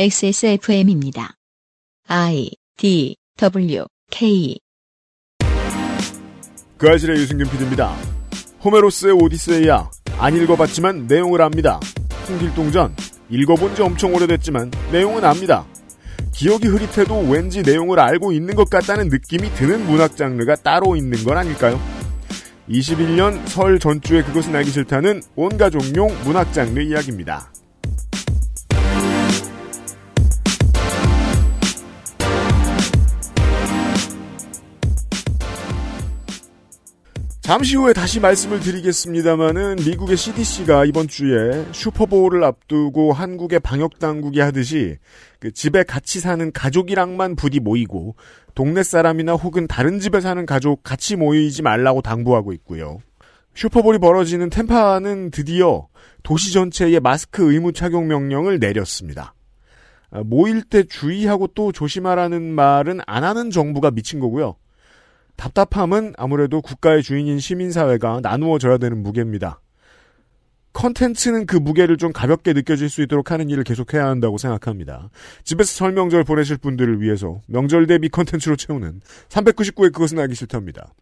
XSFM입니다. I, D, W, K. 그 아실의 유승균 PD입니다. 호메로스의 오디세이아, 안 읽어봤지만 내용을 압니다. 홍길동전, 읽어본 지 엄청 오래됐지만 내용은 압니다. 기억이 흐릿해도 왠지 내용을 알고 있는 것 같다는 느낌이 드는 문학 장르가 따로 있는 건 아닐까요? 21년 설 전주에 그것은 알기 싫다는 온가족용 문학 장르 이야기입니다. 잠시 후에 다시 말씀을 드리겠습니다마는 미국의 CDC가 이번 주에 슈퍼볼을 앞두고 한국의 방역당국이 하듯이 그 집에 같이 사는 가족이랑만 부디 모이고 동네 사람이나 혹은 다른 집에 사는 가족 같이 모이지 말라고 당부하고 있고요. 슈퍼볼이 벌어지는 템파는 드디어 도시 전체에 마스크 의무 착용 명령을 내렸습니다. 모일 때 주의하고 또 조심하라는 말은 안 하는 정부가 미친 거고요. 답답함은 아무래도 국가의 주인인 시민사회가 나누어져야 되는 무게입니다. 컨텐츠는 그 무게를 좀 가볍게 느껴질 수 있도록 하는 일을 계속해야 한다고 생각합니다. 집에서 설 명절 보내실 분들을 위해서 명절 대비 컨텐츠로 채우는 399의 그것은 알기 싫답니다.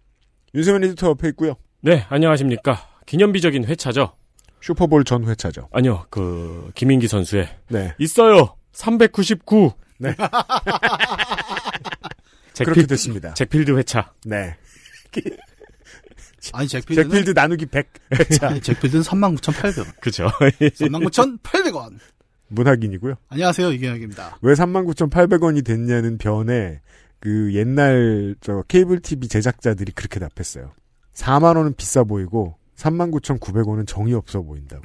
윤세민 리스터 옆에 있고요. 네, 안녕하십니까. 기념비적인 회차죠. 슈퍼볼 전 회차죠. 아니요, 김민기 선수의. 네. 있어요. 399. 네. 그렇게 됐습니다. 잭필드 회차. 네. 아니, 잭필드 나누기 100 회차. 아니, 잭필드는 39,800원. 그죠. 39,800원. 문학인이고요. 안녕하세요. 이경혁입니다. 왜 39,800원이 됐냐는 변에 옛날 케이블 TV 제작자들이 그렇게 답했어요. 4만원은 비싸 보이고 39,900원은 정이 없어 보인다고.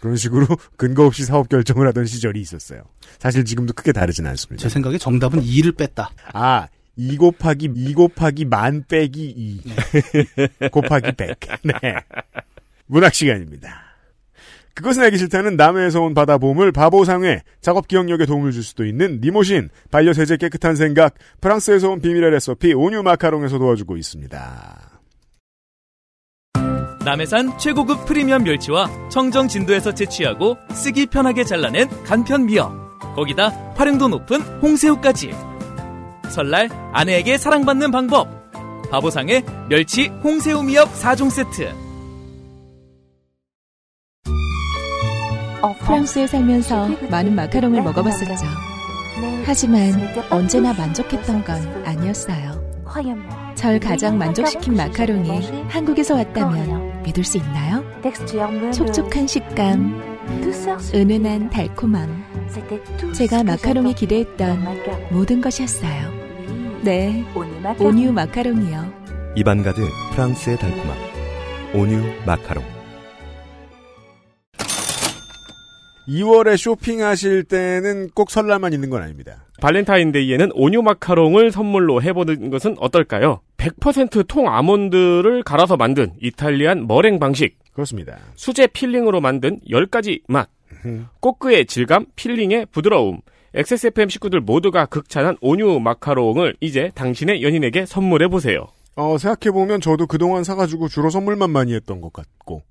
그런 식으로 근거 없이 사업 결정을 하던 시절이 있었어요. 사실 지금도 크게 다르진 않습니다. 제 생각에 정답은 2를 뺐다. 아, 2 곱하기 만 빼기 2. 네. 곱하기 100. 네. 문학 시간입니다. 그것은 알기 싫다는 남해에서 온 바다 보물 바보상회, 작업 기억력에 도움을 줄 수도 있는 니모신, 반려세제 깨끗한 생각, 프랑스에서 온 비밀의 레시피 온유 마카롱에서 도와주고 있습니다. 남해산 최고급 프리미엄 멸치와 청정 진도에서 채취하고 쓰기 편하게 잘라낸 간편 미어, 거기다 활용도 높은 홍새우까지. 설날 아내에게 사랑받는 방법, 바보상의 멸치 홍새우 미역 4종 세트. 프랑스에 살면서 많은 마카롱을 먹어봤었죠. 하지만 언제나 만족했던 건 아니었어요. 절 가장 만족시킨 마카롱이 한국에서 왔다면 믿을 수 있나요? 촉촉한 식감, 은은한 달콤함. 제가 마카롱에 기대했던 모든 것이었어요. 네, 온유 마카롱이요. 입안 가득 프랑스의 달콤함. 온유 마카롱. 2월에 쇼핑하실 때는 꼭 설날만 있는 건 아닙니다. 발렌타인데이에는 온유 마카롱을 선물로 해보는 것은 어떨까요? 100% 통 아몬드를 갈아서 만든 이탈리안 머랭 방식. 그렇습니다. 수제 필링으로 만든 10가지 맛. 꼬끄의 질감, 필링의 부드러움. XSFM 식구들 모두가 극찬한 온유 마카롱을 이제 당신의 연인에게 선물해보세요. 생각해보면 저도 그동안 사가지고 주로 선물만 많이 했던 것 같고.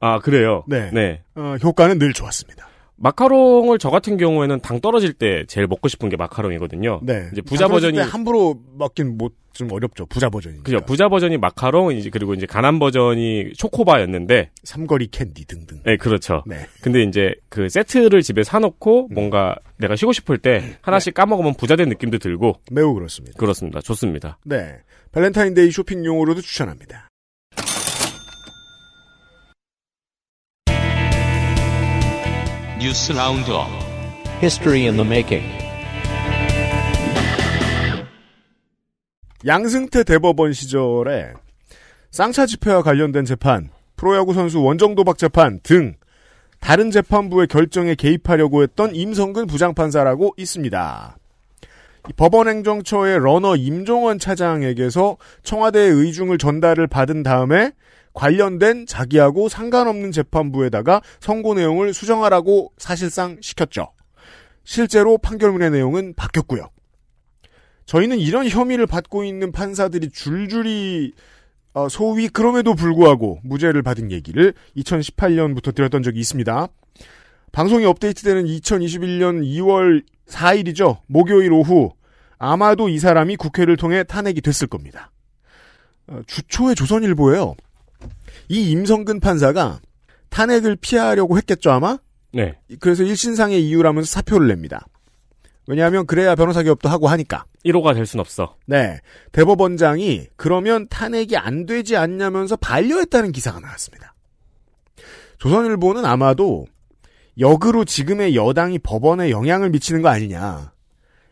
아, 그래요? 네. 네. 효과는 늘 좋았습니다. 마카롱을 저 같은 경우에는 당 떨어질 때 제일 먹고 싶은 게 마카롱이거든요. 네. 이제 부자 버전이 함부로 먹긴 좀 어렵죠. 부자 버전이니까. 그죠. 부자 버전이 마카롱, 그리고 이제 가난 버전이 초코바였는데. 삼거리 캔디 등등. 네, 그렇죠. 네. 근데 이제 세트를 집에 사놓고 뭔가 내가 쉬고 싶을 때 하나씩 까먹으면 부자된 느낌도 들고. 매우 그렇습니다. 그렇습니다. 좋습니다. 네. 발렌타인데이 쇼핑용으로도 추천합니다. 뉴스 라운드업. History in the making. 양승태 대법원 시절에 쌍차 집회와 관련된 재판, 프로야구 선수 원정 도박 재판 등 다른 재판부의 결정에 개입하려고 했던 임성근 부장판사라고 있습니다. 법원행정처의 러너 임종원 차장에게서 청와대의 의중을 전달을 받은 다음에 관련된 자기하고 상관없는 재판부에다가 선고 내용을 수정하라고 사실상 시켰죠. 실제로 판결문의 내용은 바뀌었고요. 저희는 이런 혐의를 받고 있는 판사들이 줄줄이 소위 그럼에도 불구하고 무죄를 받은 얘기를 2018년부터 드렸던 적이 있습니다. 방송이 업데이트되는 2021년 2월 4일이죠. 목요일 오후 아마도 이 사람이 국회를 통해 탄핵이 됐을 겁니다. 주초의 조선일보예요. 이 임성근 판사가 탄핵을 피하려고 했겠죠 아마? 네. 그래서 1신상의 이유라면서 사표를 냅니다. 왜냐하면 그래야 변호사 개업도 하고 하니까. 1호가 될 순 없어. 네. 대법원장이 그러면 탄핵이 안 되지 않냐면서 반려했다는 기사가 나왔습니다. 조선일보는 아마도 역으로 지금의 여당이 법원에 영향을 미치는 거 아니냐.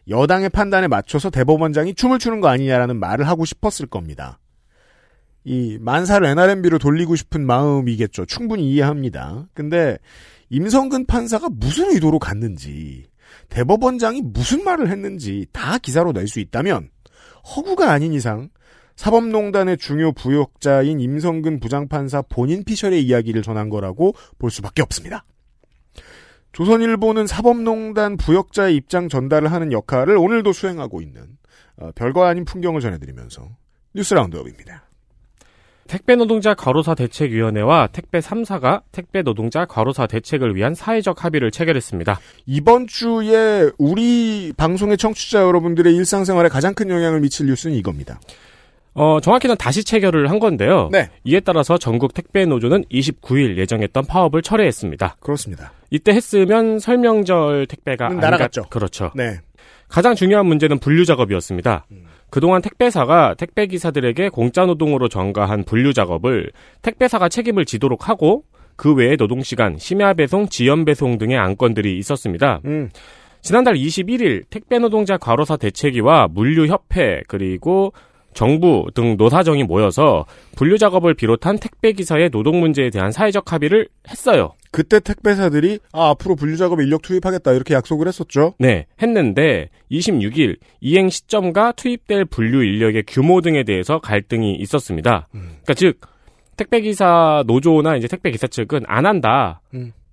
여당의 판단에 맞춰서 대법원장이 춤을 추는 거 아니냐라는 말을 하고 싶었을 겁니다. 이 만사를 NRMB로 돌리고 싶은 마음이겠죠. 충분히 이해합니다. 근데 임성근 판사가 무슨 의도로 갔는지, 대법원장이 무슨 말을 했는지 다 기사로 낼 수 있다면 허구가 아닌 이상 사법농단의 중요 부역자인 임성근 부장판사 본인 피셜의 이야기를 전한 거라고 볼 수밖에 없습니다. 조선일보는 사법농단 부역자의 입장 전달을 하는 역할을 오늘도 수행하고 있는 별거 아닌 풍경을 전해드리면서 뉴스 라운드업입니다. 택배노동자 과로사 대책위원회와 택배 3사가 택배노동자 과로사 대책을 위한 사회적 합의를 체결했습니다. 이번 주에 우리 방송의 청취자 여러분들의 일상생활에 가장 큰 영향을 미칠 뉴스는 이겁니다. 정확히는 다시 체결을 한 건데요. 네. 이에 따라서 전국 택배노조는 29일 예정했던 파업을 철회했습니다. 그렇습니다. 이때 했으면 설명절 택배가 날아갔죠. 그렇죠. 네. 가장 중요한 문제는 분류작업이었습니다. 그동안 택배사가 택배기사들에게 공짜노동으로 전가한 분류작업을 택배사가 책임을 지도록 하고, 그 외에 노동시간, 심야배송, 지연배송 등의 안건들이 있었습니다. 지난달 21일 택배노동자 과로사 대책위와 물류협회 그리고 정부 등 노사정이 모여서 분류작업을 비롯한 택배기사의 노동 문제에 대한 사회적 합의를 했어요. 그때 택배사들이 앞으로 분류작업에 인력 투입하겠다 이렇게 약속을 했었죠. 네, 했는데 26일 이행 시점과 투입될 분류 인력의 규모 등에 대해서 갈등이 있었습니다. 그러니까 즉 택배기사 노조나 이제 택배기사 측은 안 한다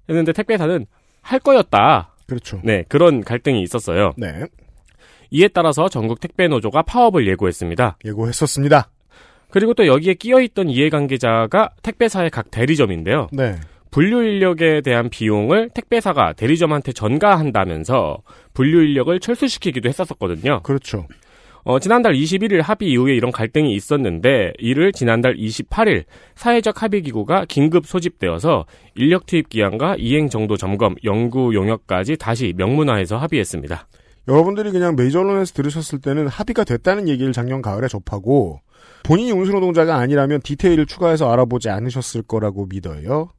했는데 택배사는 할 거였다. 그렇죠. 네, 그런 갈등이 있었어요. 네. 이에 따라서 전국 택배노조가 파업을 예고했습니다. 예고했었습니다. 그리고 또 여기에 끼어있던 이해관계자가 택배사의 각 대리점인데요. 네. 분류 인력에 대한 비용을 택배사가 대리점한테 전가한다면서 분류 인력을 철수시키기도 했었거든요. 그렇죠. 지난달 21일 합의 이후에 이런 갈등이 있었는데 이를 지난달 28일 사회적 합의기구가 긴급 소집되어서 인력 투입 기한과 이행 정도 점검, 연구 용역까지 다시 명문화해서 합의했습니다. 여러분들이 그냥 메이저론에서 들으셨을 때는 합의가 됐다는 얘기를 작년 가을에 접하고 본인이 운수노동자가 아니라면 디테일을 추가해서 알아보지 않으셨을 거라고 믿어요.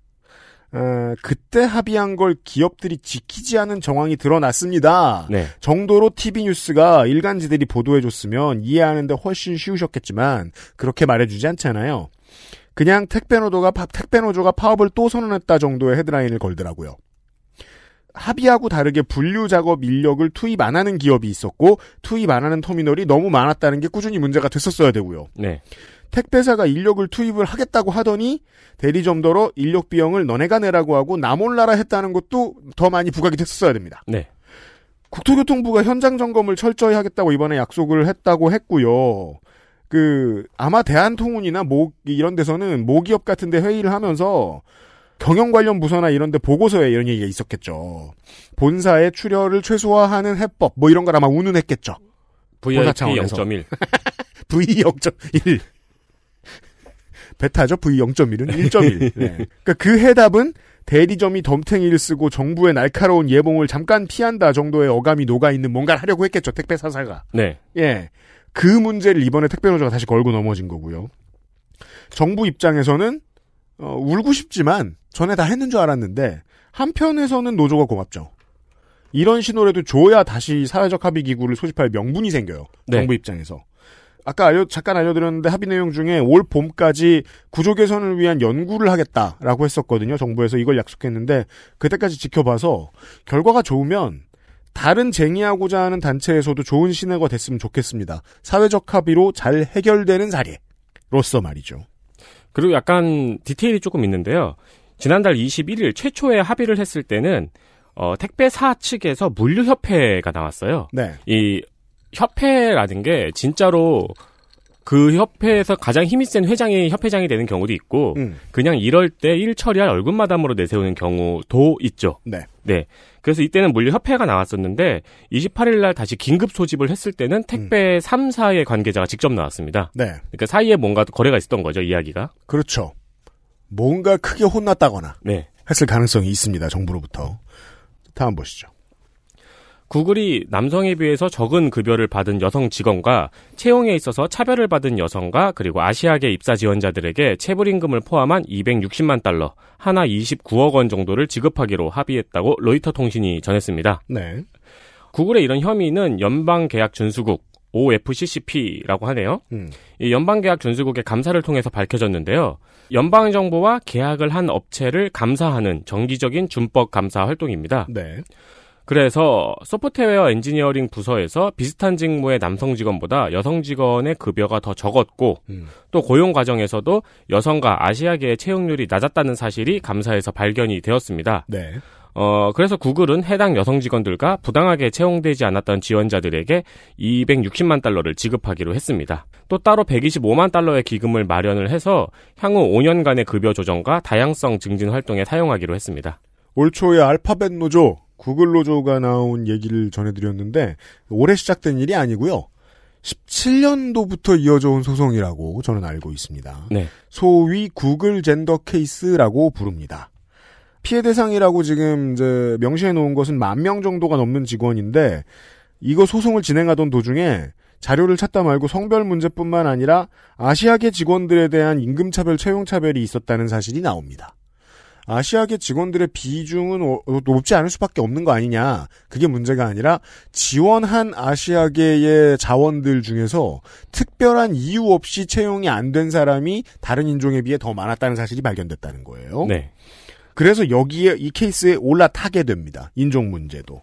그때 합의한 걸 기업들이 지키지 않은 정황이 드러났습니다. 네. 정도로 TV뉴스가 일간지들이 보도해줬으면 이해하는데 훨씬 쉬우셨겠지만 그렇게 말해주지 않잖아요. 그냥 택배노조가 파업을 또 선언했다 정도의 헤드라인을 걸더라고요. 합의하고 다르게 분류 작업 인력을 투입 안 하는 기업이 있었고 투입 안 하는 터미널이 너무 많았다는 게 꾸준히 문제가 됐었어야 되고요. 네. 택배사가 인력을 투입을 하겠다고 하더니 대리점더러 인력 비용을 너네가 내라고 하고 나 몰라라 했다는 것도 더 많이 부각이 됐었어야 됩니다. 네. 국토교통부가 현장 점검을 철저히 하겠다고 이번에 약속을 했다고 했고요. 아마 대한통운이나 이런 데서는 모기업 같은 데 회의를 하면서 경영 관련 부서나 이런 데 보고서에 이런 얘기가 있었겠죠. 본사의 출혈을 최소화하는 해법 뭐 이런 걸 아마 운운했겠죠. VIP 0.1 V0.1 베타죠. V0.1은 1.1. 네. 그러니까 그 해답은 대리점이 덤탱이를 쓰고 정부의 날카로운 예봉을 잠깐 피한다 정도의 어감이 녹아있는 뭔가를 하려고 했겠죠. 택배사사가. 네. 예. 그 문제를 이번에 택배노조가 다시 걸고 넘어진 거고요. 정부 입장에서는 울고 싶지만 전에 다 했는 줄 알았는데 한편에서는 노조가 고맙죠. 이런 신호라도 줘야 다시 사회적 합의 기구를 소집할 명분이 생겨요. 네. 정부 입장에서. 아까 잠깐 알려드렸는데 합의 내용 중에 올 봄까지 구조 개선을 위한 연구를 하겠다라고 했었거든요. 정부에서 이걸 약속했는데 그때까지 지켜봐서 결과가 좋으면 다른 쟁의하고자 하는 단체에서도 좋은 신호가 됐으면 좋겠습니다. 사회적 합의로 잘 해결되는 사례로서 말이죠. 그리고 약간 디테일이 조금 있는데요. 지난달 21일 최초에 합의를 했을 때는 택배사 측에서 물류협회가 나왔어요. 네. 이 협회라는 게 진짜로 그 협회에서 가장 힘이 센 회장이 협회장이 되는 경우도 있고 그냥 이럴 때 일 처리할 월급마담으로 내세우는 경우도 있죠. 네. 네. 그래서 이때는 물류 협회가 나왔었는데 28일 날 다시 긴급 소집을 했을 때는 택배 3사의 관계자가 직접 나왔습니다. 네. 그러니까 사이에 뭔가 거래가 있었던 거죠, 이야기가. 그렇죠. 뭔가 크게 혼났다거나 네. 했을 가능성이 있습니다, 정부로부터. 다음 보시죠. 구글이 남성에 비해서 적은 급여를 받은 여성 직원과 채용에 있어서 차별을 받은 여성과 그리고 아시아계 입사 지원자들에게 체불임금을 포함한 260만 달러, 하나 29억 원 정도를 지급하기로 합의했다고 로이터 통신이 전했습니다. 네. 구글의 이런 혐의는 연방계약준수국, OFCCP라고 하네요. 이 연방계약준수국의 감사를 통해서 밝혀졌는데요. 연방정부와 계약을 한 업체를 감사하는 정기적인 준법 감사 활동입니다. 네. 그래서 소프트웨어 엔지니어링 부서에서 비슷한 직무의 남성 직원보다 여성 직원의 급여가 더 적었고 또 고용 과정에서도 여성과 아시아계의 채용률이 낮았다는 사실이 감사에서 발견이 되었습니다. 네. 그래서 구글은 해당 여성 직원들과 부당하게 채용되지 않았던 지원자들에게 260만 달러를 지급하기로 했습니다. 또 따로 125만 달러의 기금을 마련을 해서 향후 5년간의 급여 조정과 다양성 증진 활동에 사용하기로 했습니다. 올 초에 알파벳 노조 구글 노조가 나온 얘기를 전해드렸는데 올해 시작된 일이 아니고요. 17년도부터 이어져온 소송이라고 저는 알고 있습니다. 네. 소위 구글 젠더 케이스라고 부릅니다. 피해 대상이라고 지금 이제 명시해놓은 것은 10,000명 정도가 넘는 직원인데 이거 소송을 진행하던 도중에 자료를 찾다 말고 성별 문제뿐만 아니라 아시아계 직원들에 대한 임금차별, 채용차별이 있었다는 사실이 나옵니다. 아시아계 직원들의 비중은 높지 않을 수밖에 없는 거 아니냐. 그게 문제가 아니라 지원한 아시아계의 자원들 중에서 특별한 이유 없이 채용이 안 된 사람이 다른 인종에 비해 더 많았다는 사실이 발견됐다는 거예요. 네. 그래서 여기에 이 케이스에 올라타게 됩니다. 인종 문제도.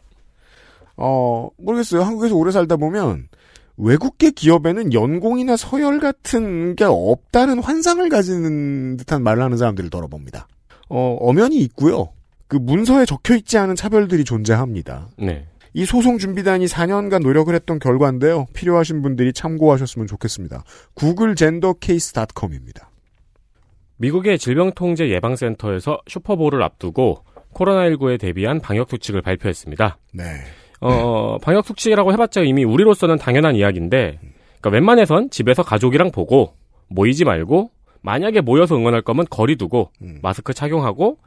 모르겠어요. 한국에서 오래 살다 보면 외국계 기업에는 연공이나 서열 같은 게 없다는 환상을 가지는 듯한 말을 하는 사람들을 들어봅니다. 엄연히 있고요. 그 문서에 적혀있지 않은 차별들이 존재합니다. 네. 이 소송 준비단이 4년간 노력을 했던 결과인데요. 필요하신 분들이 참고하셨으면 좋겠습니다. googlegendercase.com입니다. 미국의 질병통제예방센터에서 슈퍼볼을 앞두고 코로나19에 대비한 방역수칙을 발표했습니다. 네. 방역수칙이라고 해봤자 이미 우리로서는 당연한 이야기인데 그러니까 웬만해선 집에서 가족이랑 보고 모이지 말고 만약에 모여서 응원할 거면 거리 두고 마스크 착용하고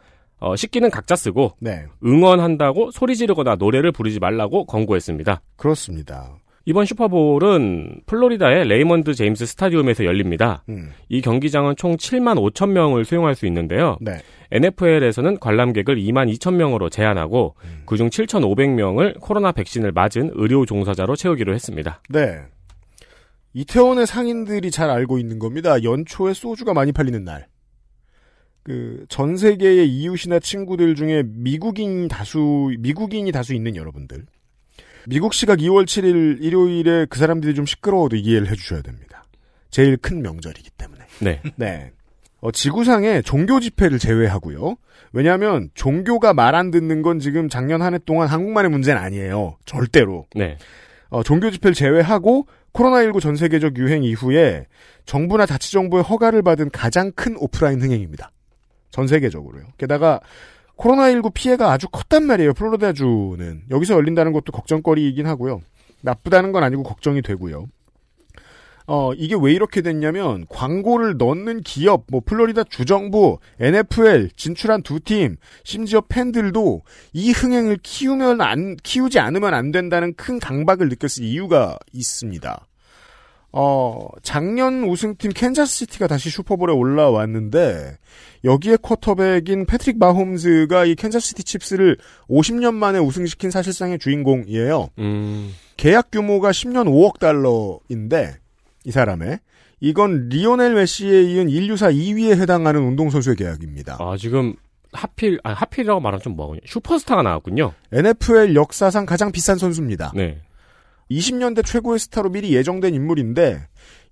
식기는 각자 쓰고 네. 응원한다고 소리 지르거나 노래를 부르지 말라고 권고했습니다. 그렇습니다. 이번 슈퍼볼은 플로리다의 레이먼드 제임스 스타디움에서 열립니다. 이 경기장은 총 75,000명을 수용할 수 있는데요. 네. NFL에서는 관람객을 22,000명으로 제한하고 그중 7,500명을 코로나 백신을 맞은 의료 종사자로 채우기로 했습니다. 네. 이태원의 상인들이 잘 알고 있는 겁니다. 연초에 소주가 많이 팔리는 날. 전 세계의 이웃이나 친구들 중에 미국인이 다수 있는 여러분들. 미국 시각 2월 7일 일요일에 그 사람들이 좀 시끄러워도 이해를 해주셔야 됩니다. 제일 큰 명절이기 때문에. 네. 네. 지구상의 종교 집회를 제외하고요. 왜냐하면 종교가 말 안 듣는 건 지금 작년 한 해 동안 한국만의 문제는 아니에요. 절대로. 네. 종교 집회를 제외하고 코로나19 전 세계적 유행 이후에 정부나 자치정부의 허가를 받은 가장 큰 오프라인 흥행입니다. 전 세계적으로요. 게다가 코로나19 피해가 아주 컸단 말이에요. 플로리다주는. 여기서 열린다는 것도 걱정거리이긴 하고요. 나쁘다는 건 아니고 걱정이 되고요. 이게 왜 이렇게 됐냐면 광고를 넣는 기업, 플로리다 주정부, NFL 진출한 두 팀, 심지어 팬들도 이 흥행을 키우지 않으면 안 된다는 큰 강박을 느꼈을 이유가 있습니다. 작년 우승팀 캔자스시티가 다시 슈퍼볼에 올라왔는데 여기에 쿼터백인 패트릭 마홈즈가 이 캔자스시티 칩스를 50년 만에 우승시킨 사실상의 주인공이에요. 계약 규모가 10년 5억 달러인데 이 사람의 이건 리오넬 메시에 이은 인류사 2위에 해당하는 운동선수의 계약입니다. 지금 하필이라고 말하면 좀 뭐군요. 슈퍼스타가 나왔군요. NFL 역사상 가장 비싼 선수입니다. 네. 20년대 최고의 스타로 미리 예정된 인물인데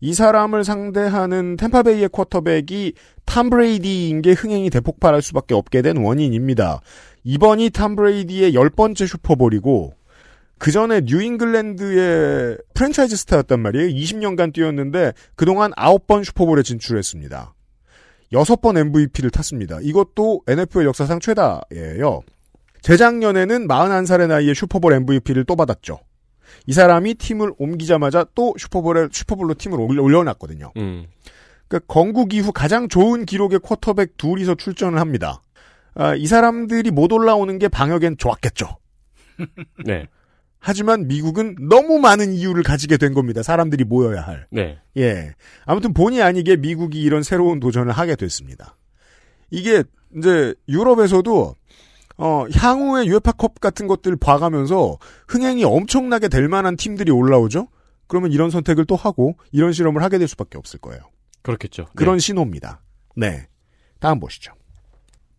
이 사람을 상대하는 템파베이의 쿼터백이 톰 브레이디인 게 흥행이 대폭발할 수밖에 없게 된 원인입니다. 이번이 톰 브레이디의 10번째 슈퍼볼이고 그 전에 뉴잉글랜드의 프랜차이즈 스타였단 말이에요. 20년간 뛰었는데 그동안 9번 슈퍼볼에 진출했습니다. 6번 MVP를 탔습니다. 이것도 NFL 역사상 최다예요. 재작년에는 41살의 나이에 슈퍼볼 MVP를 또 받았죠. 이 사람이 팀을 옮기자마자 또 슈퍼볼로 팀을 올려놨거든요. 그러니까 건국 이후 가장 좋은 기록의 쿼터백 둘이서 출전을 합니다. 아, 이 사람들이 못 올라오는 게 방역엔 좋았겠죠. 네. 하지만 미국은 너무 많은 이유를 가지게 된 겁니다. 사람들이 모여야 할. 네. 예. 아무튼 본의 아니게 미국이 이런 새로운 도전을 하게 됐습니다. 이게 이제 유럽에서도 향후의 UEFA컵 같은 것들을 봐가면서 흥행이 엄청나게 될 만한 팀들이 올라오죠. 그러면 이런 선택을 또 하고 이런 실험을 하게 될 수밖에 없을 거예요. 그렇겠죠. 그런 네. 신호입니다. 네. 다음 보시죠.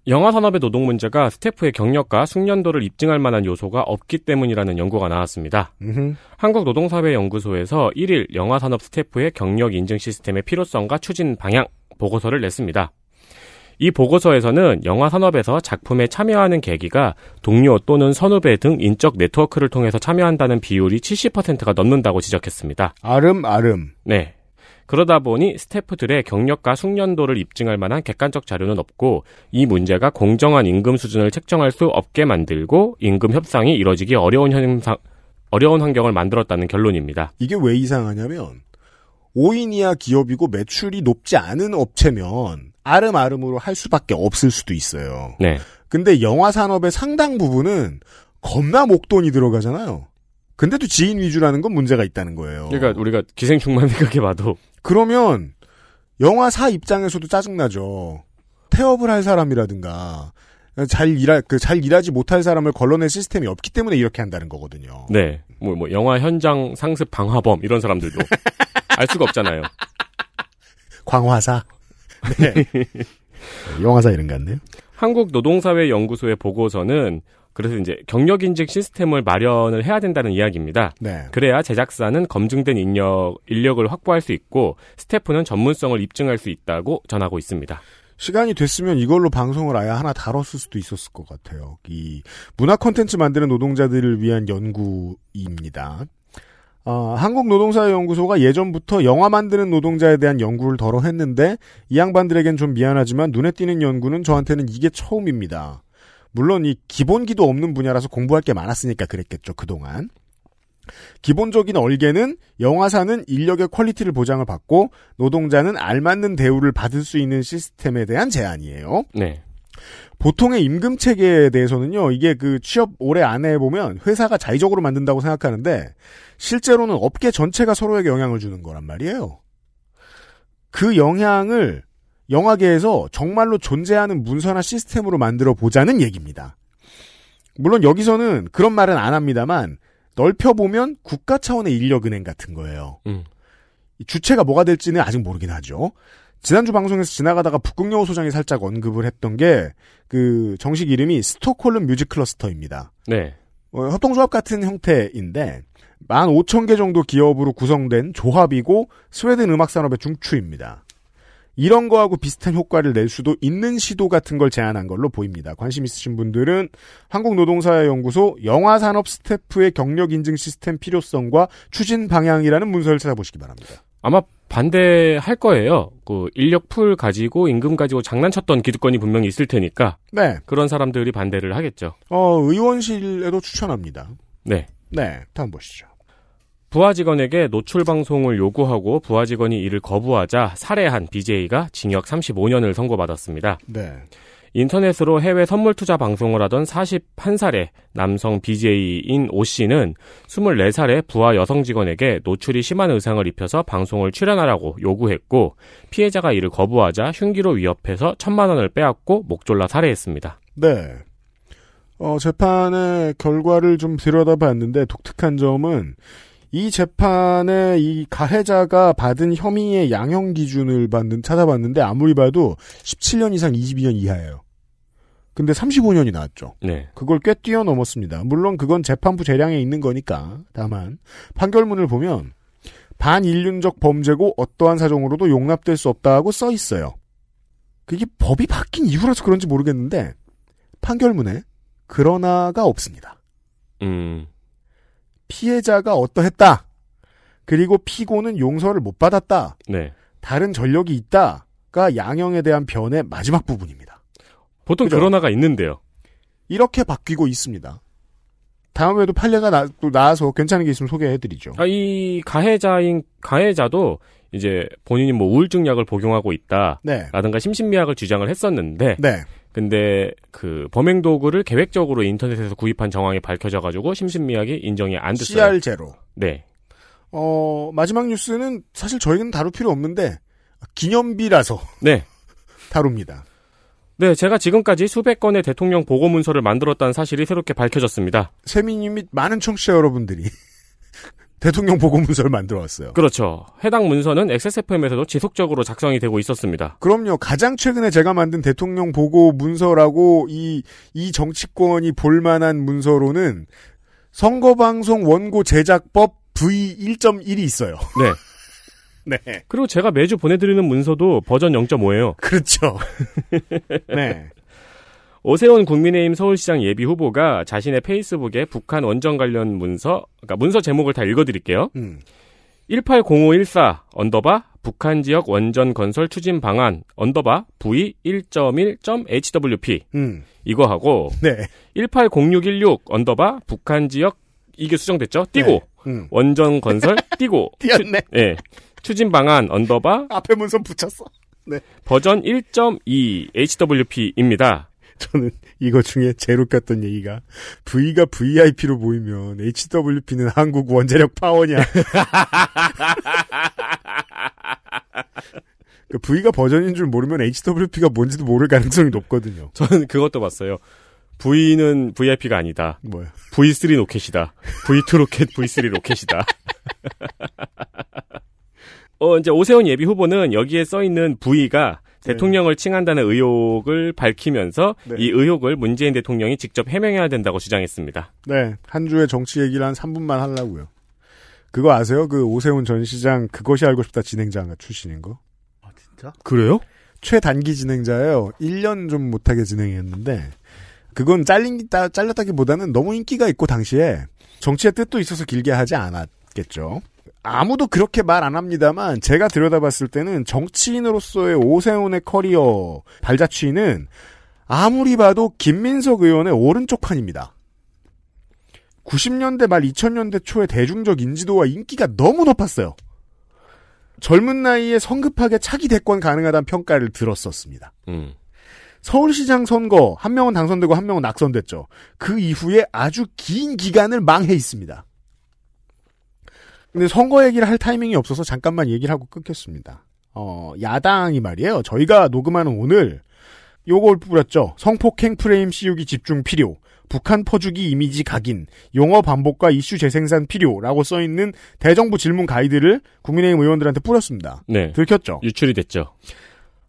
영화 산업의 노동 문제가 스태프의 경력과 숙련도를 입증할 만한 요소가 없기 때문이라는 연구가 나왔습니다. 한국노동사회연구소에서 1일 영화 산업 스태프의 경력 인증 시스템의 필요성과 추진 방향 보고서를 냈습니다. 이 보고서에서는 영화 산업에서 작품에 참여하는 계기가 동료 또는 선후배 등 인적 네트워크를 통해서 참여한다는 비율이 70%가 넘는다고 지적했습니다. 아름아름. 네. 그러다 보니 스태프들의 경력과 숙련도를 입증할 만한 객관적 자료는 없고 이 문제가 공정한 임금 수준을 책정할 수 없게 만들고 임금 협상이 이뤄지기 어려운 환경을 만들었다는 결론입니다. 이게 왜 이상하냐면 5인 이하 기업이고 매출이 높지 않은 업체면 아름아름으로 할 수밖에 없을 수도 있어요. 네. 근데 영화 산업의 상당 부분은 겁나 목돈이 들어가잖아요. 근데도 지인 위주라는 건 문제가 있다는 거예요. 그러니까 우리가 기생충만 생각해봐도. 그러면 영화사 입장에서도 짜증나죠. 태업을 할 사람이라든가 잘 일하지 못할 사람을 걸러낼 시스템이 없기 때문에 이렇게 한다는 거거든요. 네. 뭐 영화 현장 상습 방화범 이런 사람들도 알 수가 없잖아요. 광화사. 네. 영화사 이런 거 같네요. 한국노동사회연구소의 보고서는 그래서 이제 경력 인증 시스템을 마련을 해야 된다는 이야기입니다. 네. 그래야 제작사는 검증된 인력을 확보할 수 있고 스태프는 전문성을 입증할 수 있다고 전하고 있습니다. 시간이 됐으면 이걸로 방송을 아예 하나 다뤘을 수도 있었을 것 같아요. 이 문화 콘텐츠 만드는 노동자들을 위한 연구입니다. 한국노동사회연구소가 예전부터 영화 만드는 노동자에 대한 연구를 덜어 했는데 이 양반들에겐 좀 미안하지만 눈에 띄는 연구는 저한테는 이게 처음입니다. 물론 이 기본기도 없는 분야라서 공부할 게 많았으니까 그랬겠죠. 그동안. 기본적인 얼개는 영화사는 인력의 퀄리티를 보장을 받고 노동자는 알맞는 대우를 받을 수 있는 시스템에 대한 제안이에요. 네. 보통의 임금 체계에 대해서는요, 이게 그 취업 올해 안에 보면 회사가 자의적으로 만든다고 생각하는데 실제로는 업계 전체가 서로에게 영향을 주는 거란 말이에요. 그 영향을 영화계에서 정말로 존재하는 문서나 시스템으로 만들어 보자는 얘기입니다. 물론 여기서는 그런 말은 안 합니다만 넓혀보면 국가 차원의 인력은행 같은 거예요. 주체가 뭐가 될지는 아직 모르긴 하죠. 지난주 방송에서 지나가다가 북극여우 소장이 살짝 언급을 했던 게 그 정식 이름이 스톡홀름 뮤직 클러스터입니다. 네. 협동조합 같은 형태인데 15,000개 정도 기업으로 구성된 조합이고 스웨덴 음악 산업의 중추입니다. 이런 거하고 비슷한 효과를 낼 수도 있는 시도 같은 걸 제안한 걸로 보입니다. 관심 있으신 분들은 한국노동사회연구소 영화산업 스태프의 경력 인증 시스템 필요성과 추진 방향이라는 문서를 찾아보시기 바랍니다. 아마 반대할 거예요. 그 인력 풀 가지고 임금 가지고 장난쳤던 기득권이 분명히 있을 테니까. 네. 그런 사람들이 반대를 하겠죠. 의원실에도 추천합니다. 네. 네. 다음 보시죠. 부하 직원에게 노출 방송을 요구하고 부하 직원이 이를 거부하자 살해한 BJ가 징역 35년을 선고받았습니다. 네. 인터넷으로 해외 선물 투자 방송을 하던 41살의 남성 BJ인 오 씨는 24살의 부하 여성 직원에게 노출이 심한 의상을 입혀서 방송을 출연하라고 요구했고 피해자가 이를 거부하자 흉기로 위협해서 1,000만 원을 빼앗고 목졸라 살해했습니다. 네. 재판의 결과를 좀 들여다봤는데 독특한 점은 이 재판에 이 가해자가 받은 혐의의 양형 기준을 찾아봤는데 아무리 봐도 17년 이상 22년 이하예요. 근데 35년이 나왔죠. 네. 그걸 꽤 뛰어넘었습니다. 물론 그건 재판부 재량에 있는 거니까. 다만 판결문을 보면 반인륜적 범죄고 어떠한 사정으로도 용납될 수 없다고 써 있어요. 그게 법이 바뀐 이후라서 그런지 모르겠는데 판결문에 그러나가 없습니다. 피해자가 어떠했다. 그리고 피고는 용서를 못 받았다. 네. 다른 전력이 있다가 양형에 대한 변의 마지막 부분입니다. 보통 그죠? 그러나가 있는데요. 이렇게 바뀌고 있습니다. 다음에도 판례가 또 나와서 괜찮은 게 있으면 소개해드리죠. 아, 이 가해자도 이제 본인이 뭐 우울증 약을 복용하고 있다. 네. 라든가 심신미약을 주장을 했었는데. 네. 근데 그 범행 도구를 계획적으로 인터넷에서 구입한 정황이 밝혀져가지고 심신미약이 인정이 안 됐어요. CR0. 네. 마지막 뉴스는 사실 저희는 다룰 필요 없는데 기념비라서 네. 다룹니다. 네, 제가 지금까지 수백 건의 대통령 보고 문서를 만들었다는 사실이 새롭게 밝혀졌습니다. 세미님 및 많은 청취자 여러분들이 대통령 보고 문서를 만들어 왔어요. 그렇죠. 해당 문서는 XSFM에서도 지속적으로 작성이 되고 있었습니다. 그럼요. 가장 최근에 제가 만든 대통령 보고 문서라고 이 정치권이 볼만한 문서로는 선거방송 원고 제작법 V1.1이 있어요. 네. 네. 그리고 제가 매주 보내드리는 문서도 버전 0.5예요. 그렇죠. 네. 오세훈 국민의힘 서울시장 예비후보가 자신의 페이스북에 북한 원전 관련 문서, 그러니까 문서 제목을 다 읽어드릴게요. 180514 _ 북한 지역 원전 건설 추진 방안 _ V1.1.HWP 이거하고 네. 180616 _ 북한 지역 이게 수정됐죠? 띄고 네. 원전 건설 띄고 띄었네. 네. 추진 방안 _ 앞에 문서 붙였어. 네. 버전 1.2 HWP입니다. 저는 이거 중에 제일 웃겼던 얘기가 V가 VIP로 보이면 HWP는 한국 원자력 파워냐. V가 버전인 줄 모르면 HWP가 뭔지도 모를 가능성이 높거든요. 저는 그것도 봤어요. V는 VIP가 아니다. 뭐야? V3 로켓이다. V2 로켓, V3 로켓이다. 이제 오세훈 예비 후보는 여기에 써있는 V가 네. 대통령을 칭한다는 의혹을 밝히면서 네. 이 의혹을 문재인 대통령이 직접 해명해야 된다고 주장했습니다. 네. 한 주의 정치 얘기를 한 3분만 하려고요. 그거 아세요? 그 오세훈 전 시장 그것이 알고 싶다 진행자 출신인 거. 아, 진짜? 그래요? 최단기 진행자예요. 1년 좀 못하게 진행했는데 그건 잘렸다기보다는 너무 인기가 있고 당시에 정치의 뜻도 있어서 길게 하지 않았겠죠. 아무도 그렇게 말 안 합니다만 제가 들여다봤을 때는 정치인으로서의 오세훈의 커리어 발자취는 아무리 봐도 김민석 의원의 오른쪽 판입니다. 90년대 말 2000년대 초에 대중적 인지도와 인기가 너무 높았어요. 젊은 나이에 성급하게 차기 대권 가능하다는 평가를 들었었습니다. 서울시장 선거 한 명은 당선되고 한 명은 낙선됐죠. 그 이후에 아주 긴 기간을 망해 있습니다. 근데 선거 얘기를 할 타이밍이 없어서 잠깐만 얘기를 하고 끊겠습니다. 야당이 말이에요. 저희가 녹음하는 오늘 요걸 뿌렸죠. 성폭행 프레임 씌우기 집중 필요, 북한 퍼주기 이미지 각인, 용어 반복과 이슈 재생산 필요라고 써있는 대정부 질문 가이드를 국민의힘 의원들한테 뿌렸습니다. 네. 들켰죠? 유출이 됐죠.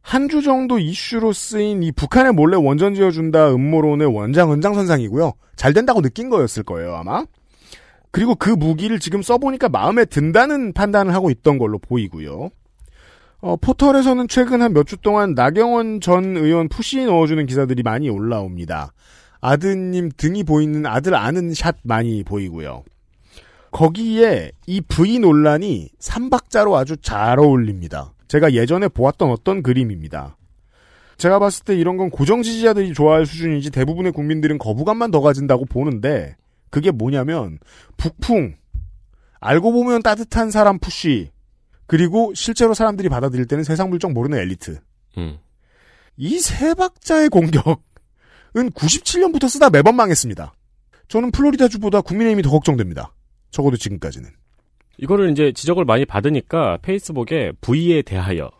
한 주 정도 이슈로 쓰인 이 북한에 몰래 원전 지어준다 음모론의 연장선상이고요. 잘 된다고 느낀 거였을 거예요 아마. 그리고 그 무기를 지금 써보니까 마음에 든다는 판단을 하고 있던 걸로 보이고요. 포털에서는 최근 한 몇 주 동안 나경원 전 의원 푸시 넣어주는 기사들이 많이 올라옵니다. 아드님 등이 보이는 아들 아는 샷 많이 보이고요. 거기에 이 V 논란이 삼박자로 아주 잘 어울립니다. 제가 예전에 보았던 어떤 그림입니다. 제가 봤을 때 이런 건 고정 지지자들이 좋아할 수준이지 대부분의 국민들은 거부감만 더 가진다고 보는데 그게 뭐냐면 북풍, 알고 보면 따뜻한 사람 푸시, 그리고 실제로 사람들이 받아들일 때는 세상 물정 모르는 엘리트. 이 세 박자의 공격은 97년부터 쓰다 매번 망했습니다. 저는 플로리다주보다 국민의힘이 더 걱정됩니다. 적어도 지금까지는. 이거를 이제 지적을 많이 받으니까 페이스북에 V에 대하여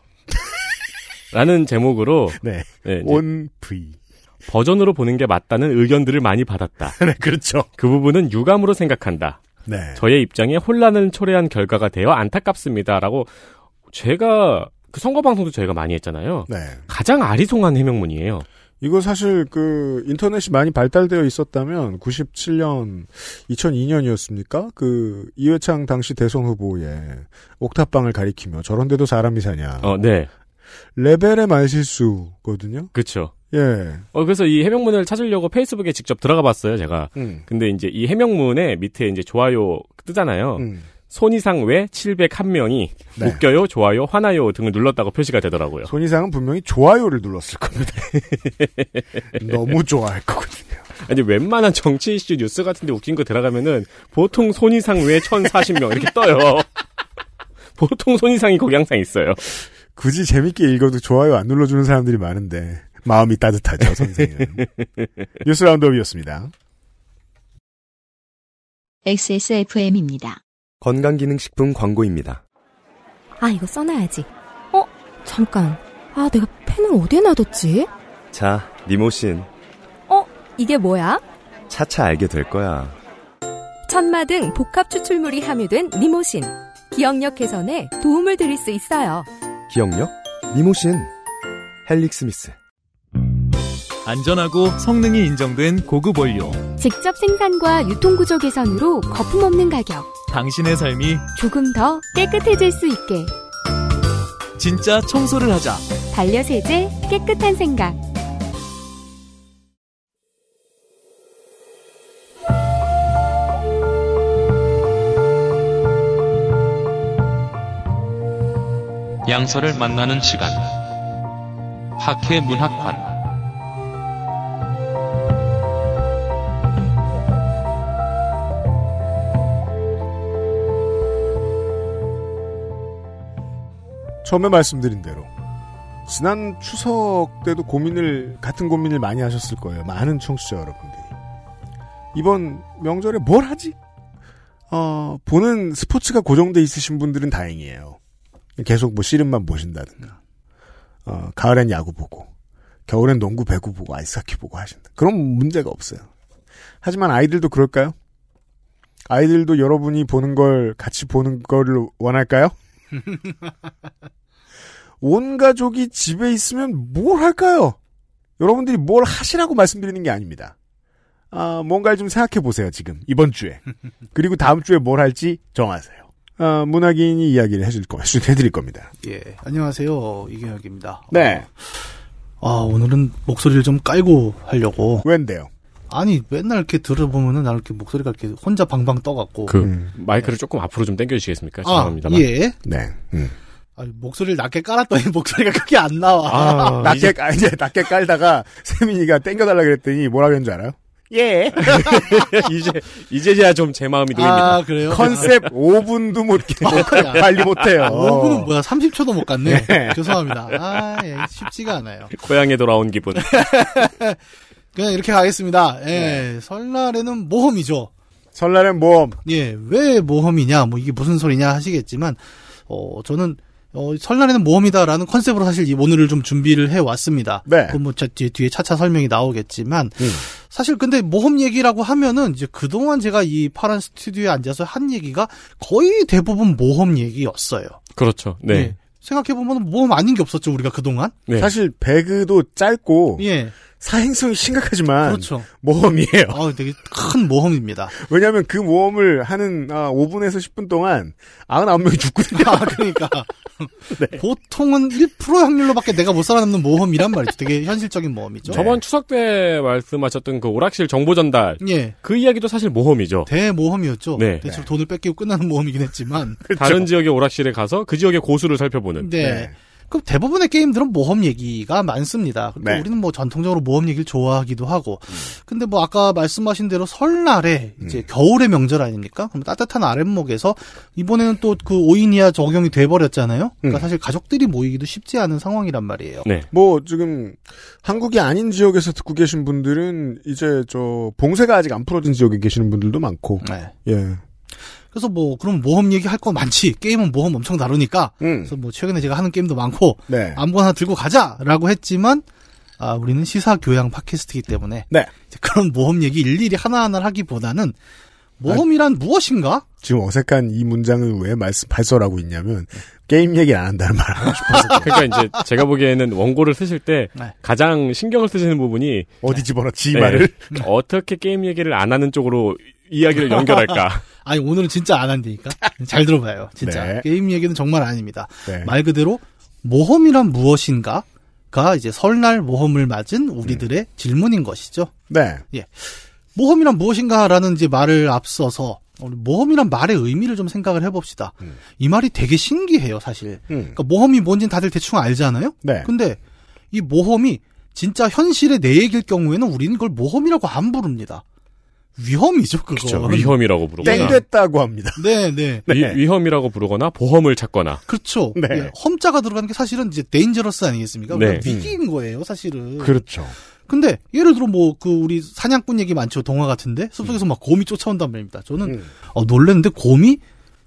라는 제목으로 네, 온 V 버전으로 보는 게 맞다는 의견들을 많이 받았다. 네, 그렇죠. 그 부분은 유감으로 생각한다. 네. 저의 입장에 혼란을 초래한 결과가 되어 안타깝습니다라고 제가 그 선거 방송도 저희가 많이 했잖아요. 네. 가장 아리송한 해명문이에요. 이거 사실 그 인터넷이 많이 발달되어 있었다면 97년 2002년이었습니까? 그 이회창 당시 대선 후보의 옥탑방을 가리키며 저런 데도 사람이 사냐. 네. 레벨의 말실수거든요. 그렇죠. 예. 그래서 이 해명문을 찾으려고 페이스북에 직접 들어가 봤어요, 제가. 근데 이제 이 해명문에 밑에 이제 좋아요 뜨잖아요. 손이상 외 701명이 네. 웃겨요, 좋아요, 화나요 등을 눌렀다고 표시가 되더라고요. 손이상은 분명히 좋아요를 눌렀을 겁니다. 너무 좋아할 거거든요. 아니 웬만한 정치 이슈 뉴스 같은데 웃긴 거 들어가면은 보통 손이상 외 1040명 이렇게 떠요. 보통 손이상이 거기 항상 있어요. 굳이 재밌게 읽어도 좋아요 안 눌러주는 사람들이 많은데 마음이 따뜻하죠, 선생님. 뉴스 라운드업이었습니다. XSFM입니다. 건강기능식품 광고입니다. 아, 이거 써놔야지. 어? 잠깐. 아, 내가 펜을 어디에 놔뒀지? 자, 니모신. 어? 이게 뭐야? 차차 알게 될 거야. 천마 등 복합 추출물이 함유된 니모신. 기억력 개선에 도움을 드릴 수 있어요. 기억력? 니모신. 헬릭스미스. 안전하고 성능이 인정된 고급 원료. 직접 생산과 유통구조 개선으로 거품없는 가격. 당신의 삶이 조금 더 깨끗해질 수 있게. 진짜 청소를 하자. 반려세제 깨끗한 생각. 양서를 만나는 시간. 학회 문학관. 처음에 말씀드린 대로 지난 추석 때도 같은 고민을 많이 하셨을 거예요. 많은 청취자 여러분들이. 이번 명절에 뭘 하지? 보는 스포츠가 고정돼 있으신 분들은 다행이에요. 계속 뭐 씨름만 보신다든가. 가을엔 야구 보고, 겨울엔 농구, 배구 보고, 아이스하키 보고 하신다. 그런 문제가 없어요. 하지만 아이들도 그럴까요? 아이들도 여러분이 보는 걸 같이 보는 걸 원할까요? 온 가족이 집에 있으면 뭘 할까요? 여러분들이 뭘 하시라고 말씀드리는 게 아닙니다. 뭔가를 좀 생각해보세요, 지금. 이번 주에. 그리고 다음 주에 뭘 할지 정하세요. 문학인이 이야기를 해드릴 겁니다. 예. 안녕하세요. 이경혁입니다. 네. 오늘은 목소리를 좀 깔고 하려고. 웬데요? 아니, 맨날 이렇게 들어보면은 나 이렇게 목소리가 이렇게 혼자 방방 떠갖고. 마이크를 조금 앞으로 좀 당겨주시겠습니까? 죄송합니다만. 예. 네. 아니, 목소리를 낮게 깔았더니 목소리가 크게 안 나와. 낮게 깔다가 세민이가 당겨달라 그랬더니 뭐라고 했는 줄 알아요? 예. 이제야 좀 제 마음이 놓입니다. 아, 그래요? 컨셉 5분도 못 빨리 못해요. 5분은 뭐야? 30초도 못 갔네. 예. 죄송합니다. 쉽지가 않아요. 고향에 돌아온 기분. 그냥 이렇게 가겠습니다. 예, 네. 설날에는 모험이죠. 설날엔 모험. 예, 왜 모험이냐, 뭐 이게 무슨 소리냐 하시겠지만, 저는 설날에는 모험이다라는 컨셉으로 사실 오늘을 좀 준비를 해 왔습니다. 네. 그 뭐 뒤에 차차 설명이 나오겠지만, 사실 근데 모험 얘기라고 하면은 이제 그동안 제가 이 파란 스튜디오에 앉아서 한 얘기가 거의 대부분 모험 얘기였어요. 그렇죠. 네. 예, 생각해보면 모험 아닌 게 없었죠, 우리가 그동안. 네. 사실 배그도 짧고. 예. 사행성이 심각하지만 그렇죠. 모험이에요. 되게 큰 모험입니다. 왜냐하면 그 모험을 하는 5분에서 10분 동안 99명이 죽거든요. 그러니까. 네. 보통은 1% 확률로밖에 내가 못 살아남는 모험이란 말이죠. 되게 현실적인 모험이죠. 네. 저번 추석 때 말씀하셨던 그 오락실 정보 전달. 예. 그 이야기도 사실 모험이죠. 대모험이었죠. 네. 대체로 돈을 뺏기고 끝나는 모험이긴 했지만. 그렇죠. 다른 지역의 오락실에 가서 그 지역의 고수를 살펴보는. 네. 네. 그 대부분의 게임들은 모험 얘기가 많습니다. 근데 네. 우리는 뭐 전통적으로 모험 얘기를 좋아하기도 하고. 근데 뭐 아까 말씀하신 대로 설날에 이제 겨울의 명절 아닙니까? 그럼 따뜻한 아랫목에서 이번에는 또 그 5인 이하 적용이 돼버렸잖아요. 그러니까 사실 가족들이 모이기도 쉽지 않은 상황이란 말이에요. 네. 뭐 지금 한국이 아닌 지역에서 듣고 계신 분들은 이제 봉쇄가 아직 안 풀어진 지역에 계시는 분들도 많고. 네. 예. 그래서 뭐 그럼 모험 얘기할 거 많지. 게임은 모험 엄청 다루니까. 그래서 뭐 최근에 제가 하는 게임도 많고. 네. 아무거나 들고 가자라고 했지만 우리는 시사 교양 팟캐스트이기 때문에 네. 그런 모험 얘기 일일이 하나하나 하기보다는 모험이란 무엇인가? 지금 어색한 이 문장을 왜 발설하고 있냐면 게임 얘기 안 한다는 말을 하고 싶어서. 그러니까 이제 제가 보기에는 원고를 쓰실 때 네. 가장 신경을 쓰시는 부분이 어디 집어넣지 이 네. 말을 어떻게 게임 얘기를 안 하는 쪽으로 이야기를 연결할까? 아니 오늘은 진짜 안 한다니까. 잘 들어봐요. 진짜 네. 게임 얘기는 정말 아닙니다. 네. 말 그대로 모험이란 무엇인가가 이제 설날 모험을 맞은 우리들의 질문인 것이죠. 네. 예. 모험이란 무엇인가라는 이제 말을 앞서서 모험이란 말의 의미를 좀 생각을 해봅시다. 이 말이 되게 신기해요, 사실. 그러니까 모험이 뭔지는 다들 대충 알잖아요? 네. 근데 이 모험이 진짜 현실의 내 얘기일 경우에는 우리는 그걸 모험이라고 안 부릅니다. 위험이죠, 그거. 그렇죠. 위험이라고 부르거나. 땡됐다고 합니다. 네네. 네. 위험이라고 부르거나, 보험을 찾거나. 그렇죠. 네. 예, 험자가 들어가는 게 사실은 이제 데인저러스 아니겠습니까? 네. 위기인 거예요, 사실은. 그렇죠. 근데, 예를 들어 우리 사냥꾼 얘기 많죠, 동화 같은데? 숲속에서 막 곰이 쫓아온단 말입니다. 저는, 놀랬는데 곰이,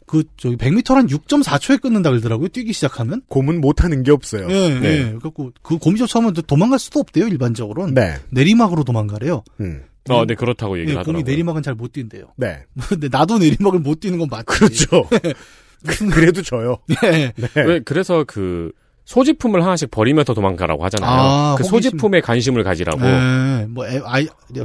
100m를 한 6.4초에 끊는다 그러더라고요, 뛰기 시작하면. 곰은 못하는 게 없어요. 네, 네. 그래갖고, 그 곰이 쫓아오면 도망갈 수도 없대요, 일반적으로는. 네. 내리막으로 도망가래요. 네, 그렇다고 얘기를 하더라고요. 곰이 내리막은 잘 못 뛴대요. 네. 근데 나도 내리막을 못 뛰는 건 맞지. 그렇죠. 그래도 져요. 네. 네. 왜, 그래서 소지품을 하나씩 버리면서 도망가라고 하잖아요. 그 소지품에 관심을 가지라고. 네.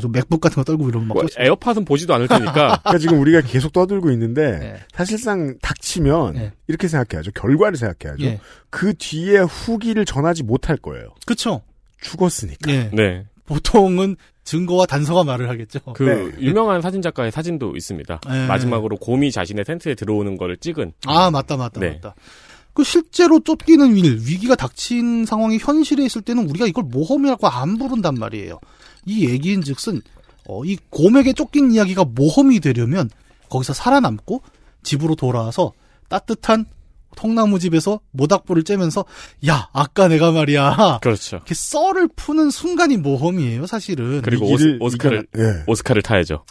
맥북 같은 거 떨고 이러면 막. 에어팟은 보지도 않을 테니까. 그러니까 지금 우리가 계속 떠들고 있는데, 네. 사실상 닥치면, 네. 이렇게 생각해야죠. 결과를 생각해야죠. 네. 그 뒤에 후기를 전하지 못할 거예요. 그쵸. 죽었으니까. 네. 네. 보통은 증거와 단서가 말을 하겠죠. 네. 유명한 사진작가의 사진도 있습니다. 네. 마지막으로 곰이 자신의 텐트에 들어오는 걸 찍은. 맞다. 실제로 쫓기는 위기가 닥친 상황이 현실에 있을 때는 우리가 이걸 모험이라고 안 부른단 말이에요. 이 얘기인 즉슨, 이 곰에게 쫓긴 이야기가 모험이 되려면 거기서 살아남고 집으로 돌아와서 따뜻한 통나무집에서 모닥불을 쬐면서, 야, 아까 내가 말이야. 그렇죠. 이렇게 썰을 푸는 순간이 모험이에요, 사실은. 그리고 오스카를 타야죠.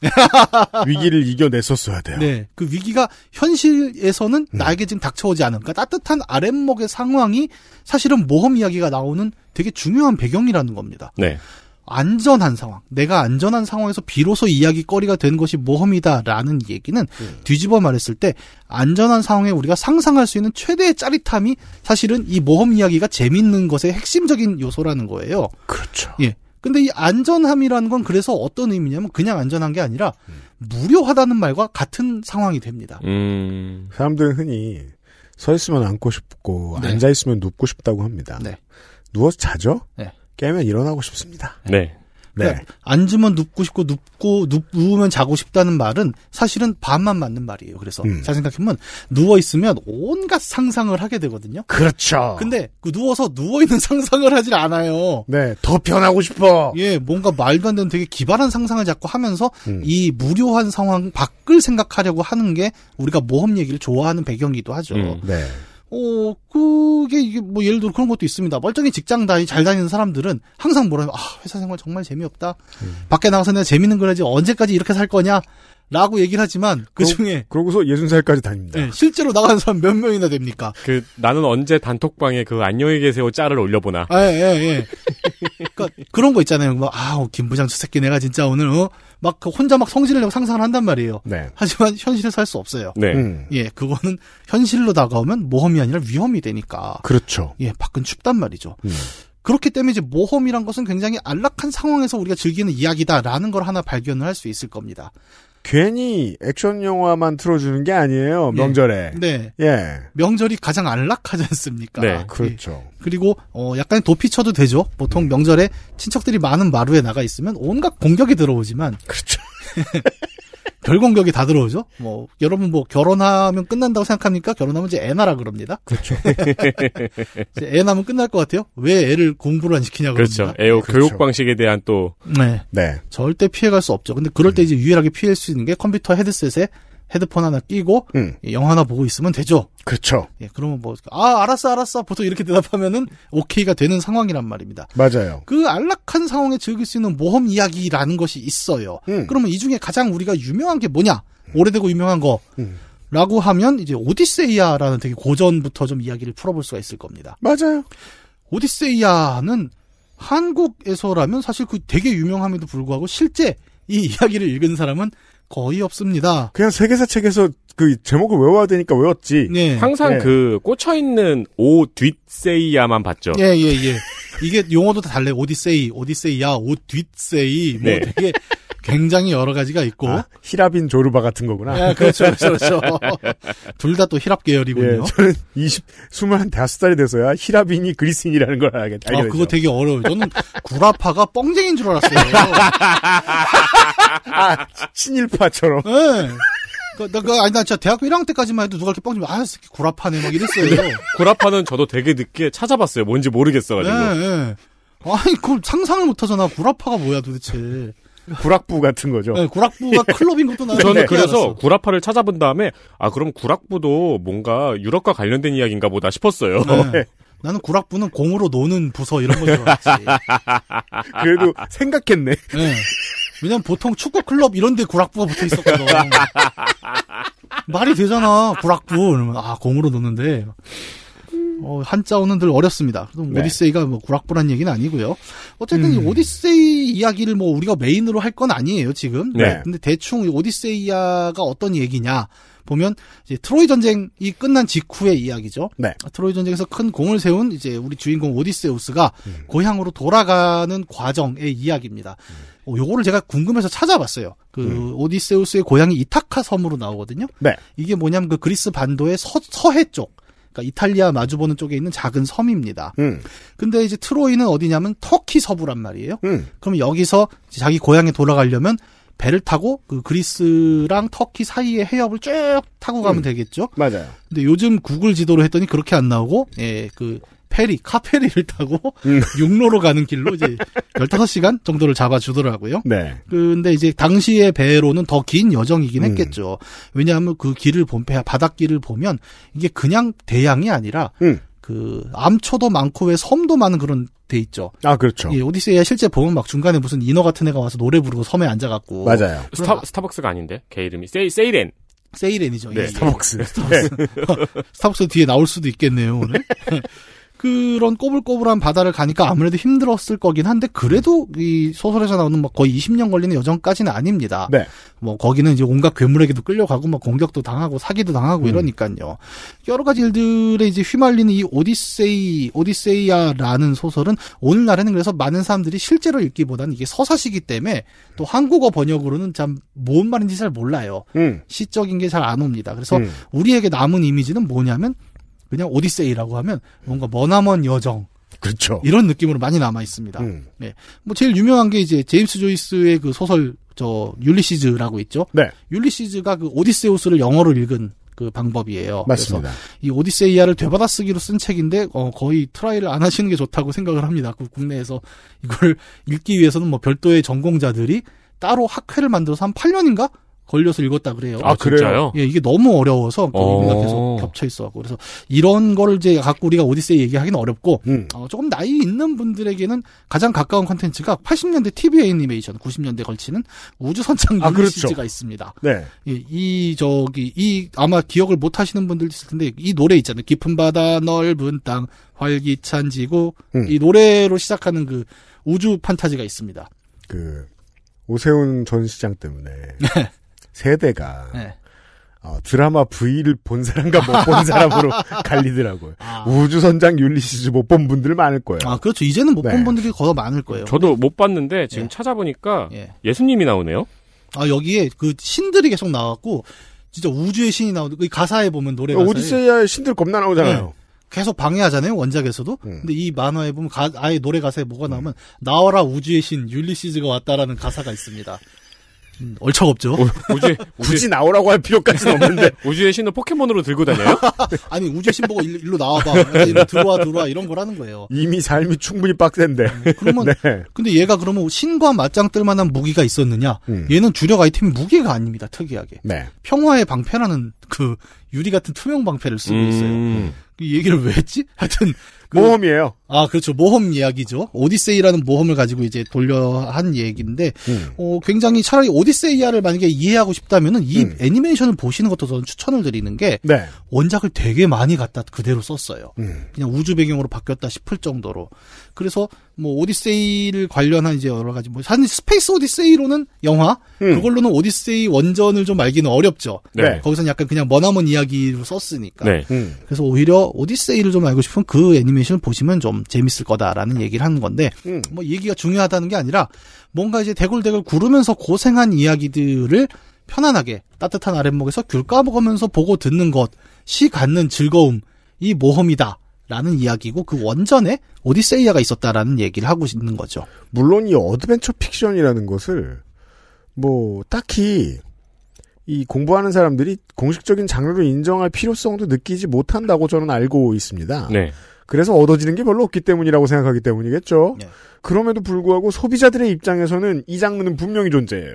위기를 이겨냈었어야 돼요. 네. 그 위기가 현실에서는 나에게 지금 닥쳐오지 않은, 그러니까 따뜻한 아랫목의 상황이 사실은 모험 이야기가 나오는 되게 중요한 배경이라는 겁니다. 네. 안전한 상황, 내가 안전한 상황에서 비로소 이야기거리가 된 것이 모험이다라는 얘기는 뒤집어 말했을 때 안전한 상황에 우리가 상상할 수 있는 최대의 짜릿함이 사실은 이 모험 이야기가 재밌는 것의 핵심적인 요소라는 거예요. 그렇죠. 예. 근데 이 안전함이라는 건 그래서 어떤 의미냐면 그냥 안전한 게 아니라 무료하다는 말과 같은 상황이 됩니다. 사람들은 흔히 서 있으면 앉고 싶고, 네. 앉아 있으면 눕고 싶다고 합니다. 네. 누워서 자죠? 네. 깨면 일어나고 싶습니다. 네. 그러니까 네. 앉으면 눕고 싶고, 누우면 자고 싶다는 말은 사실은 반만 맞는 말이에요. 그래서 잘 생각해보면 누워있으면 온갖 상상을 하게 되거든요. 그렇죠. 근데 누워있는 상상을 하질 않아요. 네. 더 변하고 싶어. 예. 뭔가 말도 안 되는 되게 기발한 상상을 자꾸 하면서 이 무료한 상황 밖을 생각하려고 하는 게 우리가 모험 얘기를 좋아하는 배경이기도 하죠. 네. 예를 들어 그런 것도 있습니다. 멀쩡히 잘 다니는 사람들은 항상 뭐라 하면, 회사 생활 정말 재미없다. 밖에 나가서 내가 재밌는 걸 해야지 언제까지 이렇게 살 거냐? 라고 얘기를 하지만, 그 중에. 그러고서 60살까지 다닙니다. 네, 실제로 나가는 사람 몇 명이나 됩니까? 나는 언제 단톡방에 안녕히 계세요 짤을 올려보나. 예. 그니까, 그런 거 있잖아요. 김부장 저 새끼 내가 진짜 오늘, 혼자 성질을 내고 상상을 한단 말이에요. 네. 하지만 현실에서 할 수 없어요. 네. 예, 그거는 현실로 다가오면 모험이 아니라 위험이 되니까. 그렇죠. 예, 밖은 춥단 말이죠. 그렇기 때문에 이제 모험이란 것은 굉장히 안락한 상황에서 우리가 즐기는 이야기다라는 걸 하나 발견을 할 수 있을 겁니다. 괜히 액션 영화만 틀어주는 게 아니에요, 명절에. 네. 예. 명절이 가장 안락하지 않습니까? 네, 그렇죠. 예. 그리고, 약간 도피 쳐도 되죠? 보통 명절에 친척들이 많은 마루에 나가 있으면 온갖 공격이 들어오지만. 그렇죠. 별 공격이 다 들어오죠? 여러분 결혼하면 끝난다고 생각합니까? 결혼하면 이제 애 낳으라 그럽니다. 그렇죠. 이제 애 낳으면 끝날 것 같아요? 왜 애를 공부를 안 시키냐 그럽니다. 그렇죠. 교육 방식에 대한 또. 네. 절대 피해갈 수 없죠. 근데 그럴 때 이제 유일하게 피할 수 있는 게 컴퓨터 헤드셋에 헤드폰 하나 끼고, 영화 하나 보고 있으면 되죠. 그렇죠. 예, 그러면 알았어. 보통 이렇게 대답하면은, 오케이가 되는 상황이란 말입니다. 맞아요. 그 안락한 상황에 즐길 수 있는 모험 이야기라는 것이 있어요. 그러면 이 중에 가장 우리가 유명한 게 뭐냐? 오래되고 유명한 거. 라고 하면, 이제 오디세이아라는 되게 고전부터 좀 이야기를 풀어볼 수가 있을 겁니다. 맞아요. 오디세이아는 한국에서라면 사실 되게 유명함에도 불구하고, 실제 이 이야기를 읽은 사람은 거의 없습니다. 그냥 세계사 책에서 제목을 외워야 되니까 외웠지. 네. 항상 네. 꽂혀있는 오뒷세이야만 봤죠. 예. 이게 용어도 다 달라요. 오디세이, 오디세이야, 오뒷세이. 네. 되게 굉장히 여러 가지가 있고. 히랍인 조르바 같은 거구나. 네, 그렇죠. 둘 다 또 히랍 계열이군요. 예, 저는 25살이 돼서야 히랍인이 그리스인이라는 걸 알게 됐죠. 그거 되게 어려워요. 저는 구라파가 뻥쟁인 줄 알았어요. 친일파처럼. 네. 나 진짜 대학교 1학년 때까지만 해도 누가 이렇게 뻥 치면 아, 새끼 고라파네 막 이랬어요. 네, 고라파는 저도 되게 늦게 찾아봤어요. 뭔지 모르겠어가지고. 네. 아니 그걸 상상을 못하잖아. 구라파가 뭐야 도대체. 구락부 같은 거죠. 네, 구락부가 클럽인 것도 나는. 저는 그래서 알았어. 구라파를 찾아본 다음에 아 그럼 구락부도 뭔가 유럽과 관련된 이야기인가 보다 싶었어요. 네. 나는 구락부는 공으로 노는 부서 이런 거 좋아하지. 그래도 생각했네. 네. 왜냐면 보통 축구 클럽 이런 데 구락부가 붙어 있었거든. 말이 되잖아. 구락부. 이러면 아 공으로 노는데. 한자어는 늘 어렵습니다. 네. 오디세이가 뭐 구락부란 얘기는 아니고요. 어쨌든 이 오디세이 이야기를 뭐 우리가 메인으로 할 건 아니에요 지금. 네. 근데 대충 이 오디세이아가 어떤 얘기냐 보면 이제 트로이 전쟁이 끝난 직후의 이야기죠. 네. 트로이 전쟁에서 큰 공을 세운 이제 우리 주인공 오디세우스가 고향으로 돌아가는 과정의 이야기입니다. 요거를 제가 궁금해서 찾아봤어요. 오디세우스의 고향이 이타카 섬으로 나오거든요. 네. 이게 뭐냐면 그 그리스 반도의 서해 쪽. 그러니까 이탈리아 마주보는 쪽에 있는 작은 섬입니다. 근데 이제 트로이는 어디냐면 터키 서부란 말이에요. 그럼 여기서 자기 고향에 돌아가려면 배를 타고 그 그리스랑 터키 사이의 해협을 쭉 타고 가면 되겠죠. 맞아요. 근데 요즘 구글 지도로 했더니 그렇게 안 나오고, 예, 그 카페리를 타고 육로로 가는 길로 이제 15시간 정도를 잡아주더라고요. 네. 근데 이제 당시의 배로는 더 긴 여정이긴 했겠죠. 왜냐하면 그 길을 바닷길을 보면 이게 그냥 대양이 아니라 그 암초도 많고 왜 섬도 많은 그런 돼 있죠. 아 그렇죠. 예, 오디세이아 실제 보면 막 중간에 무슨 인어 같은 애가 와서 노래 부르고 섬에 앉아갖고. 맞아요. 스타벅스가 아닌데 걔 이름이 세이렌. 세이렌이죠. 네. 예, 스타벅스. 스타벅스 뒤에 나올 수도 있겠네요 오늘. 그런 꼬불꼬불한 바다를 가니까 아무래도 힘들었을 거긴 한데 그래도 이 소설에서 나오는 막 거의 20년 걸리는 여정까지는 아닙니다. 네. 뭐 거기는 이제 온갖 괴물에게도 끌려가고 막 공격도 당하고 사기도 당하고 이러니까요. 여러 가지 일들에 이제 휘말리는 이 오디세이아라는 소설은 오늘날에는 그래서 많은 사람들이 실제로 읽기보다는 이게 서사시기 때문에 또 한국어 번역으로는 참 뭔 말인지 잘 몰라요. 시적인 게 잘 안 옵니다. 그래서 우리에게 남은 이미지는 뭐냐면 그냥 오디세이라고 하면 뭔가 머나먼 여정. 그렇죠. 이런 느낌으로 많이 남아 있습니다. 네. 뭐 제일 유명한 게 이제 제임스 조이스의 그 소설 율리시즈라고 있죠. 네. 율리시즈가 그 오디세우스를 영어로 읽은 그 방법이에요. 맞습니다. 그래서 이 오디세이아를 되받아쓰기로 쓴 책인데 거의 트라이를 안 하시는 게 좋다고 생각을 합니다. 그 국내에서 이걸 읽기 위해서는 뭐 별도의 전공자들이 따로 학회를 만들어서 한 8년인가? 걸려서 읽었다 그래요. 아, 그래요? 예, 이게 너무 어려워서 우리가 계속 겹쳐 있어갖고 그래서 이런 걸 이제 갖고 우리가 오디세이 얘기하기는 어렵고 조금 나이 있는 분들에게는 가장 가까운 컨텐츠가 80년대 TV 애니메이션, 90년대 걸치는 우주선장 율리시즈가 그렇죠. 있습니다. 네. 예, 아마 기억을 못 하시는 분들 있을 텐데 이 노래 있잖아요. 깊은 바다 넓은 땅 활기찬 지구 이 노래로 시작하는 그 우주 판타지가 있습니다. 그 오세훈 전 시장 때문에. 세대가 네. 드라마 V를 본 사람과 못 본 사람으로 갈리더라고요. 아. 우주선장 율리시즈 못 본 분들 많을 거예요. 아 그렇죠. 이제는 못 본 분들이 더 많을 거예요. 저도 못 봤는데 지금 찾아보니까 예수님이 나오네요. 아 여기에 그 신들이 계속 나왔고 진짜 우주의 신이 나오고 그 가사에 보면 노래 가사에 오디세이아의 신들 겁나 나오잖아요. 네. 계속 방해하잖아요 원작에서도. 근데 이 만화에 보면 아예 노래 가사에 뭐가 나오면 나와라 우주의 신 율리시즈가 왔다라는 가사가 있습니다. 얼척없죠. 굳이 나오라고 할 필요까지는 없는데. 우주의 신은 포켓몬으로 들고 다녀요? 아니, 우주의 신 보고 일로 나와봐. 들어와, 이런 거라는 거예요. 이미 삶이 충분히 빡센데. 그러면, 네. 근데 얘가 그러면 신과 맞짱 뜰 만한 무기가 있었느냐? 얘는 주력 아이템이 무게가 아닙니다, 특이하게. 네. 평화의 방패라는 그 유리 같은 투명 방패를 쓰고 있어요. 이 얘기를 왜 했지? 하여튼. 모험이에요. 아, 그렇죠. 모험 이야기죠. 오디세이라는 모험을 가지고 이제 돌려한 얘기인데, 굉장히 차라리 오디세이아를 만약에 이해하고 싶다면은 이 애니메이션을 보시는 것도 저는 추천을 드리는 게, 네. 원작을 되게 많이 갖다 그대로 썼어요. 그냥 우주 배경으로 바뀌었다 싶을 정도로. 그래서 뭐 오디세이를 관련한 이제 여러 가지, 뭐, 사실 스페이스 오디세이로는 영화, 그걸로는 오디세이 원전을 좀 알기는 어렵죠. 네. 거기서는 약간 그냥 머나먼 이야기로 썼으니까. 네. 그래서 오히려 오디세이를 좀 알고 싶으면 그 애니메이션을 보시면 좀 재밌을 거다라는 얘기를 하는 건데 뭐 얘기가 중요하다는 게 아니라 뭔가 이제 대굴대굴 구르면서 고생한 이야기들을 편안하게 따뜻한 아랫목에서 귤 까먹으면서 보고 듣는 것이 갖는 즐거움이 모험이다라는 이야기고 그 원전에 오디세이아가 있었다라는 얘기를 하고 있는 거죠. 물론 이 어드벤처 픽션이라는 것을 뭐 딱히 이 공부하는 사람들이 공식적인 장르로 인정할 필요성도 느끼지 못한다고 저는 알고 있습니다. 네. 그래서 얻어지는 게 별로 없기 때문이라고 생각하기 때문이겠죠. 네. 그럼에도 불구하고 소비자들의 입장에서는 이 장르는 분명히 존재해요.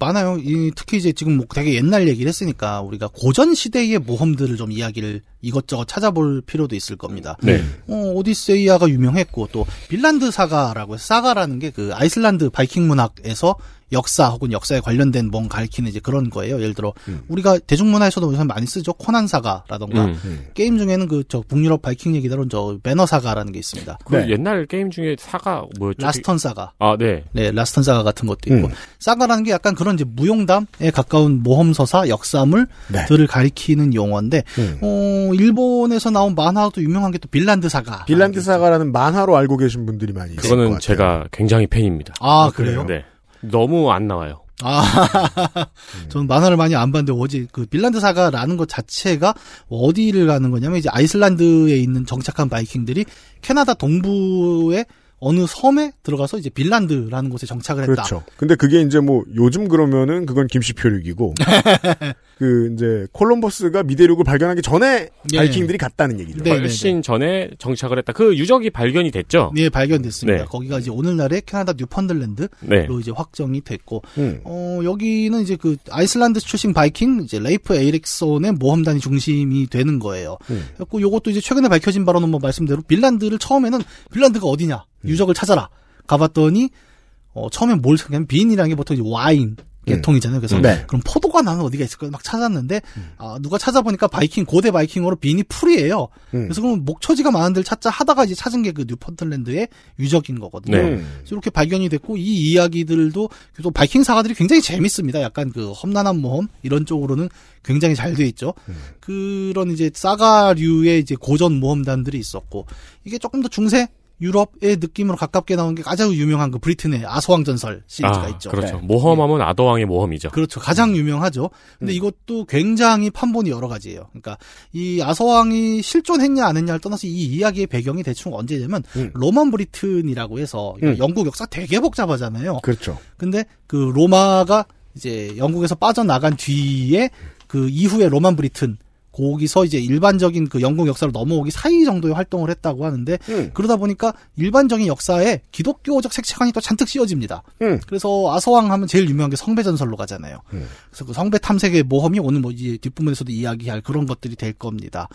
많아요. 특히 이제 지금 뭐 되게 옛날 얘기를 했으니까 우리가 고전 시대의 모험들을 좀 이야기를 이것저것 찾아볼 필요도 있을 겁니다. 네. 오디세이아가 유명했고 또 빈란드 사가라고 해서 사가라는 게 그 아이슬란드 바이킹 문학에서 역사 혹은 역사에 관련된 뭔 가리키는 이제 그런 거예요. 예를 들어 우리가 대중문화에서도 요즘 많이 쓰죠. 코난 사가라던가 게임 중에는 그 저 북유럽 바이킹 얘기 다룬 저 배너 사가라는 게 있습니다. 그 네. 옛날 게임 중에 사가 뭐였죠? 라스턴 사가. 아, 네. 네, 라스턴 사가 같은 것도 있고. 사가라는 게 약간 그런 이제 무용담에 가까운 모험서사, 역사물들을 네. 가리키는 용어인데 일본에서 나온 만화도 유명한 게 또 빈란드 사가. 빈란드 사가라는 만화로 알고 계신 분들이 많이 있어요. 그거는 있을 제가 같아요. 굉장히 팬입니다. 아, 그래요? 네. 너무 안 나와요. 저는 만화를 많이 안 봤는데 어제 그 빈란드 사가라는 것 자체가 어디를 가는 거냐면 이제 아이슬란드에 있는 정착한 바이킹들이 캐나다 동부의 어느 섬에 들어가서 이제 빈란드라는 곳에 정착을 했다. 그렇죠. 근데 그게 이제 뭐 요즘 그러면은 그건 김씨표류기고 그 이제 콜럼버스가 미대륙을 발견하기 전에 바이킹들이 갔다는 얘기죠. 네네네. 훨씬 전에 정착을 했다. 그 유적이 발견이 됐죠? 네, 발견됐습니다. 네. 거기가 이제 오늘날의 캐나다 뉴펀들랜드로 네. 이제 확정이 됐고 여기는 이제 그 아이슬란드 출신 바이킹 이제 레이프 에이릭손의 모험단이 중심이 되는 거예요. 그리고 요것도 이제 최근에 밝혀진 바로는 뭐 말씀대로 빈란드를 처음에는 빈란드가 어디냐? 유적을 찾아라. 가봤더니, 처음엔 뭘 생각하면, 빈이라는 게 보통 이제 와인 계통이잖아요. 그래서, 네. 그럼 포도가 나는 어디가 있을까? 막 찾았는데, 누가 찾아보니까 바이킹, 고대 바이킹어로 빈이 풀이에요. 그래서 그럼 목초지가 많은 데를 찾자 하다가 이제 찾은 게 그 뉴펀틀랜드의 유적인 거거든요. 네. 그래서 이렇게 발견이 됐고, 이 이야기들도, 또 바이킹 사가들이 굉장히 재밌습니다. 약간 그 험난한 모험, 이런 쪽으로는 굉장히 잘 돼 있죠. 그런 이제 사가류의 이제 고전 모험단들이 있었고, 이게 조금 더 중세? 유럽의 느낌으로 가깝게 나온 게 가장 유명한 그 브리튼의 아서왕 전설 시리즈가 있죠. 그렇죠. 네. 모험하면 아더왕의 모험이죠. 그렇죠. 가장 유명하죠. 근데 이것도 굉장히 판본이 여러 가지예요. 그러니까 이 아서왕이 실존했냐 안 했냐를 떠나서 이 이야기의 배경이 대충 언제냐면 로만 브리튼이라고 해서 영국 역사 되게 복잡하잖아요. 그렇죠. 근데 그 로마가 이제 영국에서 빠져나간 뒤에 그 이후에 로만 브리튼 거기서 이제 일반적인 그 영국 역사로 넘어오기 사이 정도의 활동을 했다고 하는데 그러다 보니까 일반적인 역사에 기독교적 색채관이 또 잔뜩 씌워집니다. 그래서 아서왕 하면 제일 유명한 게 성배 전설로 가잖아요. 그래서 그 성배 탐색의 모험이 오늘 뭐 이제 뒷부분에서도 이야기할 그런 것들이 될 겁니다.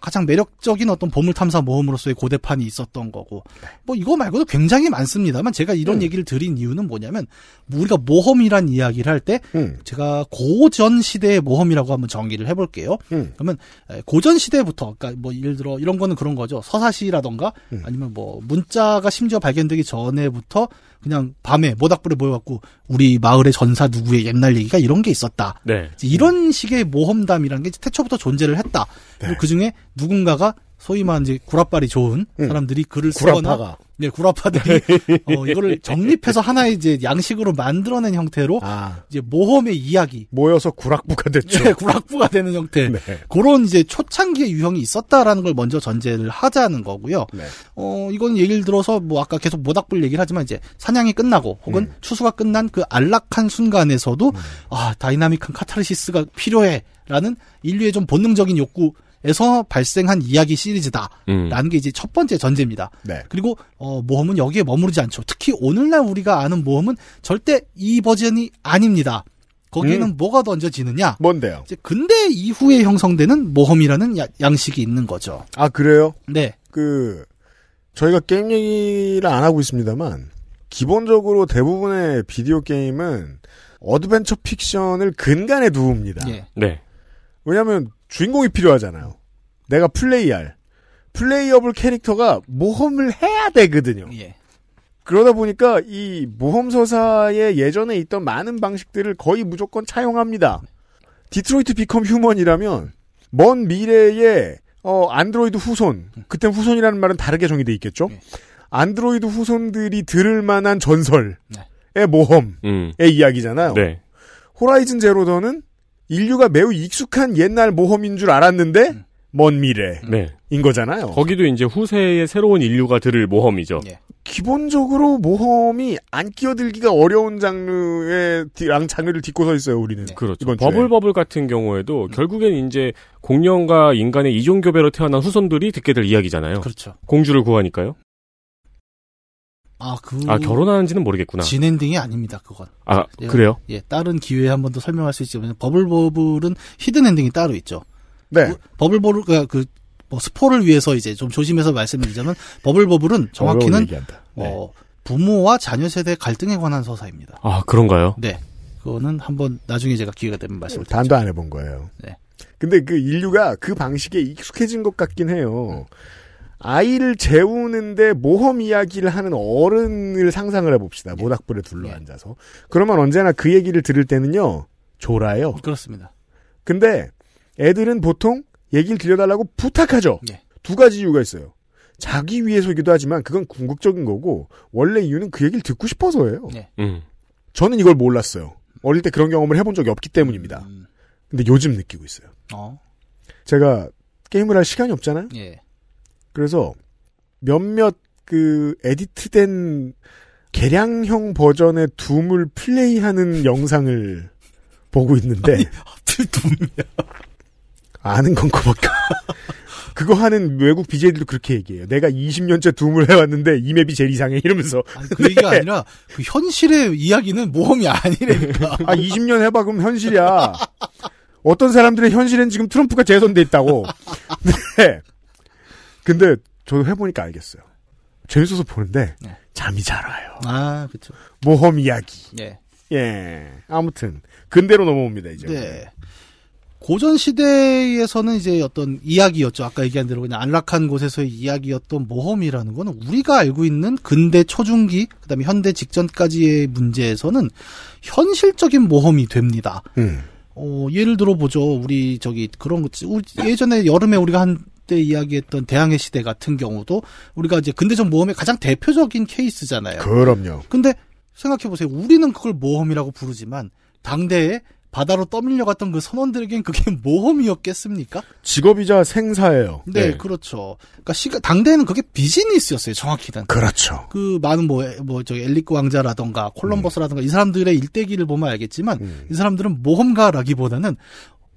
가장 매력적인 어떤 보물 탐사 모험으로서의 고대판이 있었던 거고 뭐 이거 말고도 굉장히 많습니다만 제가 이런 얘기를 드린 이유는 뭐냐면 우리가 모험이란 이야기를 할 때 제가 고전 시대의 모험이라고 한번 정의를 해볼게요. 그러면 고전 시대부터 그러니까 뭐 예를 들어 이런 거는 그런 거죠. 서사시라던가 아니면 뭐 문자가 심지어 발견되기 전에부터 그냥 밤에 모닥불에 모여갖고 우리 마을의 전사 누구의 옛날 얘기가 이런 게 있었다. 네. 이런 식의 모험담이라는 게 태초부터 존재를 했다. 네. 그 중에 누군가가 소위 말한 이제 구라빨이 좋은 사람들이 글을 쓰거나 네, 구라파들이 이거를 정립해서 하나의 이제 양식으로 만들어낸 형태로 이제 모험의 이야기 모여서 구락부가 됐죠. 네, 구락부가 되는 형태. 네. 그런 이제 초창기의 유형이 있었다라는 걸 먼저 전제를 하자는 거고요. 네. 이건 예를 들어서 뭐 아까 계속 모닥불 얘기를 하지만 이제 사냥이 끝나고 혹은 추수가 끝난 그 안락한 순간에서도 다이나믹한 카타르시스가 필요해라는 인류의 좀 본능적인 욕구 에서 발생한 이야기 시리즈다. 라는 게 이제 첫 번째 전제입니다. 네. 그리고 모험은 여기에 머무르지 않죠. 특히 오늘날 우리가 아는 모험은 절대 이 버전이 아닙니다. 거기에는 뭐가 던져지느냐? 뭔데요? 이제 근대 이후에 형성되는 모험이라는 양식이 있는 거죠. 아, 그래요? 네. 저희가 게임 얘기를 안 하고 있습니다만 기본적으로 대부분의 비디오 게임은 어드벤처 픽션을 근간에 두웁니다. 네. 네. 왜냐면 주인공이 필요하잖아요. 내가 플레이할. 플레이어블 캐릭터가 모험을 해야 되거든요. 예. 그러다 보니까 이 모험서사의 예전에 있던 많은 방식들을 거의 무조건 차용합니다. 디트로이트 비컴 휴먼이라면 먼 미래에 안드로이드 후손, 그땐 후손이라는 말은 다르게 정의되어 있겠죠. 안드로이드 후손들이 들을 만한 전설의 모험의 이야기잖아요. 네. 호라이즌 제로던은 인류가 매우 익숙한 옛날 모험인 줄 알았는데 먼 미래인 거잖아요. 거기도 이제 후세의 새로운 인류가 들을 모험이죠. 예. 기본적으로 모험이 안 끼어들기가 어려운 장르를 딛고 서 있어요, 우리는. 네. 그렇죠. 버블버블 같은 경우에도 결국엔 이제 공룡과 인간의 이종교배로 태어난 후손들이 듣게 될 이야기잖아요. 그렇죠. 공주를 구하니까요. 결혼하는지는 모르겠구나. 진엔딩이 아닙니다, 그건. 아, 예, 그래요? 예, 다른 기회에 한 번 더 설명할 수 있지만 버블버블은 히든엔딩이 따로 있죠. 네. 버블버블, 스포를 위해서 이제 좀 조심해서 말씀드리자면, 버블버블은 정확히는, 부모와 자녀 세대 갈등에 관한 서사입니다. 아, 그런가요? 네. 그거는 한번 나중에 제가 기회가 되면 말씀드리겠습니다. 단도 안 해본 거예요. 네. 근데 인류가 그 방식에 익숙해진 것 같긴 해요. 아이를 재우는데 모험 이야기를 하는 어른을 상상을 해봅시다. 모닥불에 둘러앉아서. 그러면 언제나 그 얘기를 들을 때는요, 졸아요. 그렇습니다. 근데, 애들은 보통 얘기를 들려달라고 부탁하죠. 네. 두 가지 이유가 있어요. 자기 위해서이기도 하지만 그건 궁극적인 거고 원래 이유는 그 얘기를 듣고 싶어서예요. 네. 저는 이걸 몰랐어요. 어릴 때 그런 경험을 해본 적이 없기 때문입니다. 근데 요즘 느끼고 있어요. 제가 게임을 할 시간이 없잖아요. 네. 그래서 몇몇 에디트된 개량형 버전의 둠을 플레이하는 영상을 보고 있는데 아니, 하필 둠이야. 아는 건 그밖에. 그거 하는 외국 BJ들도 그렇게 얘기해요. 내가 20년째 둠을 해왔는데 이 맵이 제일 이상해 이러면서. 아니, 그 얘기가 아니라 그 현실의 이야기는 모험이 아니라니까. 20년 해봐 그럼 현실이야. 어떤 사람들의 현실엔 지금 트럼프가 재선돼 있다고. 네. 근데 저도 해보니까 알겠어요. 재밌어서 보는데 잠이 잘 와요. 아, 그렇죠. 모험 이야기. 네. 예. 아무튼 근대로 넘어옵니다 이제. 네. 고전 시대에서는 이제 어떤 이야기였죠. 아까 얘기한 대로 그냥 안락한 곳에서의 이야기였던 모험이라는 거는 우리가 알고 있는 근대 초중기, 그다음에 현대 직전까지의 문제에서는 현실적인 모험이 됩니다. 예를 들어보죠. 우리 그런 거지. 예전에 여름에 우리가 한때 이야기했던 대항해 시대 같은 경우도 우리가 이제 근대적 모험의 가장 대표적인 케이스잖아요. 그럼요. 근데 생각해보세요. 우리는 그걸 모험이라고 부르지만 당대에 바다로 떠밀려갔던 그 선원들에겐 그게 모험이었겠습니까? 직업이자 생사예요. 네, 네. 그렇죠. 그러니까 당대에는 그게 비즈니스였어요, 정확히는. 그렇죠. 그 많은 엘리크 왕자라던가 콜럼버스라던가 이 사람들의 일대기를 보면 알겠지만 이 사람들은 모험가라기보다는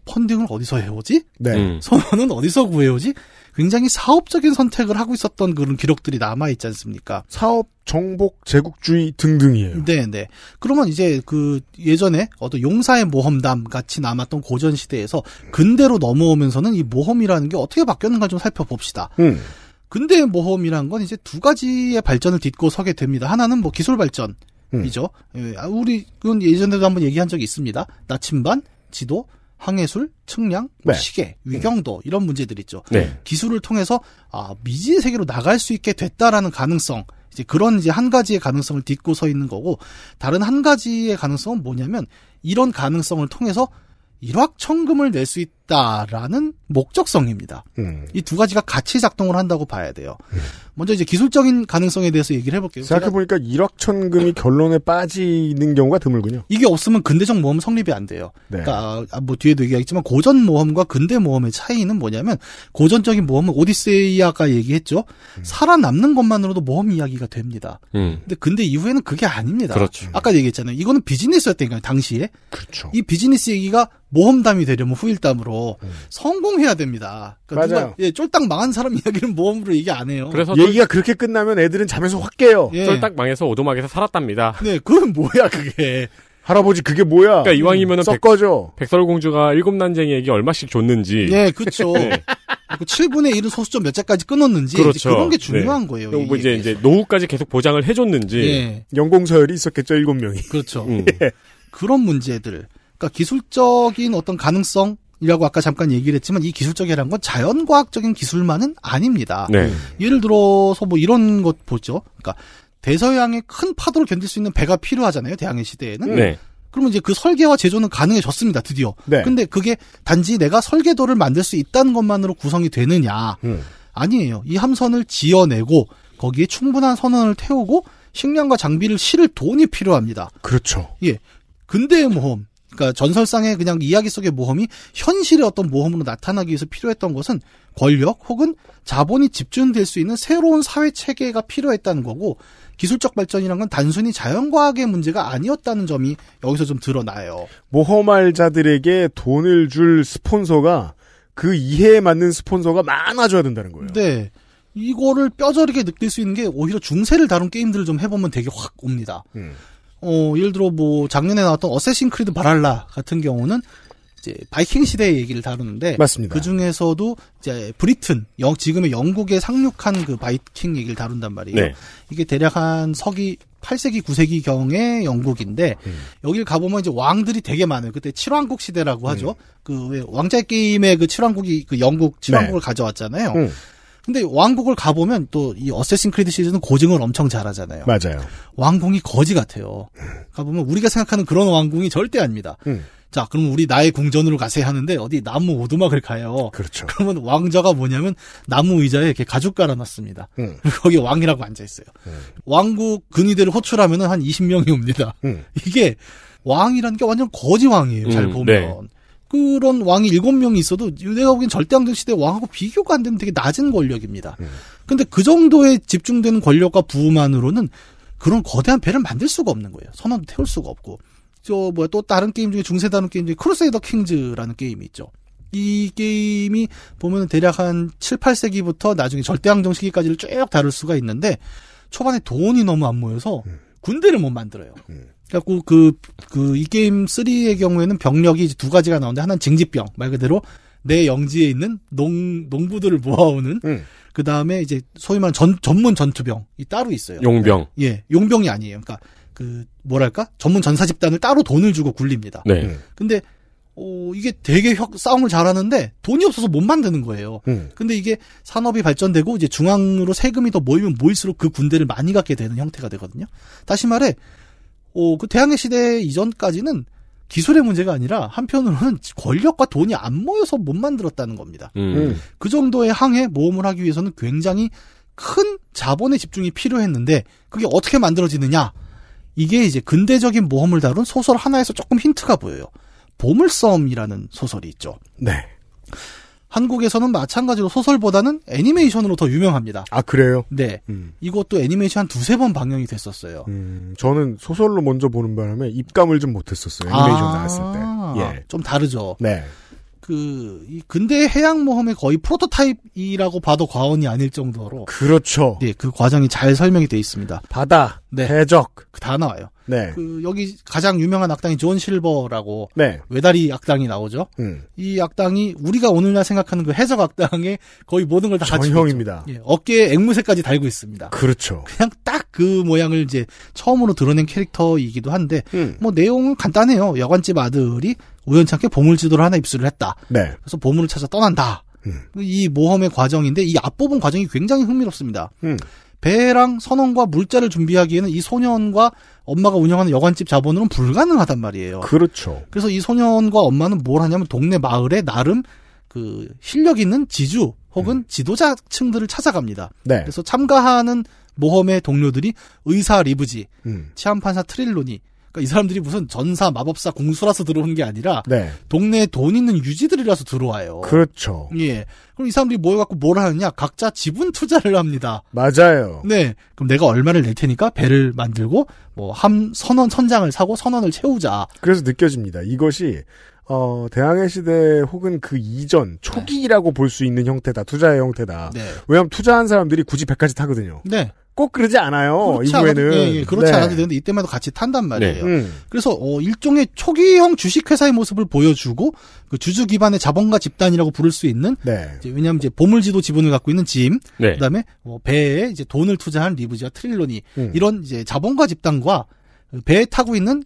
펀딩을 어디서 해오지? 네. 선원은 어디서 구해오지? 굉장히 사업적인 선택을 하고 있었던 그런 기록들이 남아있지 않습니까? 사업, 정복, 제국주의 등등이에요. 네네. 그러면 이제 예전에 어떤 용사의 모험담 같이 남았던 고전시대에서 근대로 넘어오면서는 이 모험이라는 게 어떻게 바뀌었는가 좀 살펴봅시다. 근대의 모험이라는 건 이제 두 가지의 발전을 딛고 서게 됩니다. 하나는 기술 발전이죠. 우리, 그건 예전에도 한번 얘기한 적이 있습니다. 나침반, 지도, 항해술, 측량, 시계, 위경도 이런 문제들 있죠. 네. 기술을 통해서 미지의 세계로 나갈 수 있게 됐다라는 가능성, 이제 한 가지의 가능성을 딛고 서 있는 거고, 다른 한 가지의 가능성은 뭐냐면 이런 가능성을 통해서 일확천금을 낼 수 있다라는 목적성입니다. 이 두 가지가 같이 작동을 한다고 봐야 돼요. 먼저 이제 기술적인 가능성에 대해서 얘기를 해볼게요. 생각해보니까 일확천금이 결론에 빠지는 경우가 드물군요. 이게 없으면 근대적 모험 성립이 안 돼요. 네. 그러니까 뒤에도 얘기하겠지만 고전 모험과 근대 모험의 차이는 뭐냐면 고전적인 모험은 오디세이아가 얘기했죠. 살아남는 것만으로도 모험 이야기가 됩니다. 근데 근대 이후에는 그게 아닙니다. 그렇죠. 아까 얘기했잖아요. 이거는 비즈니스였다니까요, 당시에. 그렇죠. 이 비즈니스 얘기가 모험담이 되려면 후일담으로 성공해야 됩니다. 그러니까 맞아요. 쫄딱 망한 사람 이야기는 모험으로 얘기 안 해요. 그래서 얘기가 그렇게 끝나면 애들은 잠에서 확 깨요. 예. 쫄딱 망해서 오두막에서 살았답니다. 네, 그건 뭐야 그게. 할아버지 그게 뭐야. 그러니까 이왕이면은 섞어줘. 백설공주가 일곱 난쟁이에게 얼마씩 줬는지. 네, 그렇죠. 네. 7분의 1은 소수점 몇 자까지 끊었는지. 그렇죠. 그런 게 중요한 거예요. 그리고 이제 노후까지 계속 보장을 해줬는지. 예. 연공서열이 있었겠죠, 7명이. 그렇죠. 예. 그런 문제들. 그러니까 기술적인 어떤 가능성이라고 아까 잠깐 얘기를 했지만 이 기술적이라는 건 자연과학적인 기술만은 아닙니다. 네. 예를 들어서 이런 것 보죠. 그러니까 대서양의 큰 파도를 견딜 수 있는 배가 필요하잖아요. 대항해 시대에는. 네. 그러면 이제 그 설계와 제조는 가능해졌습니다. 드디어. 네. 근데 그게 단지 내가 설계도를 만들 수 있다는 것만으로 구성이 되느냐. 아니에요. 이 함선을 지어내고 거기에 충분한 선원을 태우고 식량과 장비를 실을 돈이 필요합니다. 그렇죠. 예. 근대의 모험. 그러니까 전설상의 그냥 이야기 속의 모험이 현실의 어떤 모험으로 나타나기 위해서 필요했던 것은 권력 혹은 자본이 집중될 수 있는 새로운 사회 체계가 필요했다는 거고, 기술적 발전이란 건 단순히 자연과학의 문제가 아니었다는 점이 여기서 좀 드러나요. 모험할 자들에게 돈을 줄 스폰서가 그 이해에 맞는 스폰서가 많아져야 된다는 거예요. 네. 이거를 뼈저리게 느낄 수 있는 게 오히려 중세를 다룬 게임들을 좀 해보면 되게 확 옵니다. 예를 들어 뭐 작년에 나왔던 어쌔신 크리드 바랄라 같은 경우는 이제 바이킹 시대의 얘기를 다루는데, 맞습니다. 그 중에서도 이제 브리튼, 지금의 영국에 상륙한 그 바이킹 얘기를 다룬단 말이에요. 네. 이게 대략 한 서기 8세기, 9세기 경의 영국인데, 여기를 가보면 이제 왕들이 되게 많아요. 그때 7왕국 시대라고 하죠. 그 왕자의 게임에 그 7왕국이 그 영국 7왕국을 가져왔잖아요. 근데 왕국을 가보면 또 이 어쌔신 크리드 시리즈는 고증을 엄청 잘하잖아요. 맞아요. 왕궁이 거지 같아요. 가보면 우리가 생각하는 그런 왕궁이 절대 아닙니다. 자, 그럼 우리 나의 궁전으로 가세 하는데 어디 나무 오두막을 가요. 그렇죠. 그러면 왕자가 뭐냐면 나무 의자에 이렇게 가죽 깔아놨습니다. 거기 왕이라고 앉아있어요. 왕국 근위대를 호출하면 한 20명이 옵니다. 이게 왕이라는 게 완전 거지 왕이에요. 잘 보면. 네. 그런 왕이 7명이 있어도 내가 보기엔 절대왕정 시대 왕하고 비교가 안 되는 되게 낮은 권력입니다. 근데 그 정도의 집중된 권력과 부만으로는 그런 거대한 배를 만들 수가 없는 거예요. 선원도 태울 수가 없고. 또 다른 게임 중에 중세 다른 게임 중에 크루세이더 킹즈라는 게임이 있죠. 이 게임이 보면 대략 한 7, 8세기부터 나중에 절대왕정 시기까지를 쭉 다룰 수가 있는데, 초반에 돈이 너무 안 모여서 군대를 못 만들어요. 그래갖고 이 게임 3의 경우에는 병력이 이제 두 가지가 나오는데, 하나는 징집병, 말 그대로 내 영지에 있는 농부들을 모아오는, 그 다음에 이제 소위 말하는 전문 전투병이 따로 있어요. 용병. 예, 용병이 아니에요. 그러니까 전문 전사 집단을 따로 돈을 주고 굴립니다. 네. 근데 이게 되게 싸움을 잘하는데 돈이 없어서 못 만드는 거예요. 근데 이게 산업이 발전되고 이제 중앙으로 세금이 더 모이면 모일수록 그 군대를 많이 갖게 되는 형태가 되거든요. 다시 말해, 그 대항해 시대 이전까지는 기술의 문제가 아니라 한편으로는 권력과 돈이 안 모여서 못 만들었다는 겁니다. 그 정도의 항해 모험을 하기 위해서는 굉장히 큰 자본의 집중이 필요했는데, 그게 어떻게 만들어지느냐? 이게 이제 근대적인 모험을 다룬 소설 하나에서 조금 힌트가 보여요. 보물섬이라는 소설이 있죠. 네. 한국에서는 마찬가지로 소설보다는 애니메이션으로 더 유명합니다. 아, 그래요? 네. 이것도 애니메이션 한 2-3번 방영이 됐었어요. 저는 소설로 먼저 보는 바람에 입감을 좀 못했었어요. 애니메이션 나왔을 때. 예. 좀 다르죠. 네. 이 근대 해양 모험의 거의 프로토타입이라고 봐도 과언이 아닐 정도로. 그렇죠. 네, 그 과정이 잘 설명이 돼 있습니다. 바다, 네. 해적, 다 나와요. 네. 여기 가장 유명한 악당이 존 실버라고. 네. 외다리 악당이 나오죠. 이 악당이 우리가 오늘날 생각하는 그 해적 악당의 거의 모든 걸 다 가지고 있습니다. 예, 어깨에 앵무새까지 달고 있습니다. 그렇죠. 그냥 딱 그 모양을 이제 처음으로 드러낸 캐릭터이기도 한데, 뭐 내용은 간단해요. 여관집 아들이 우연찮게 보물지도를 하나 입수를 했다. 네. 그래서 보물을 찾아 떠난다. 이 모험의 과정인데, 이 앞부분 과정이 굉장히 흥미롭습니다. 배랑 선원과 물자를 준비하기에는 이 소년과 엄마가 운영하는 여관집 자본으로는 불가능하단 말이에요. 그렇죠. 그래서 이 소년과 엄마는 뭘 하냐면 동네 마을에 나름 그 실력 있는 지주 혹은 지도자층들을 찾아갑니다. 네. 그래서 참가하는 모험의 동료들이 의사 리브지, 치안판사 트릴로니, 그러니까 이 사람들이 무슨 전사, 마법사, 공수라서 들어오는 게 아니라, 네. 동네에 돈 있는 유지들이라서 들어와요. 그렇죠. 예. 그럼 이 사람들이 모여갖고 뭘 하느냐? 각자 지분 투자를 합니다. 맞아요. 네. 그럼 내가 얼마를 낼 테니까 배를 만들고, 선장을 사고 선원을 채우자. 그래서 느껴집니다. 이것이, 대항해 시대 혹은 그 이전, 초기라고 볼 수 있는 형태다. 투자의 형태다. 네. 왜냐면 투자한 사람들이 굳이 배까지 타거든요. 네. 꼭 그러지 않아요. 이후에는. 그렇지 않아도 되는데 이때만 해도 같이 탄단 말이에요. 네. 그래서 일종의 초기형 주식회사의 모습을 보여주고, 그 주주 기반의 자본가 집단이라고 부를 수 있는, 네. 이제 왜냐하면 이제 보물지도 지분을 갖고 있는 짐, 네. 그다음에 배에 이제 돈을 투자한 리브지와 트릴로니, 이런 이제 자본가 집단과 배에 타고 있는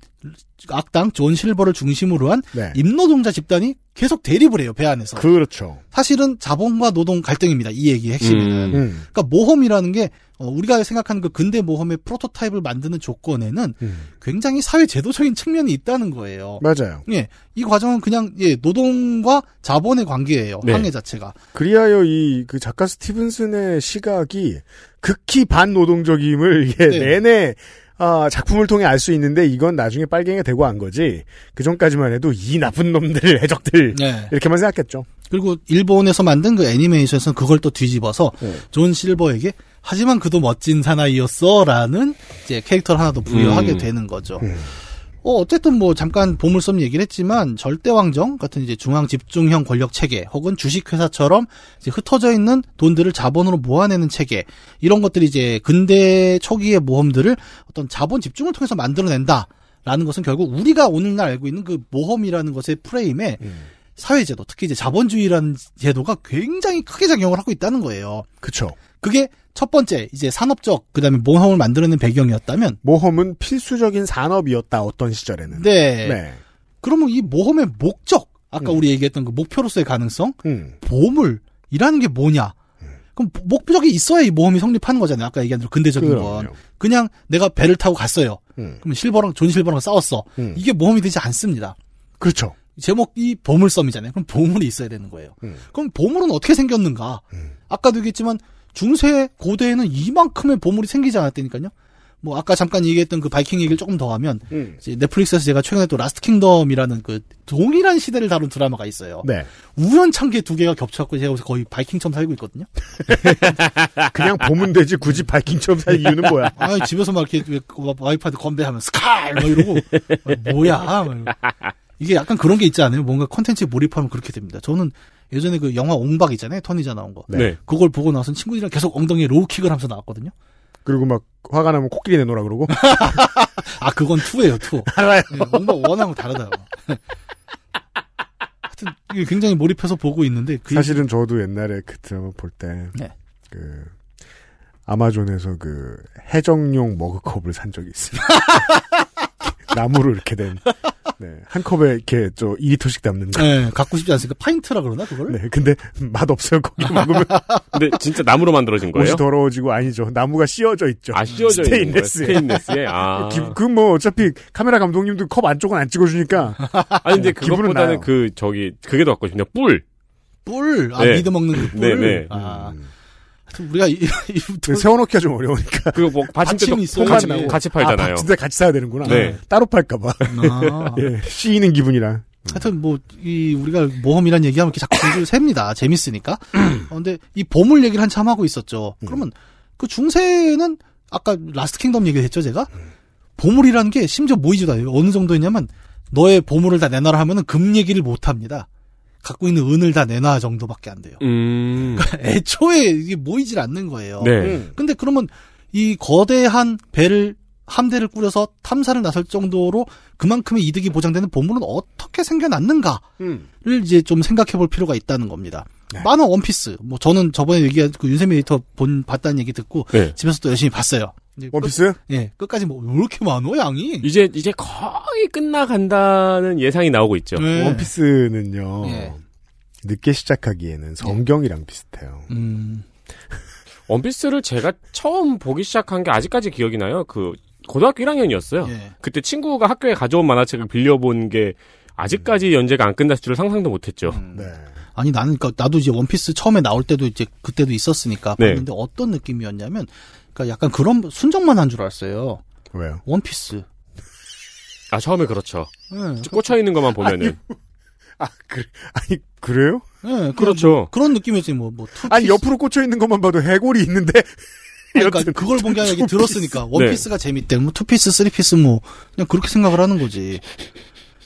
악당 존 실버를 중심으로 한, 네. 임노동자 집단이 계속 대립을 해요, 배 안에서. 그렇죠. 사실은 자본과 노동 갈등입니다, 이 얘기의 핵심에는. 그러니까 모험이라는 게 우리가 생각하는 그 근대 모험의 프로토타입을 만드는 조건에는 굉장히 사회 제도적인 측면이 있다는 거예요. 맞아요. 예, 이 과정은 그냥 노동과 자본의 관계예요. 네. 항해 자체가. 그리하여 이 그 작가 스티븐슨의 시각이 극히 반노동적임을, 네. 내내 작품을 통해 알 수 있는데 이건 나중에 빨갱이가 되고 한 거지 그전까지만 해도 이 나쁜 놈들 해적들 네. 이렇게만 생각했죠. 그리고 일본에서 만든 그 애니메이션에서는 그걸 또 뒤집어서 네. 존 실버에게 하지만 그도 멋진 사나이였어 라는 이제 캐릭터를 하나 더 부여하게 되는 거죠. 어쨌든 뭐 잠깐 보물섬 얘기를 했지만 절대왕정 같은 이제 중앙 집중형 권력 체계 혹은 주식회사처럼 이제 흩어져 있는 돈들을 자본으로 모아내는 체계 이런 것들이 이제 근대 초기의 모험들을 어떤 자본 집중을 통해서 만들어낸다라는 것은 결국 우리가 오늘날 알고 있는 그 모험이라는 것의 프레임에 사회제도 특히 이제 자본주의라는 제도가 굉장히 크게 작용을 하고 있다는 거예요. 그렇죠. 그게 첫 번째 이제 산업적 그다음에 모험을 만들어낸 배경이었다면 모험은 필수적인 산업이었다 어떤 시절에는. 네. 네. 그러면 이 모험의 목적 아까 우리 얘기했던 그 목표로서의 가능성 보물이라는 게 뭐냐? 그럼 목적이 있어야 이 모험이 성립하는 거잖아요. 아까 얘기한 대로 근대적인 건 그냥 내가 배를 타고 갔어요. 그럼 실버랑 존 실버랑 싸웠어. 이게 모험이 되지 않습니다. 그렇죠. 제목이 보물섬이잖아요. 그럼 보물이 있어야 되는 거예요. 그럼 보물은 어떻게 생겼는가? 아까도 얘기했지만 중세, 고대에는 이만큼의 보물이 생기지 않았다니까요. 뭐 아까 잠깐 얘기했던 그 바이킹 얘기를 조금 더 하면 이제 넷플릭스에서 제가 최근에 또 라스트 킹덤이라는 그 동일한 시대를 다룬 드라마가 있어요. 네. 우연찮게 두 개가 겹쳐갖고 제가 거의 바이킹처럼 살고 있거든요. 그냥 보면 되지 굳이 바이킹처럼 살 이유는 뭐야? 아 집에서 막 이렇게 와이프한테 건배하면 스카이 막 이러고 뭐야? 막 이러고. 이게 약간 그런 게 있지 않아요? 뭔가 컨텐츠에 몰입하면 그렇게 됩니다. 저는 예전에 그 영화 옹박 있잖아요. 턴이자 나온 거. 네. 그걸 보고 나선 친구들이랑 계속 엉덩이에 로우킥을 하면서 나왔거든요. 그리고 막 화가 나면 코끼리 내놓으라 그러고. 아 그건 2예요. 2. 알아요. 네, 옹박 1하고 다르다요. 하여튼 굉장히 몰입해서 보고 있는데. 그 사실은 저도 옛날에 그 드라마 볼 때 네. 그 아마존에서 그 해적용 머그컵을 산 적이 있습니다. 나무로 이렇게 된. 네, 한 컵에 이렇게 2리터씩 담는 거. 네, 갖고 싶지 않으니까 파인트라 그러나 그걸? 네, 근데 맛 없어요. 거기 먹으면. 근데 진짜 나무로 만들어진 거예요? 옷이 더러워지고 아니죠. 나무가 씌워져 있죠. 아, 씌워져 있는 거예요. 스테인레스에. 아. 그 뭐 어차피 카메라 감독님도 컵 안쪽은 안 찍어주니까. 아니 근데 그것보다는 그 저기 그게 더 갖고 싶네요. 뿔. 아 네. 미드 먹는 그 뿔. 네네. 아. 우리가 세워놓기가 좀 어려우니까. 그리고 뭐 받침대도 있어요. 같이 팔잖아요. 진짜 같이 사야 되는구나. 네. 따로 팔까봐. 아. 예, 씌이는 기분이라. 하여튼 뭐 이 우리가 모험이란 얘기하면 이렇게 자꾸 줄을 셉니다. 재밌으니까. 근데 이 보물 얘기를 한참 하고 있었죠. 그러면 그 중세는 아까 라스트 킹덤 얘기를 했죠 제가. 보물이라는 게 심지어 모이지도 않아요. 어느 정도였냐면 너의 보물을 다 내놔라 하면은 금 얘기를 못 합니다. 갖고 있는 은을 다 내놔 정도밖에 안 돼요. 그러니까 애초에 이게 모이질 않는 거예요. 네. 근데 그러면 이 거대한 배를 함대를 꾸려서 탐사를 나설 정도로 그만큼의 이득이 보장되는 보물은 어떻게 생겨났는가를 이제 좀 생각해볼 필요가 있다는 겁니다. 네. 만화 원피스. 뭐 저는 저번에 얘기한 그 윤세미 에디터 봤다는 얘기 듣고 네. 집에서 또 열심히 봤어요. 원피스? 예, 끝까지 뭐 왜 이렇게 많어 양이? 이제 거의 끝나간다는 예상이 나오고 있죠. 네. 원피스는요 예. 늦게 시작하기에는 성경이랑 예. 비슷해요. 원피스를 제가 처음 보기 시작한 게 아직까지 기억이 나요. 그 고등학교 1학년이었어요. 예. 그때 친구가 학교에 가져온 만화책을 빌려본 게 아직까지 연재가 안 끝났을 줄을 상상도 못했죠. 네. 아니 나는 그러니까 나도 이제 원피스 처음에 나올 때도 이제 그때도 있었으니까 봤는데 네. 어떤 느낌이었냐면. 그러니까 약간 그런 순정만 한 줄 알았어요. 왜요? 원피스. 아 처음에 그렇죠. 네. 꽂혀 있는 것만 보면은. 아니 그래요? 네, 그렇죠. 뭐, 그런 느낌이었지 뭐. 아니 옆으로 꽂혀 있는 것만 봐도 해골이 있는데. 그러니까 그걸 본 게 아니라 이게 들었으니까 원피스가 네. 재밌대. 뭐 투피스, 쓰리피스 뭐 그냥 그렇게 생각을 하는 거지.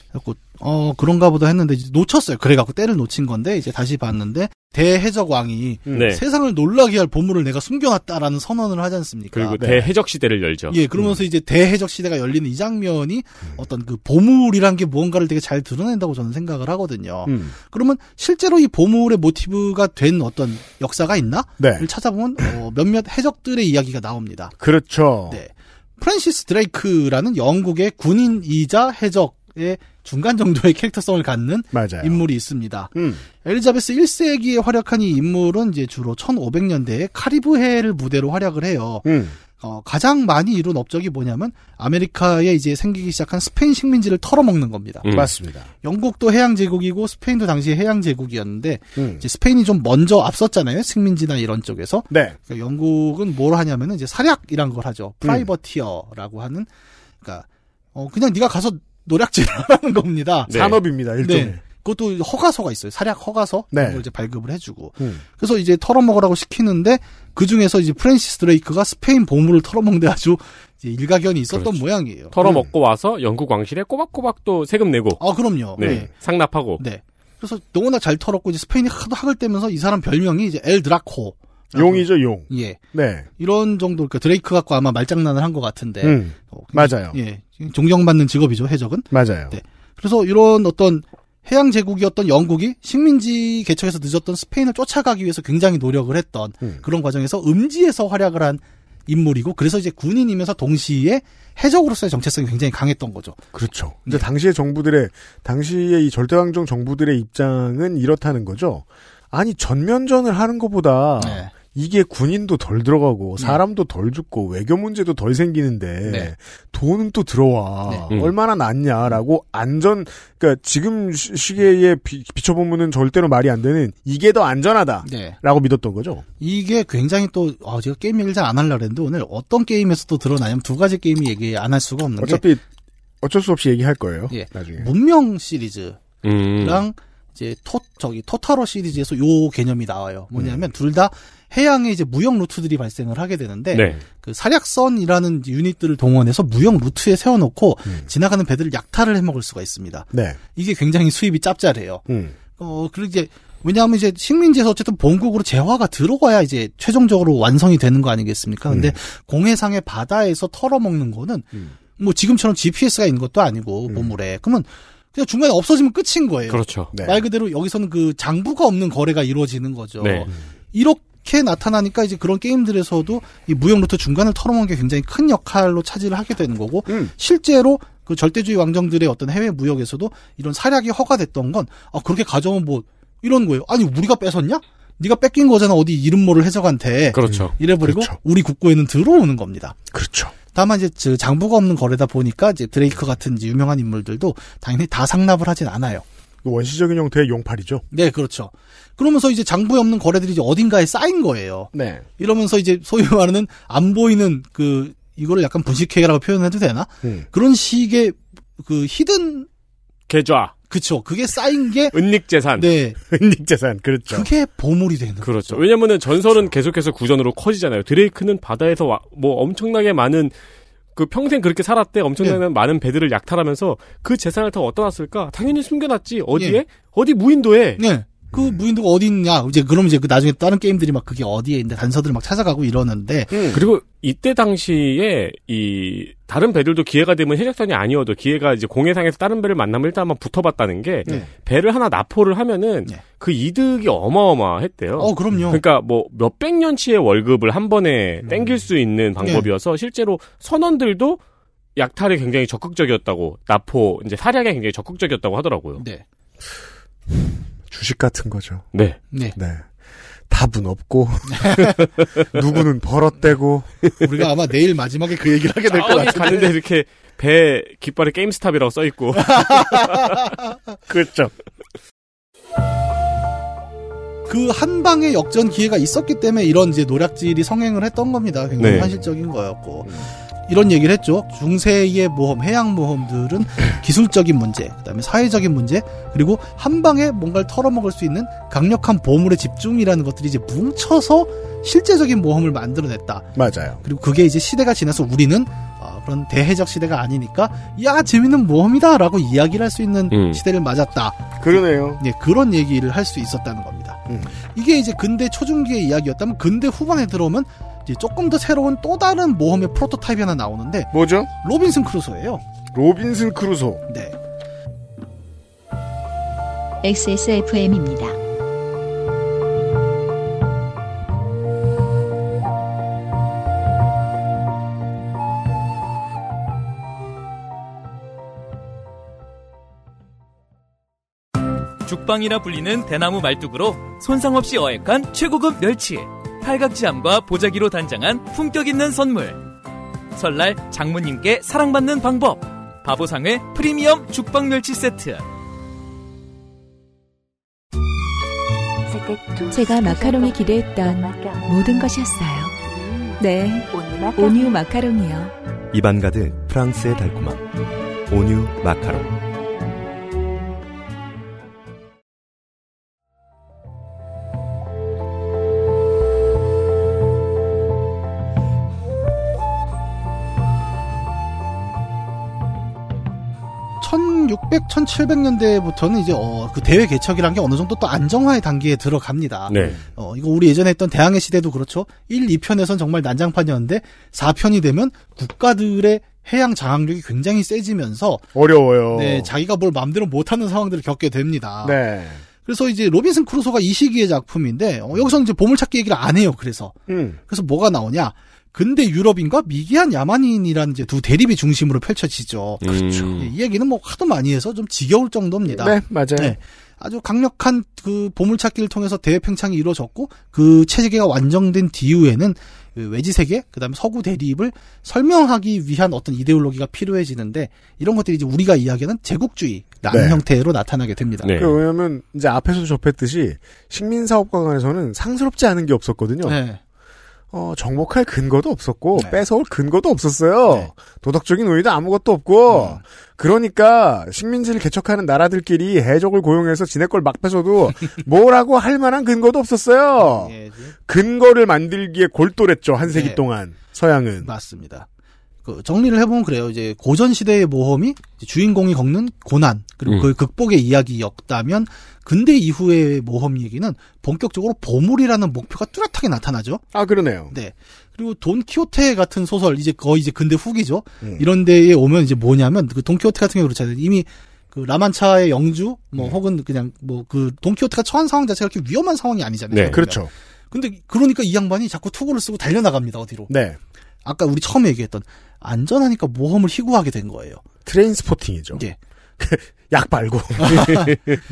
그래갖고 그런가 보다 했는데 이제 놓쳤어요. 그래갖고 때를 놓친 건데 이제 다시 봤는데 대해적 왕이 네. 세상을 놀라게 할 보물을 내가 숨겨놨다라는 선언을 하지 않습니까? 그리고 네. 대해적 시대를 열죠. 예, 그러면서 이제 대해적 시대가 열리는 이 장면이 어떤 그 보물이란 게 무언가를 되게 잘 드러낸다고 저는 생각을 하거든요. 그러면 실제로 이 보물의 모티브가 된 어떤 역사가 있나를 네. 찾아보면 몇몇 해적들의 이야기가 나옵니다. 그렇죠. 네, 프랜시스 드레이크라는 영국의 군인이자 해적의 중간 정도의 캐릭터성을 갖는 맞아요. 인물이 있습니다. 엘리자베스 1세기에 활약한 이 인물은 이제 주로 1500년대에 카리브해를 무대로 활약을 해요. 가장 많이 이룬 업적이 뭐냐면 아메리카에 이제 생기기 시작한 스페인 식민지를 털어먹는 겁니다. 맞습니다. 영국도 해양제국이고 스페인도 당시 해양제국이었는데 이제 스페인이 좀 먼저 앞섰잖아요. 식민지나 이런 쪽에서. 네. 그러니까 영국은 뭘 하냐면은 이제 사략이란 걸 하죠. 프라이버티어라고 하는. 그러니까 그냥 네가 가서 노략질을 하는 겁니다. 네. 산업입니다. 일종의. 네. 그것도 허가서가 있어요. 사략 허가서. 네. 그걸 이제 발급을 해주고. 그래서 이제 털어먹으라고 시키는데 그 중에서 이제 프랜시스 드레이크가 스페인 보물을 털어먹는데 아주 이제 일가견이 있었던 그렇지. 모양이에요. 털어먹고 와서 영국 왕실에 꼬박꼬박 또 세금 내고. 아, 그럼요. 네. 네. 상납하고. 네. 그래서 너무나 잘 털었고 이제 스페인이 하도 학을 떼면서 이 사람 별명이 이제 엘 드라코. 용이죠, 용. 예. 네. 이런 정도, 그러니까 드레이크 갖고 아마 말장난을 한 것 같은데. 맞아요. 예. 존경받는 직업이죠, 해적은. 맞아요. 네. 그래서 이런 어떤 해양 제국이었던 영국이 식민지 개척에서 늦었던 스페인을 쫓아가기 위해서 굉장히 노력을 했던 그런 과정에서 음지에서 활약을 한 인물이고, 그래서 이제 군인이면서 동시에 해적으로서의 정체성이 굉장히 강했던 거죠. 그렇죠. 근데 당시의 정부들의, 당시의 이 절대왕정 정부들의 입장은 이렇다는 거죠. 아니, 전면전을 하는 것보다 네. 이게 군인도 덜 들어가고 사람도 덜 죽고 외교 문제도 덜 생기는데 네. 돈은 또 들어와. 네. 얼마나 낫냐라고 안전 그러니까 지금 시계에 비춰보면은 절대로 말이 안 되는 이게 더 안전하다라고 네. 믿었던 거죠. 이게 굉장히 또 제가 게임 얘기를 잘 안 하려고 했는데 오늘 어떤 게임에서 또 드러나냐면 두 가지 게임이 얘기 안 할 수가 없는 어차피 게 어쩔 수 없이 얘기할 거예요. 예. 나중에. 문명 시리즈랑 이제 토타로 시리즈에서 요 개념이 나와요. 뭐냐면 둘 다 해양에 이제 무역 루트들이 발생을 하게 되는데 네. 그 사략선이라는 유닛들을 동원해서 무역 루트에 세워놓고 지나가는 배들을 약탈을 해먹을 수가 있습니다. 네. 이게 굉장히 수입이 짭짤해요. 그리고 이제 왜냐하면 이제 식민지에서 어쨌든 본국으로 재화가 들어가야 이제 최종적으로 완성이 되는 거 아니겠습니까? 근데 공해상의 바다에서 털어먹는 거는 뭐 지금처럼 GPS가 있는 것도 아니고 보물에 그러면. 그냥 중간에 없어지면 끝인 거예요. 그렇죠. 네. 말 그대로 여기서는 그 장부가 없는 거래가 이루어지는 거죠. 네. 이렇게 나타나니까 이제 그런 게임들에서도 이 무역 루트 중간을 털어먹는 게 굉장히 큰 역할로 차지를 하게 되는 거고 실제로 그 절대주의 왕정들의 어떤 해외 무역에서도 이런 사략이 허가됐던 건 아, 그렇게 가져오면 뭐 이런 거예요. 아니 우리가 뺏었냐? 네가 뺏긴 거잖아. 어디 이름 모를 해적한테. 그렇죠. 이래버리고 그렇죠. 우리 국고에는 들어오는 겁니다. 그렇죠. 다만 이제 장부가 없는 거래다 보니까 이제 드레이크 같은 이제 유명한 인물들도 당연히 다 상납을 하진 않아요. 원시적인 형태의 용팔이죠. 네, 그렇죠. 그러면서 이제 장부에 없는 거래들이 이제 어딘가에 쌓인 거예요. 네. 이러면서 이제 소위 말하는 안 보이는 그 이거를 약간 분식회계라고 표현해도 되나? 그런 식의 그 히든 계좌. 그렇죠. 그게 쌓인 게 은닉재산. 네. 은닉재산. 그렇죠. 그게 보물이 되는 거죠. 그렇죠. 왜냐면은 전설은 그렇죠. 계속해서 구전으로 커지잖아요. 드레이크는 바다에서 뭐 엄청나게 많은 그 평생 그렇게 살았대. 엄청나게 네. 많은 배들을 약탈하면서 그 재산을 다 어디다 놨을까? 당연히 숨겨놨지. 어디에? 네. 어디 무인도에. 네. 그 무인도가 어디 있냐. 이제 그럼 이제 그 나중에 다른 게임들이 막 그게 어디에 있는데 단서들을 막 찾아가고 이러는데. 그리고 이때 당시에 이 다른 배들도 기회가 되면 해적선이 아니어도 기회가 이제 공해상에서 다른 배를 만나면 일단 한번 붙어봤다는 게 네. 배를 하나 납포를 하면은 네. 그 이득이 어마어마했대요. 그럼요. 그러니까 뭐 몇백 년치의 월급을 한 번에 땡길 수 있는 방법이어서 네. 실제로 선원들도 약탈에 굉장히 적극적이었다고 납포 이제 사략에 굉장히 적극적이었다고 하더라고요. 네. 주식 같은 거죠. 네. 네. 네. 답은 없고 누구는 벌어대고 우리가 아마 내일 마지막에 그 얘기를 하게 될 것 같은데 갔는데 이렇게 배 깃발에 게임스탑이라고 써 있고 그렇죠. 그 한 방의 역전 기회가 있었기 때문에 이런 이제 노략질이 성행을 했던 겁니다. 굉장히 네. 현실적인 거였고. 이런 얘기를 했죠. 중세의 모험, 해양 모험들은 기술적인 문제, 그다음에 사회적인 문제, 그리고 한 방에 뭔가를 털어먹을 수 있는 강력한 보물의 집중이라는 것들이 이제 뭉쳐서 실제적인 모험을 만들어냈다. 맞아요. 그리고 그게 이제 시대가 지나서 우리는 그런 대해적 시대가 아니니까 야 재밌는 모험이다라고 이야기를 할 수 있는 시대를 맞았다. 그러네요. 네, 그런 얘기를 할 수 있었다는 겁니다. 이게 이제 근대 초중기의 이야기였다면 근대 후반에 들어오면 이제 조금 더 새로운 또 다른 모험의 프로토타입이 하나 나오는데 뭐죠? 로빈슨 크루소예요. 로빈슨 크루소. 네. XSFM입니다. 죽방이라 불리는 대나무 말뚝으로 손상 없이 어획한 최고급 멸치. 팔각지함과 보자기로 단장한 품격 있는 선물 설날 장모님께 사랑받는 방법, 바보상회 프리미엄 죽방멸치 세트. 제가 마카롱이 기대했던 모든 것이었어요. 네, 오뉴 마카롱이요. 입안 가득 프랑스의 달콤함, 오뉴 마카롱. 백 1700년대부터는 이제 그 대외 개척이란 게 어느 정도 또 안정화의 단계에 들어갑니다. 네. 이거 우리 예전에 했던 대항해 시대도 그렇죠. 1, 2편에선 정말 난장판이었는데 4편이 되면 국가들의 해양 장악력이 굉장히 세지면서 어려워요. 네, 자기가 뭘 마음대로 못하는 상황들을 겪게 됩니다. 네. 그래서 이제 로빈슨 크루소가 이 시기의 작품인데 여기서는 이제 보물찾기 얘기를 안 해요. 그래서 뭐가 나오냐? 근대 유럽인과 미개한 야만인이라는 이제 두 대립이 중심으로 펼쳐지죠. 그렇죠. 이 얘기는 뭐 하도 많이 해서 좀 지겨울 정도입니다. 네, 맞아요. 네, 아주 강력한 그 보물찾기를 통해서 대외팽창이 이루어졌고 그 체제가 완성된 뒤후에는 외지세계, 그 다음에 서구 대립을 설명하기 위한 어떤 이데올로기가 필요해지는데 이런 것들이 이제 우리가 이야기하는 제국주의라는 네. 형태로 나타나게 됩니다. 네. 왜냐하면 이제 앞에서도 접했듯이 식민사업과 관해서는 상스럽지 않은 게 없었거든요. 네. 정복할 근거도 없었고 네. 뺏어올 근거도 없었어요. 네. 도덕적인 의의도 아무것도 없고 그러니까 식민지를 개척하는 나라들끼리 해적을 고용해서 지네 걸 막 뺏어도 뭐라고 할 만한 근거도 없었어요. 네. 근거를 만들기에 골똘했죠. 한 세기 네. 동안 서양은. 맞습니다. 그 정리를 해보면 그래요. 이제 고전 시대의 모험이 이제 주인공이 겪는 고난 그리고 그 극복의 이야기였다면 근대 이후의 모험 얘기는 본격적으로 보물이라는 목표가 뚜렷하게 나타나죠. 아 그러네요. 네. 그리고 돈키호테 같은 소설 이제 거의 이제 근대 후기죠. 이런 데에 오면 이제 뭐냐면 그 돈키호테 같은 경우 그렇잖아요. 이미 그 라만차의 영주 뭐 혹은 그냥 뭐 그 돈키호테가 처한 상황 자체가 그렇게 위험한 상황이 아니잖아요. 네, 그렇죠. 근데 그러니까 이 양반이 자꾸 투구를 쓰고 달려 나갑니다 어디로. 네. 아까 우리 처음에 얘기했던 안전하니까 모험을 희구하게 된 거예요. 트레인스포팅이죠. 예. 약 빨고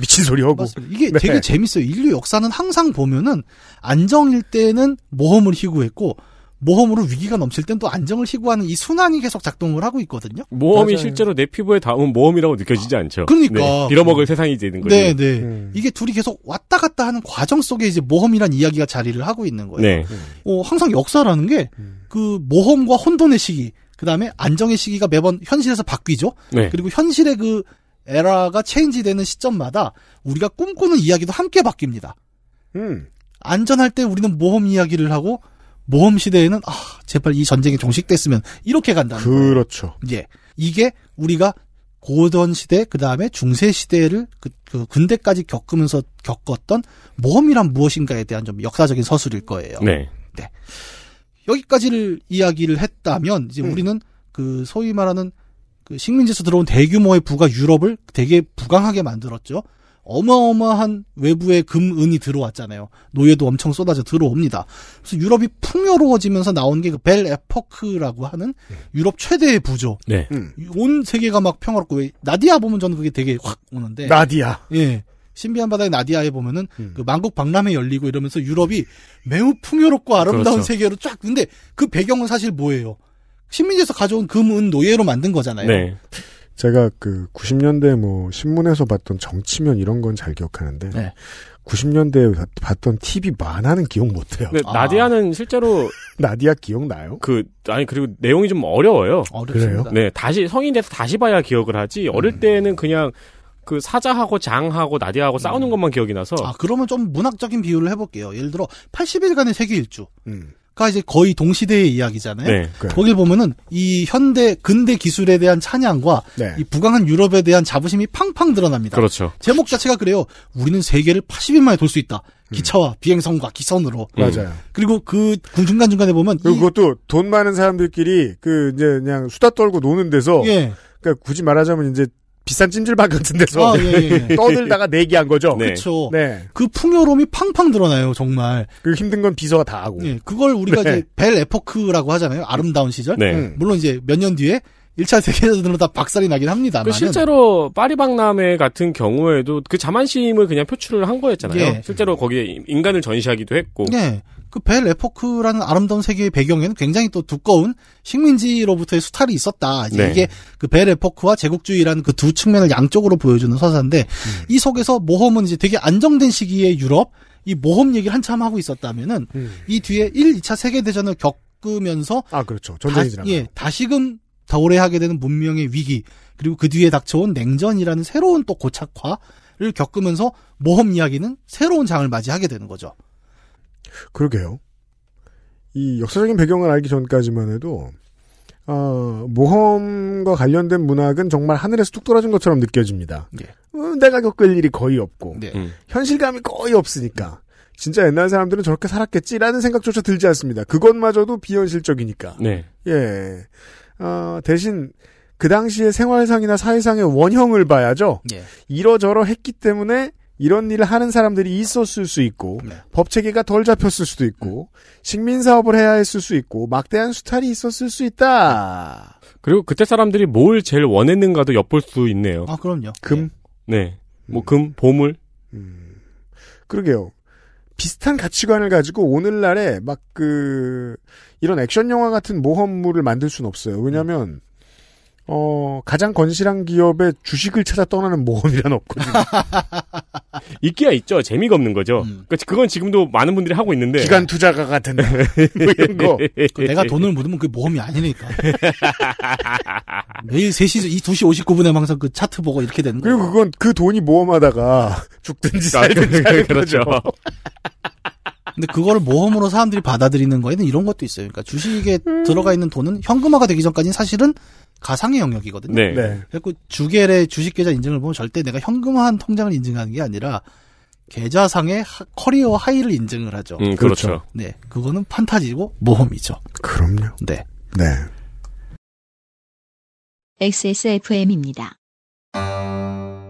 미친 소리 하고. 맞습니다. 이게 네. 되게 재밌어요. 인류 역사는 항상 보면은 안정일 때는 모험을 희구했고 모험으로 위기가 넘칠 땐 또 안정을 희구하는 이 순환이 계속 작동을 하고 있거든요. 모험이 맞아요. 실제로 내 피부에 닿으면 모험이라고 느껴지지 않죠. 그러니까. 네, 빌어먹을 세상이 되는 거죠. 네, 네. 이게 둘이 계속 왔다 갔다 하는 과정 속에 이제 모험이란 이야기가 자리를 하고 있는 거예요. 네. 항상 역사라는 게 그 모험과 혼돈의 시기, 그 다음에 안정의 시기가 매번 현실에서 바뀌죠. 네. 그리고 현실의 그 에라가 체인지되는 시점마다 우리가 꿈꾸는 이야기도 함께 바뀝니다. 안전할 때 우리는 모험 이야기를 하고 모험 시대에는 제발 이 전쟁이 종식됐으면 이렇게 간다는 거예요. 그렇죠. 예, 이게 우리가 고전 시대 그 다음에 중세 시대를 그 근대까지 겪으면서 겪었던 모험이란 무엇인가에 대한 좀 역사적인 서술일 거예요. 네. 네. 여기까지를 이야기를 했다면 이제 우리는 그 소위 말하는 그 식민지에서 들어온 대규모의 부가 유럽을 되게 부강하게 만들었죠. 어마어마한 외부의 금은이 들어왔잖아요. 노예도 엄청 쏟아져 들어옵니다. 그래서 유럽이 풍요로워지면서 나온 게 그 벨 에포크라고 하는 유럽 최대의 부죠. 네. 온 세계가 막 평화롭고 나디아 보면 저는 그게 되게 확 오는데. 나디아. 예. 신비한 바다의 나디아에 보면은 그 만국 박람회 열리고 이러면서 유럽이 매우 풍요롭고 아름다운 그렇죠. 세계로 쫙. 근데 그 배경은 사실 뭐예요? 식민지에서 가져온 금은 노예로 만든 거잖아요. 네. 제가 그 90년대 뭐 신문에서 봤던 정치면 이런 건 잘 기억하는데 네. 90년대에 봤던 TV 만화는 기억 못해요. 근데 나디아는 실제로 나디아 기억나요? 그리고 내용이 좀 어려워요. 어렵습니다. 그래요? 네, 다시 성인 돼서 다시 봐야 기억을 하지. 어릴 때는 그냥 그 사자하고 장하고 나디아하고 싸우는 것만 기억이 나서. 아 그러면 좀 문학적인 비유를 해볼게요. 예를 들어 80일간의 세계 일주. 가 이제 거의 동시대의 이야기잖아요. 네, 그래. 거길 보면은 이 근대 기술에 대한 찬양과 네. 이 부강한 유럽에 대한 자부심이 팡팡 드러납니다. 그렇죠. 제목 자체가 그래요. 우리는 세계를 80일 만에 돌 수 있다. 기차와 비행선과 기선으로. 맞아요. 그리고 그 중간중간에 보면 그것도 돈 많은 사람들끼리 그 이제 그냥 수다 떨고 노는 데서 예. 그러니까 굳이 말하자면 이제 비싼 찜질방 같은 데서 예. 떠들다가 내기한 거죠. 네. 그렇죠. 네. 그 풍요로움이 팡팡 드러나요, 정말. 그 힘든 건 비서가 다 하고. 네. 그걸 우리가 네. 이제 벨 에포크라고 하잖아요. 아름다운 시절. 네. 물론 이제 몇 년 뒤에 1차 세계대전으로 다 박살이 나긴 합니다. 그 실제로 파리박람회 같은 경우에도 그 자만심을 그냥 표출을 한 거였잖아요. 예. 실제로 거기에 인간을 전시하기도 했고. 예. 그 벨레포크라는 아름다운 세계의 배경에는 굉장히 또 두꺼운 식민지로부터의 수탈이 있었다. 이제 네. 이게 그 벨레포크와 제국주의라는 그 두 측면을 양쪽으로 보여주는 서사인데 이 속에서 모험은 이제 되게 안정된 시기의 유럽 이 모험 얘기를 한참 하고 있었다면은 이 뒤에 1, 2차 세계대전을 겪으면서 아 그렇죠. 전쟁이잖아요. 예. 다시금 도래하게 되는 문명의 위기 그리고 그 뒤에 닥쳐온 냉전이라는 새로운 또 고착화를 겪으면서 모험 이야기는 새로운 장을 맞이하게 되는 거죠. 그러게요. 이 역사적인 배경을 알기 전까지만 해도 모험과 관련된 문학은 정말 하늘에서 뚝 떨어진 것처럼 느껴집니다. 네. 내가 겪을 일이 거의 없고 네. 현실감이 거의 없으니까 진짜 옛날 사람들은 저렇게 살았겠지라는 생각조차 들지 않습니다. 그것마저도 비현실적이니까. 네. 예. 대신 그 당시의 생활상이나 사회상의 원형을 봐야죠. 예. 이러저러 했기 때문에 이런 일을 하는 사람들이 있었을 수 있고 네. 법 체계가 덜 잡혔을 수도 있고 식민사업을 해야 했을 수 있고 막대한 수탈이 있었을 수 있다. 그리고 그때 사람들이 뭘 제일 원했는가도 엿볼 수 있네요. 아 그럼요. 금? 네. 뭐 금, 보물. 그러게요. 비슷한 가치관을 가지고 오늘날에 막 이런 액션 영화 같은 모험물을 만들 수는 없어요. 왜냐하면 가장 건실한 기업의 주식을 찾아 떠나는 모험이란 없거든요. 있기야 있죠. 재미가 없는 거죠. 그건 지금도 많은 분들이 하고 있는데 기관 투자가 같은 뭐 이런 거. 내가 돈을 묻으면 그게 모험이 아니니까. 매일 2시 59분에 항상 그 차트 보고 이렇게 되는 거예요. 그리고 그건 그 돈이 모험하다가 죽든지 살든지 그렇죠. 근데 그거를 모험으로 사람들이 받아들이는 거에는 이런 것도 있어요. 그러니까 주식에 들어가 있는 돈은 현금화가 되기 전까지는 사실은 가상의 영역이거든요. 네. 네. 그래서 주겔의 주식계좌 인증을 보면 절대 내가 현금화한 통장을 인증하는 게 아니라 계좌상의 커리어 하이를 인증을 하죠. 그렇죠. 네, 그거는 판타지고 모험이죠. 그럼요. 네. 네. XSFM입니다.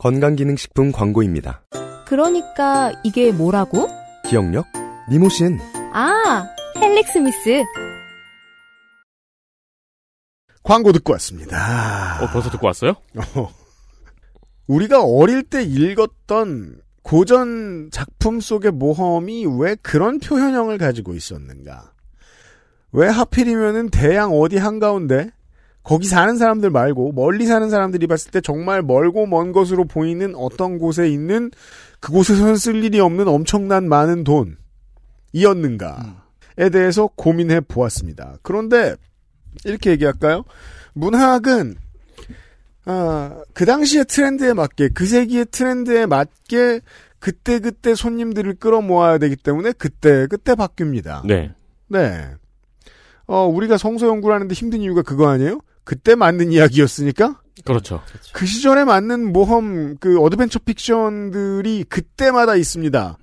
건강기능식품 광고입니다. 그러니까 이게 뭐라고? 기억력? 니모신. 아, 헬릭스미스. 광고 듣고 왔습니다. 벌써 듣고 왔어요? 우리가 어릴 때 읽었던 고전 작품 속의 모험이 왜 그런 표현형을 가지고 있었는가? 왜 하필이면은 대양 어디 한가운데? 거기 사는 사람들 말고 멀리 사는 사람들이 봤을 때 정말 멀고 먼 것으로 보이는 어떤 곳에 있는 그곳에서는 쓸 일이 없는 엄청난 많은 돈이었는가에 대해서 고민해 보았습니다. 그런데 이렇게 얘기할까요? 문학은 그 당시의 트렌드에 맞게 그 세기의 트렌드에 맞게 그때그때 손님들을 끌어모아야 되기 때문에 그때그때 바뀝니다. 네. 네. 우리가 성서 연구를 하는데 힘든 이유가 그거 아니에요? 그때 맞는 이야기였으니까? 그렇죠. 그 시절에 맞는 모험, 어드벤처 픽션들이 그때마다 있습니다.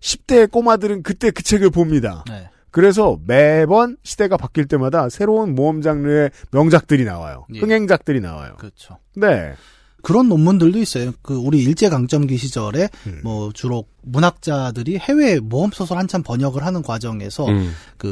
10대의 꼬마들은 그때 그 책을 봅니다. 네. 그래서 매번 시대가 바뀔 때마다 새로운 모험 장르의 명작들이 나와요. 예. 흥행작들이 나와요. 그렇죠. 네. 그런 논문들도 있어요. 우리 일제강점기 시절에, 뭐, 주로 문학자들이 해외 모험소설 한참 번역을 하는 과정에서,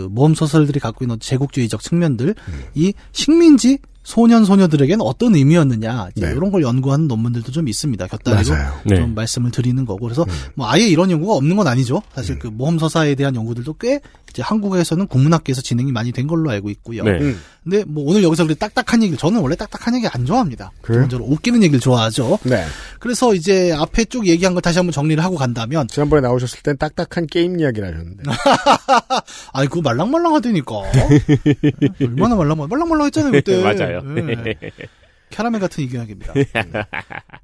모험소설들이 갖고 있는 제국주의적 측면들, 이 식민지 소년, 소녀들에게는 어떤 의미였느냐, 네. 이런 걸 연구하는 논문들도 좀 있습니다. 곁다리로 네. 좀 말씀을 드리는 거고. 그래서, 뭐, 아예 이런 연구가 없는 건 아니죠. 사실 모험서사에 대한 연구들도 꽤, 이제 한국에서는 국문학계에서 진행이 많이 된 걸로 알고 있고요. 네. 근데 뭐 오늘 여기서 그래 딱딱한 얘기를 저는 원래 딱딱한 얘기 안 좋아합니다. 그래요? 먼저 웃기는 얘기를 좋아하죠. 네. 그래서 이제 앞에 쭉 얘기한 걸 다시 한번 정리를 하고 간다면 지난번에 나오셨을 땐 딱딱한 게임 이야기를 하셨는데. 아니 그거 말랑말랑하다니까. 얼마나 말랑말랑했잖아요 그때. 맞아요. 네. 캐러멜 같은 이규약입니다.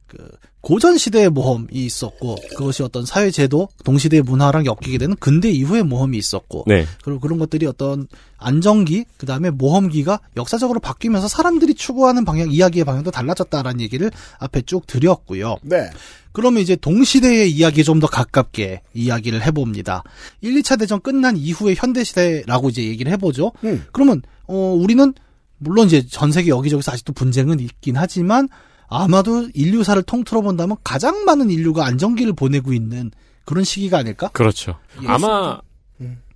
그 고전 시대의 모험이 있었고 그것이 어떤 사회 제도, 동시대의 문화랑 엮이게 되는 근대 이후의 모험이 있었고 네. 그리고 그런 것들이 어떤 안정기, 그다음에 모험기가 역사적으로 바뀌면서 사람들이 추구하는 방향, 이야기의 방향도 달라졌다라는 얘기를 앞에 쭉 드렸고요. 네. 그러면 이제 동시대의 이야기에 좀 더 가깝게 이야기를 해봅니다. 1, 2차 대전 끝난 이후의 현대시대라고 이제 얘기를 해보죠. 그러면 우리는 물론 이제 전 세계 여기저기서 아직도 분쟁은 있긴 하지만 아마도 인류사를 통틀어 본다면 가장 많은 인류가 안정기를 보내고 있는 그런 시기가 아닐까? 그렇죠. 예, 아마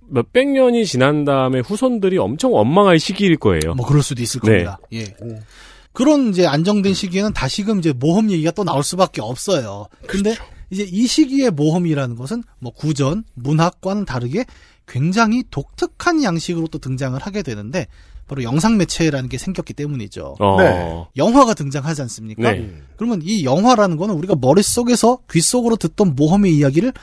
몇백 년이 지난 다음에 후손들이 엄청 원망할 시기일 거예요. 뭐 그럴 수도 있을 겁니다. 네. 예. 그런 이제 안정된 시기에는 다시금 이제 모험 얘기가 또 나올 수밖에 없어요. 근데 그렇죠. 이제 이 시기의 모험이라는 것은 뭐 구전, 문학과는 다르게 굉장히 독특한 양식으로 또 등장을 하게 되는데 바로 영상 매체라는 게 생겼기 때문이죠. 네. 영화가 등장하지 않습니까? 네. 그러면 이 영화라는 거는 우리가 머릿속에서 귓속으로 듣던 모험의 이야기를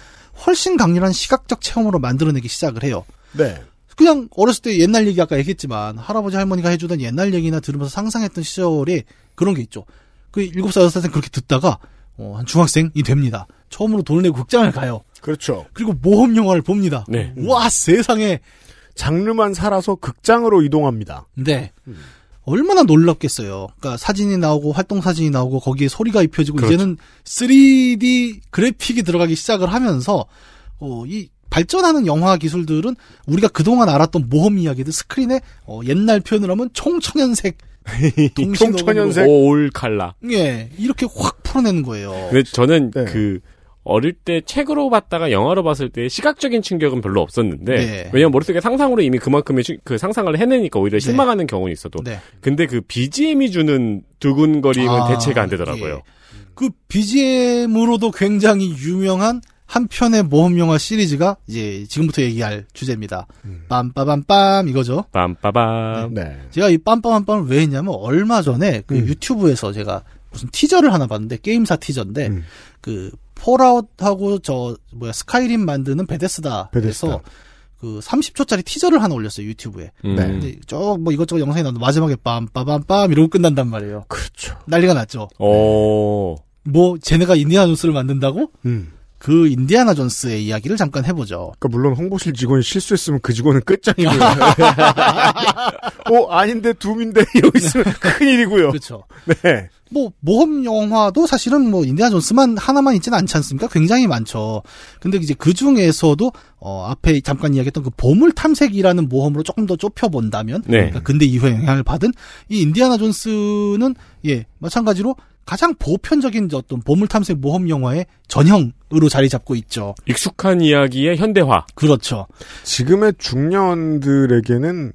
훨씬 강렬한 시각적 체험으로 만들어내기 시작을 해요. 네. 그냥 어렸을 때 옛날 얘기 아까 얘기했지만 할아버지 할머니가 해주던 옛날 얘기나 들으면서 상상했던 시절이 그런 게 있죠. 그 7살, 6살생 그렇게 듣다가 한 중학생이 됩니다. 처음으로 돈을 내고 극장을 가요. 그렇죠. 그리고 모험 영화를 봅니다. 네. 와, 세상에. 장르만 살아서 극장으로 이동합니다. 네. 얼마나 놀랍겠어요. 그러니까 사진이 나오고 활동 사진이 나오고 거기에 소리가 입혀지고 그렇죠. 이제는 3D 그래픽이 들어가기 시작을 하면서 이 발전하는 영화 기술들은 우리가 그동안 알았던 모험 이야기들 스크린에 옛날 표현을 하면 총천연색 총천연색 올 칼라. 예. 이렇게 확 풀어내는 거예요. 근데 저는 네. 그 어릴 때 책으로 봤다가 영화로 봤을 때 시각적인 충격은 별로 없었는데 네. 왜냐면 머릿속에 상상으로 이미 그만큼의 그 상상을 해내니까 오히려 실망하는 네. 경우는 있어도 네. 근데 그 BGM이 주는 두근거림은 대체가 안 되더라고요. 예. 그 BGM으로도 굉장히 유명한 한 편의 모험 영화 시리즈가 이제 지금부터 얘기할 주제입니다. 빰빠밤빰 이거죠. 빰빠밤. 네. 네. 제가 이 빰빠밤빰을 왜 했냐면 얼마 전에 그 유튜브에서 제가 무슨 티저를 하나 봤는데 게임사 티저인데 그 폴아웃하고 스카이림 만드는 베데스다에서 그 30초짜리 티저를 하나 올렸어요, 유튜브에. 근데 쭉 뭐 이것저것 영상이 나오는데 마지막에 빰빠밤빰 이러고 끝난단 말이에요. 그렇죠. 난리가 났죠. 오. 뭐 쟤네가 인디애나 존스를 만든다고? 그 인디애나 존스의 이야기를 잠깐 해보죠. 그러니까 물론 홍보실 직원이 실수했으면 그 직원은 끝장이고요. 아닌데 둠인데 여기 있으면 큰일이고요. 그렇죠. 네. 뭐 모험 영화도 사실은 뭐 인디애나 존스만 하나만 있지는 않지 않습니까? 굉장히 많죠. 근데 이제 그 중에서도 앞에 잠깐 이야기했던 그 보물 탐색이라는 모험으로 조금 더 좁혀 본다면, 네. 그러니까 근대 이후에 영향을 받은 이 인디애나 존스는 예 마찬가지로. 가장 보편적인 어떤 보물탐색 모험 영화의 전형으로 자리 잡고 있죠. 익숙한 이야기의 현대화. 그렇죠. 지금의 중년들에게는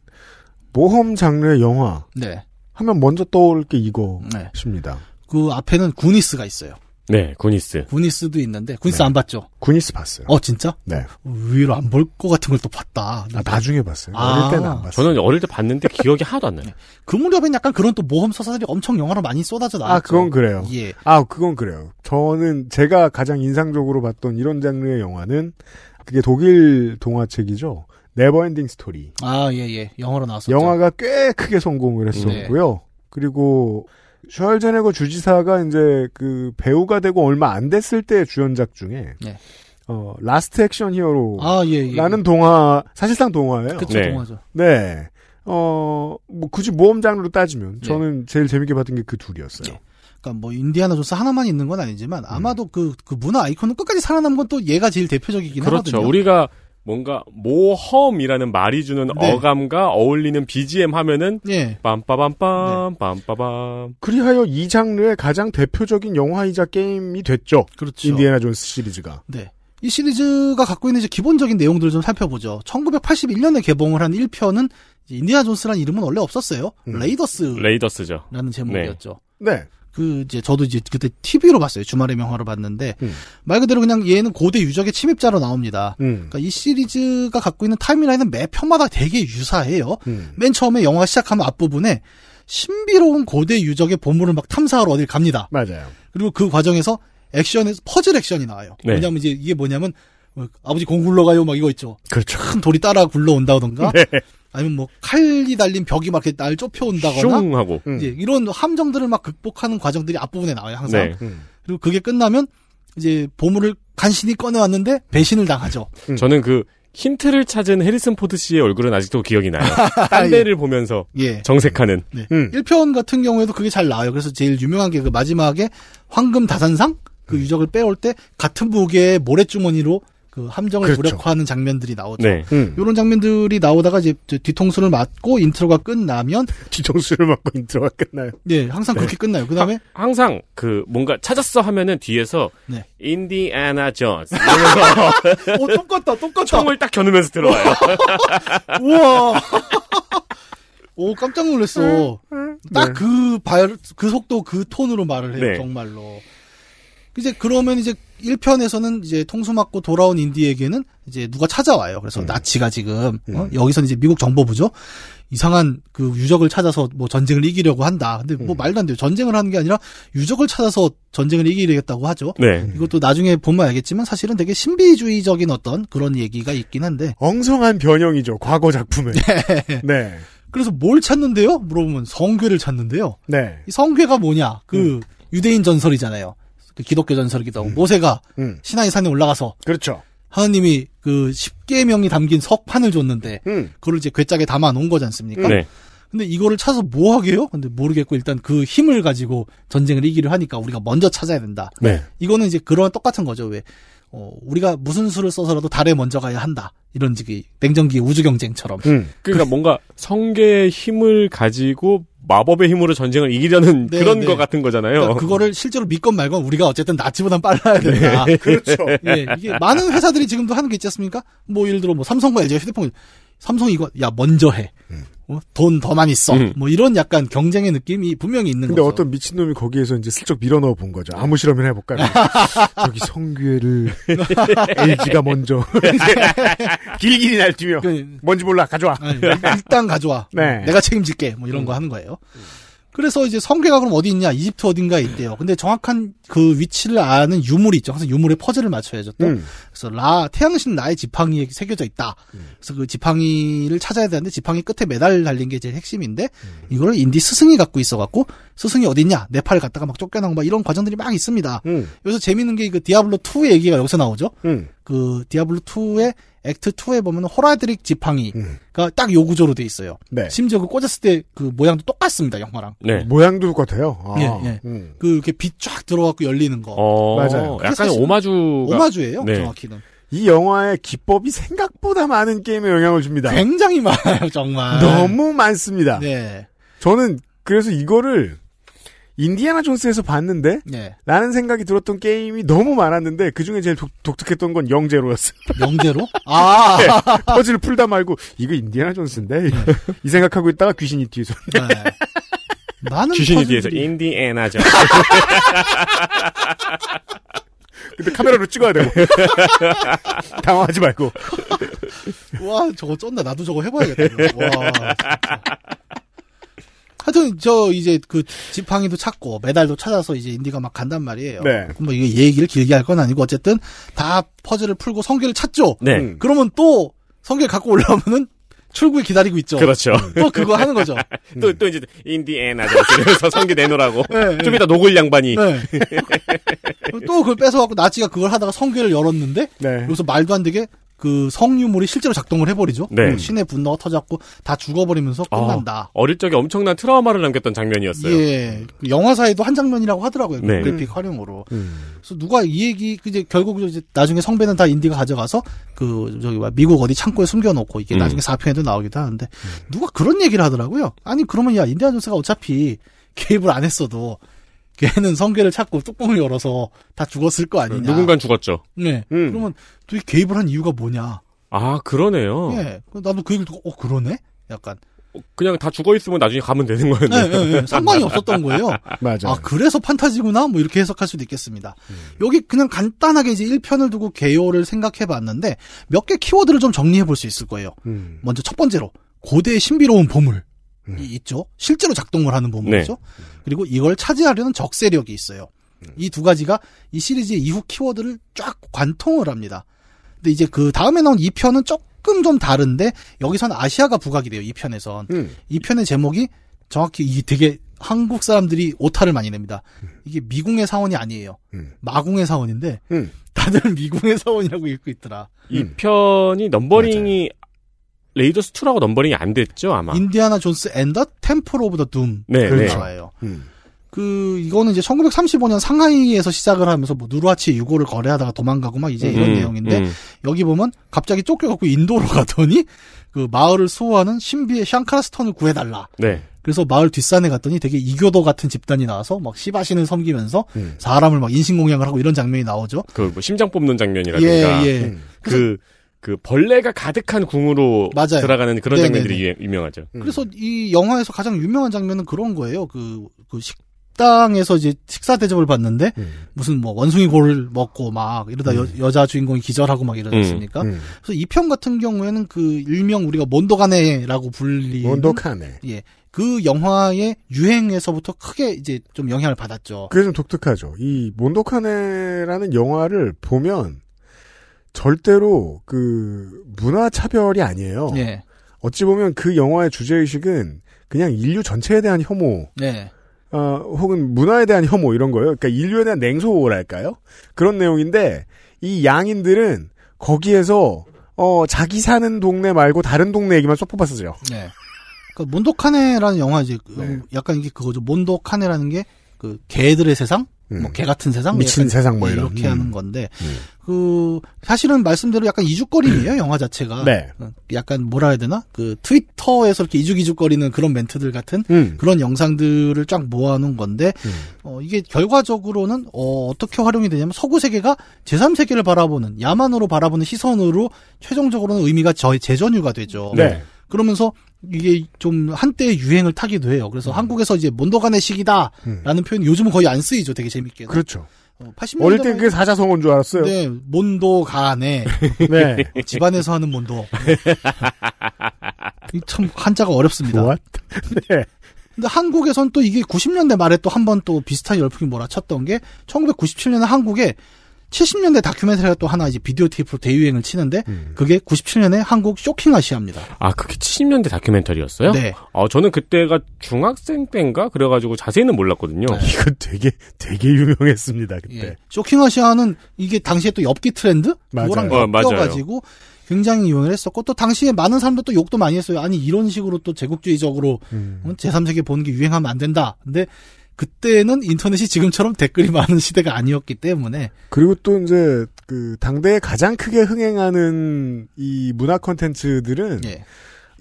모험 장르의 영화 네. 하면 먼저 떠올 게 이거십니다. 네. 그 앞에는 구니스가 있어요. 네, 구니스. 구니스도 있는데 구니스 네. 안 봤죠? 구니스 봤어요. 진짜? 네. 의외로 안 볼 것 같은 걸 또 봤다. 나중에 봤어요. 어릴 때는 안 봤어요. 저는 어릴 때 봤는데 기억이 하나도 안 나요. 그 무렵엔 약간 그런 또 모험 서사들이 엄청 영화로 많이 쏟아져 나왔죠. 그건 그래요. 예. 그건 그래요. 저는 제가 가장 인상적으로 봤던 이런 장르의 영화는 그게 독일 동화책이죠. 네버엔딩 스토리. 예. 영화로 나왔었죠. 영화가 꽤 크게 성공을 했었고요. 네. 그리고 슈왈제네거 주지사가 이제 그 배우가 되고 얼마 안 됐을 때 주연작 중에 네. 라스트 액션 히어로라는 동화 사실상 동화예요. 그쵸, 네. 동화죠. 네. 뭐 굳이 모험 장르로 따지면 네. 저는 제일 재밌게 봤던 게 그 둘이었어요. 네. 그러니까 뭐 인디애나 존스 하나만 있는 건 아니지만 아마도 그 문화 아이콘은 끝까지 살아남은 건 또 얘가 제일 대표적이긴 하거든요. 그렇죠. 우리가 뭔가 모험이라는 말이 주는 네. 어감과 어울리는 BGM 하면은 네. 빰빠밤빰 네. 빰빠밤. 그리하여 이 장르의 가장 대표적인 영화이자 게임이 됐죠. 그렇죠. 인디애나 존스 시리즈가. 네. 이 시리즈가 갖고 있는 이제 기본적인 내용들을 좀 살펴보죠. 1981년에 개봉을 한 1편은 인디애나 존스라는 이름은 원래 없었어요. 레이더스죠. 라는 제목이었죠. 네. 그 이제 저도 이제 그때 TV로 봤어요. 주말의 명화로 봤는데 말 그대로 그냥 얘는 고대 유적의 침입자로 나옵니다. 그러니까 이 시리즈가 갖고 있는 타임라인은 매 편마다 되게 유사해요. 맨 처음에 영화가 시작하면 앞부분에 신비로운 고대 유적의 보물을 막 탐사하러 어딜 갑니다. 맞아요. 그리고 그 과정에서 액션에서 퍼즐 액션이 나와요. 네. 왜냐면 이제 이게 뭐냐면 아버지 공 굴러가요 막 이거 있죠. 그렇죠. 큰 돌이 따라 굴러온다던가. 네. 아니면 뭐 칼이 달린 벽이 막 이렇게 날 좁혀온다거나 하고. 이제 이런 함정들을 막 극복하는 과정들이 앞부분에 나와요 항상. 네. 그리고 그게 끝나면 이제 보물을 간신히 꺼내왔는데 배신을 당하죠. 저는 그 힌트를 찾은 해리슨 포드 씨의 얼굴은 아직도 기억이 나요. 딴 데를 예. 보면서 예. 정색하는. 네. 1편 같은 경우에도 그게 잘 나와요. 그래서 제일 유명한 게 그 마지막에 황금 다산상 그 유적을 빼올 때 같은 무게의 모래주머니로 그 함정을 그렇죠. 무력화하는 장면들이 나오죠. 네. 이런 장면들이 나오다가 이제 뒤통수를 맞고 인트로가 끝나면 뒤통수를 맞고 인트로가 끝나요. 네, 항상 네. 그렇게 끝나요. 그다음에 항상 그 뭔가 찾았어 하면은 뒤에서 네. 인디애나 존스 이러면서 오 똑같다. 총을 딱 겨누면서 들어와요. 우와. 오 깜짝 놀랐어. 딱 그 발 그 속도 그 톤으로 말을 해요. 네. 정말로. 이제 그러면 이제 1편에서는 이제 통수 맞고 돌아온 인디에게는 이제 누가 찾아와요. 그래서 나치가 지금 여기서는 이제 미국 정보부죠. 이상한 그 유적을 찾아서 뭐 전쟁을 이기려고 한다. 근데 뭐 말도 안 돼요. 전쟁을 하는 게 아니라 유적을 찾아서 전쟁을 이기려겠다고 하죠. 네. 이것도 나중에 보면 알겠지만 사실은 되게 신비주의적인 어떤 그런 얘기가 있긴 한데 엉성한 변형이죠. 과거 작품에. 네. 네. 그래서 뭘 찾는데요? 물어보면 성궤를 찾는데요. 네. 이 성궤가 뭐냐? 그 유대인 전설이잖아요. 그 기독교 전설이기도 하고 모세가 시나이 산에 올라가서 그렇죠. 하나님이 그 10계명이 담긴 석판을 줬는데 그걸 이제 괴짝에 담아 놓은 거지 않습니까? 네. 근데 이거를 찾아서 뭐 하게요? 근데 모르겠고 일단 그 힘을 가지고 전쟁을 이기려 하니까 우리가 먼저 찾아야 된다. 네. 이거는 이제 그런 똑같은 거죠. 왜 우리가 무슨 수를 써서라도 달에 먼저 가야 한다. 이런 지기 냉전기 우주 경쟁처럼. 그러니까 뭔가 성계의 힘을 가지고 마법의 힘으로 전쟁을 이기려는 네, 그런 네. 거 같은 거잖아요. 그러니까 그거를 실제로 믿건 말건 우리가 어쨌든 나치보단 빨라야 된다. 네. 그렇죠. 예, 이게 많은 회사들이 지금도 하는 게 있지 않습니까? 뭐 예를 들어 뭐 삼성과 LG 휴대폰, 삼성 이거 야 먼저 해. 돈 더 많이 써. 뭐 이런 약간 경쟁의 느낌이 분명히 있는 근데 거죠. 근데 어떤 미친놈이 거기에서 이제 슬쩍 밀어넣어 본 거죠. 아무 실험이나 해볼까? 저기 성규회를 LG가 먼저 길길이 날뛰며 뭔지 몰라 가져와. 아니, 일단 가져와. 네. 내가 책임질게. 뭐 이런 거 하는 거예요. 그래서 이제 성궤가 그럼 어디 있냐? 이집트 어딘가에 있대요. 근데 정확한 그 위치를 아는 유물이 있죠. 그래서 유물의 퍼즐을 맞춰야죠. 또. 그래서 태양신 라의 지팡이에 새겨져 있다. 그래서 그 지팡이를 찾아야 되는데 지팡이 끝에 메달 달린 게 제일 핵심인데 이거를 인디 스승이 갖고 있어갖고 스승이 어디 있냐? 네팔 갔다가 막 쫓겨나고 막 이런 과정들이 막 있습니다. 여기서 재밌는 게 그 디아블로 2의 얘기가 여기서 나오죠. 그 디아블로 2의 액트 2에 보면 호라드릭 지팡이가 딱 요 구조로 돼 있어요. 네. 심지어 그 꽂았을 때 그 모양도 똑같습니다, 영화랑. 네. 모양도 똑같아요. 아. 예, 예. 그 이렇게 빛 쫙 들어가고 열리는 거. 맞아요. 약간 오마주예요, 네. 정확히는. 이 영화의 기법이 생각보다 많은 게임에 영향을 줍니다. 굉장히 많아요, 정말. 너무 많습니다. 네. 저는 그래서 이거를 인디애나 존스에서 봤는데 네. 라는 생각이 들었던 게임이 너무 많았는데 그중에 제일 독특했던 건 영제로였어요. 영제로? 아 네. 퍼즐을 풀다 말고 이거 인디애나 존스인데 네. 이 생각하고 있다가 귀신이 뒤에서 네. 나는 귀신이 퍼즐이... 뒤에서 인디애나 존스 근데 카메라로 찍어야 되고 당황하지 말고 와 저거 쩐다 나도 저거 해봐야겠다 이거. 와 하여튼, 이제, 지팡이도 찾고, 메달도 찾아서, 이제, 인디가 막 간단 말이에요. 네. 그럼 뭐, 이게 얘기를 길게 할 건 아니고, 어쨌든, 다 퍼즐을 풀고, 성계를 찾죠? 네. 그러면 또, 성계를 갖고 올라오면은, 출구에 기다리고 있죠? 그렇죠. 또 그거 하는 거죠. 또 이제, 인디애나 그래서 성계 내놓으라고. 네, 좀 이따 녹을 양반이. 네. 또 그걸 뺏어갖고, 나치가 그걸 하다가 성계를 열었는데, 네. 여기서 말도 안 되게, 그 성유물이 실제로 작동을 해버리죠. 네. 신의 분노가 터졌고 다 죽어버리면서 끝난다. 어릴 적에 엄청난 트라우마를 남겼던 장면이었어요. 예, 영화사에도 한 장면이라고 하더라고요. 네. 그래픽 활용으로. 그래서 누가 이 얘기 이제 결국 이제 나중에 성배는 다 인디가 가져가서 그 저기 미국 어디 창고에 숨겨놓고 이게 나중에 4편에도 나오기도 하는데 누가 그런 얘기를 하더라고요. 아니 그러면 야 인디애나 존스가 어차피 개입을 안 했어도. 걔는 성궤를 찾고 뚜껑을 열어서 다 죽었을 거 아니냐. 누군간 죽었죠. 네. 그러면 또 개입을 한 이유가 뭐냐. 아 그러네요. 네. 나도 그 얘기를 듣고 그러네? 약간. 그냥 다 죽어있으면 나중에 가면 되는 거였는데. 네. 상관이 없었던 거예요. 맞아. 아 그래서 판타지구나? 뭐 이렇게 해석할 수도 있겠습니다. 여기 그냥 간단하게 이제 1편을 두고 개요를 생각해봤는데 몇 개 키워드를 좀 정리해볼 수 있을 거예요. 먼저 첫 번째로 고대의 신비로운 보물. 있죠. 실제로 작동을 하는 보물이죠. 네. 그리고 이걸 차지하려는 적세력이 있어요. 이 두 가지가 이 시리즈의 이후 키워드를 쫙 관통을 합니다. 근데 이제 그 다음에 나온 2편은 조금 좀 다른데 여기선 아시아가 부각이 돼요. 이 편에선. 이 편의 제목이 정확히 이 되게 한국 사람들이 오타를 많이 냅니다. 이게 미궁의 사원이 아니에요. 마궁의 사원인데 다들 미궁의 사원이라고 읽고 있더라. 이 편이 넘버링이 맞아요. 레이더스 2라고 넘버링이 안 됐죠 아마. 인디애나 존스 앤 더 템플 오브 더 둠. 네. 그렇죠. 그 이거는 이제 1935년 상하이에서 시작을 하면서 뭐 누르하치 유고를 거래하다가 도망가고 막 이제 이런 내용인데 여기 보면 갑자기 쫓겨갖고 인도로 가더니 그 마을을 수호하는 신비의 샹카라스톤을 구해달라. 네. 그래서 마을 뒷산에 갔더니 되게 이교도 같은 집단이 나와서 막 시바신을 섬기면서 사람을 막 인신공양을 하고 이런 장면이 나오죠. 그 뭐 심장 뽑는 장면이라든가. 예. 그 벌레가 가득한 궁으로 맞아요. 들어가는 그런 네네네. 장면들이 유명하죠. 그래서 이 영화에서 가장 유명한 장면은 그런 거예요. 그 식당에서 이제 식사 대접을 받는데 무슨 뭐 원숭이 골을 먹고 막 이러다 여자 주인공이 기절하고 막 이러지 않습니까? 그래서 이 편 같은 경우에는 그 일명 우리가 몬도카네라고 불리는 몬도카네. 예. 그 영화의 유행에서부터 크게 이제 좀 영향을 받았죠. 그게 좀 독특하죠. 이 몬도카네라는 영화를 보면 절대로 그 문화 차별이 아니에요. 네. 어찌 보면 그 영화의 주제 의식은 그냥 인류 전체에 대한 혐오, 네. 혹은 문화에 대한 혐오 이런 거예요. 그러니까 인류에 대한 냉소랄까요? 그런 내용인데 이 양인들은 거기에서 자기 사는 동네 말고 다른 동네 얘기만 쏙 뽑았었죠. 네. 그러니까 몬도카네라는 영화 이제 네. 약간 이게 그거죠. 몬도카네라는 게 그 개들의 세상. 뭐 개 같은 세상, 미친 세상 뭐 이렇게 하는 건데 그 사실은 말씀대로 약간 이죽거림이에요 영화 자체가. 네. 약간 뭐라 해야 되나 그 트위터에서 이렇게 이죽거리는 그런 멘트들 같은 그런 영상들을 쫙 모아놓은 건데 이게 결과적으로는 어떻게 활용이 되냐면 서구 세계가 제3 세계를 바라보는 야만으로 바라보는 시선으로 최종적으로는 의미가 재전유가 되죠. 네. 그러면서 이게 좀 한때의 유행을 타기도 해요. 그래서 한국에서 이제 몬도가네 식이다라는 표현이 요즘은 거의 안 쓰이죠. 되게 재밌게. 그렇죠. 80년대 어릴 때 그게 사자성어인 줄 알았어요. 네. 몬도가네. 네. 집안에서 하는 몬도. 참 한자가 어렵습니다. What? 네. 근데 한국에선 또 이게 90년대 말에 또 한 번 또 비슷한 열풍이 몰아쳤던 게 1997년에 한국에 70년대 다큐멘터리가 또 하나 이제 비디오 테이프로 대유행을 치는데 그게 97년에 한국 쇼킹 아시아입니다. 아 그게 70년대 다큐멘터리였어요? 네. 저는 그때가 중학생 때인가 그래가지고 자세히는 몰랐거든요. 네. 이거 되게 유명했습니다 그때. 예. 쇼킹 아시아는 이게 당시에 또 엽기 트렌드 그거랑 엮여가지고 굉장히 유행을 했었고 또 당시에 많은 사람들 또 욕도 많이 했어요. 아니 이런 식으로 또 제국주의적으로 제3세계 보는 게 유행하면 안 된다. 근데 그때는 인터넷이 지금처럼 댓글이 많은 시대가 아니었기 때문에. 그리고 또 이제 그 당대에 가장 크게 흥행하는 이 문화 콘텐츠들은 예.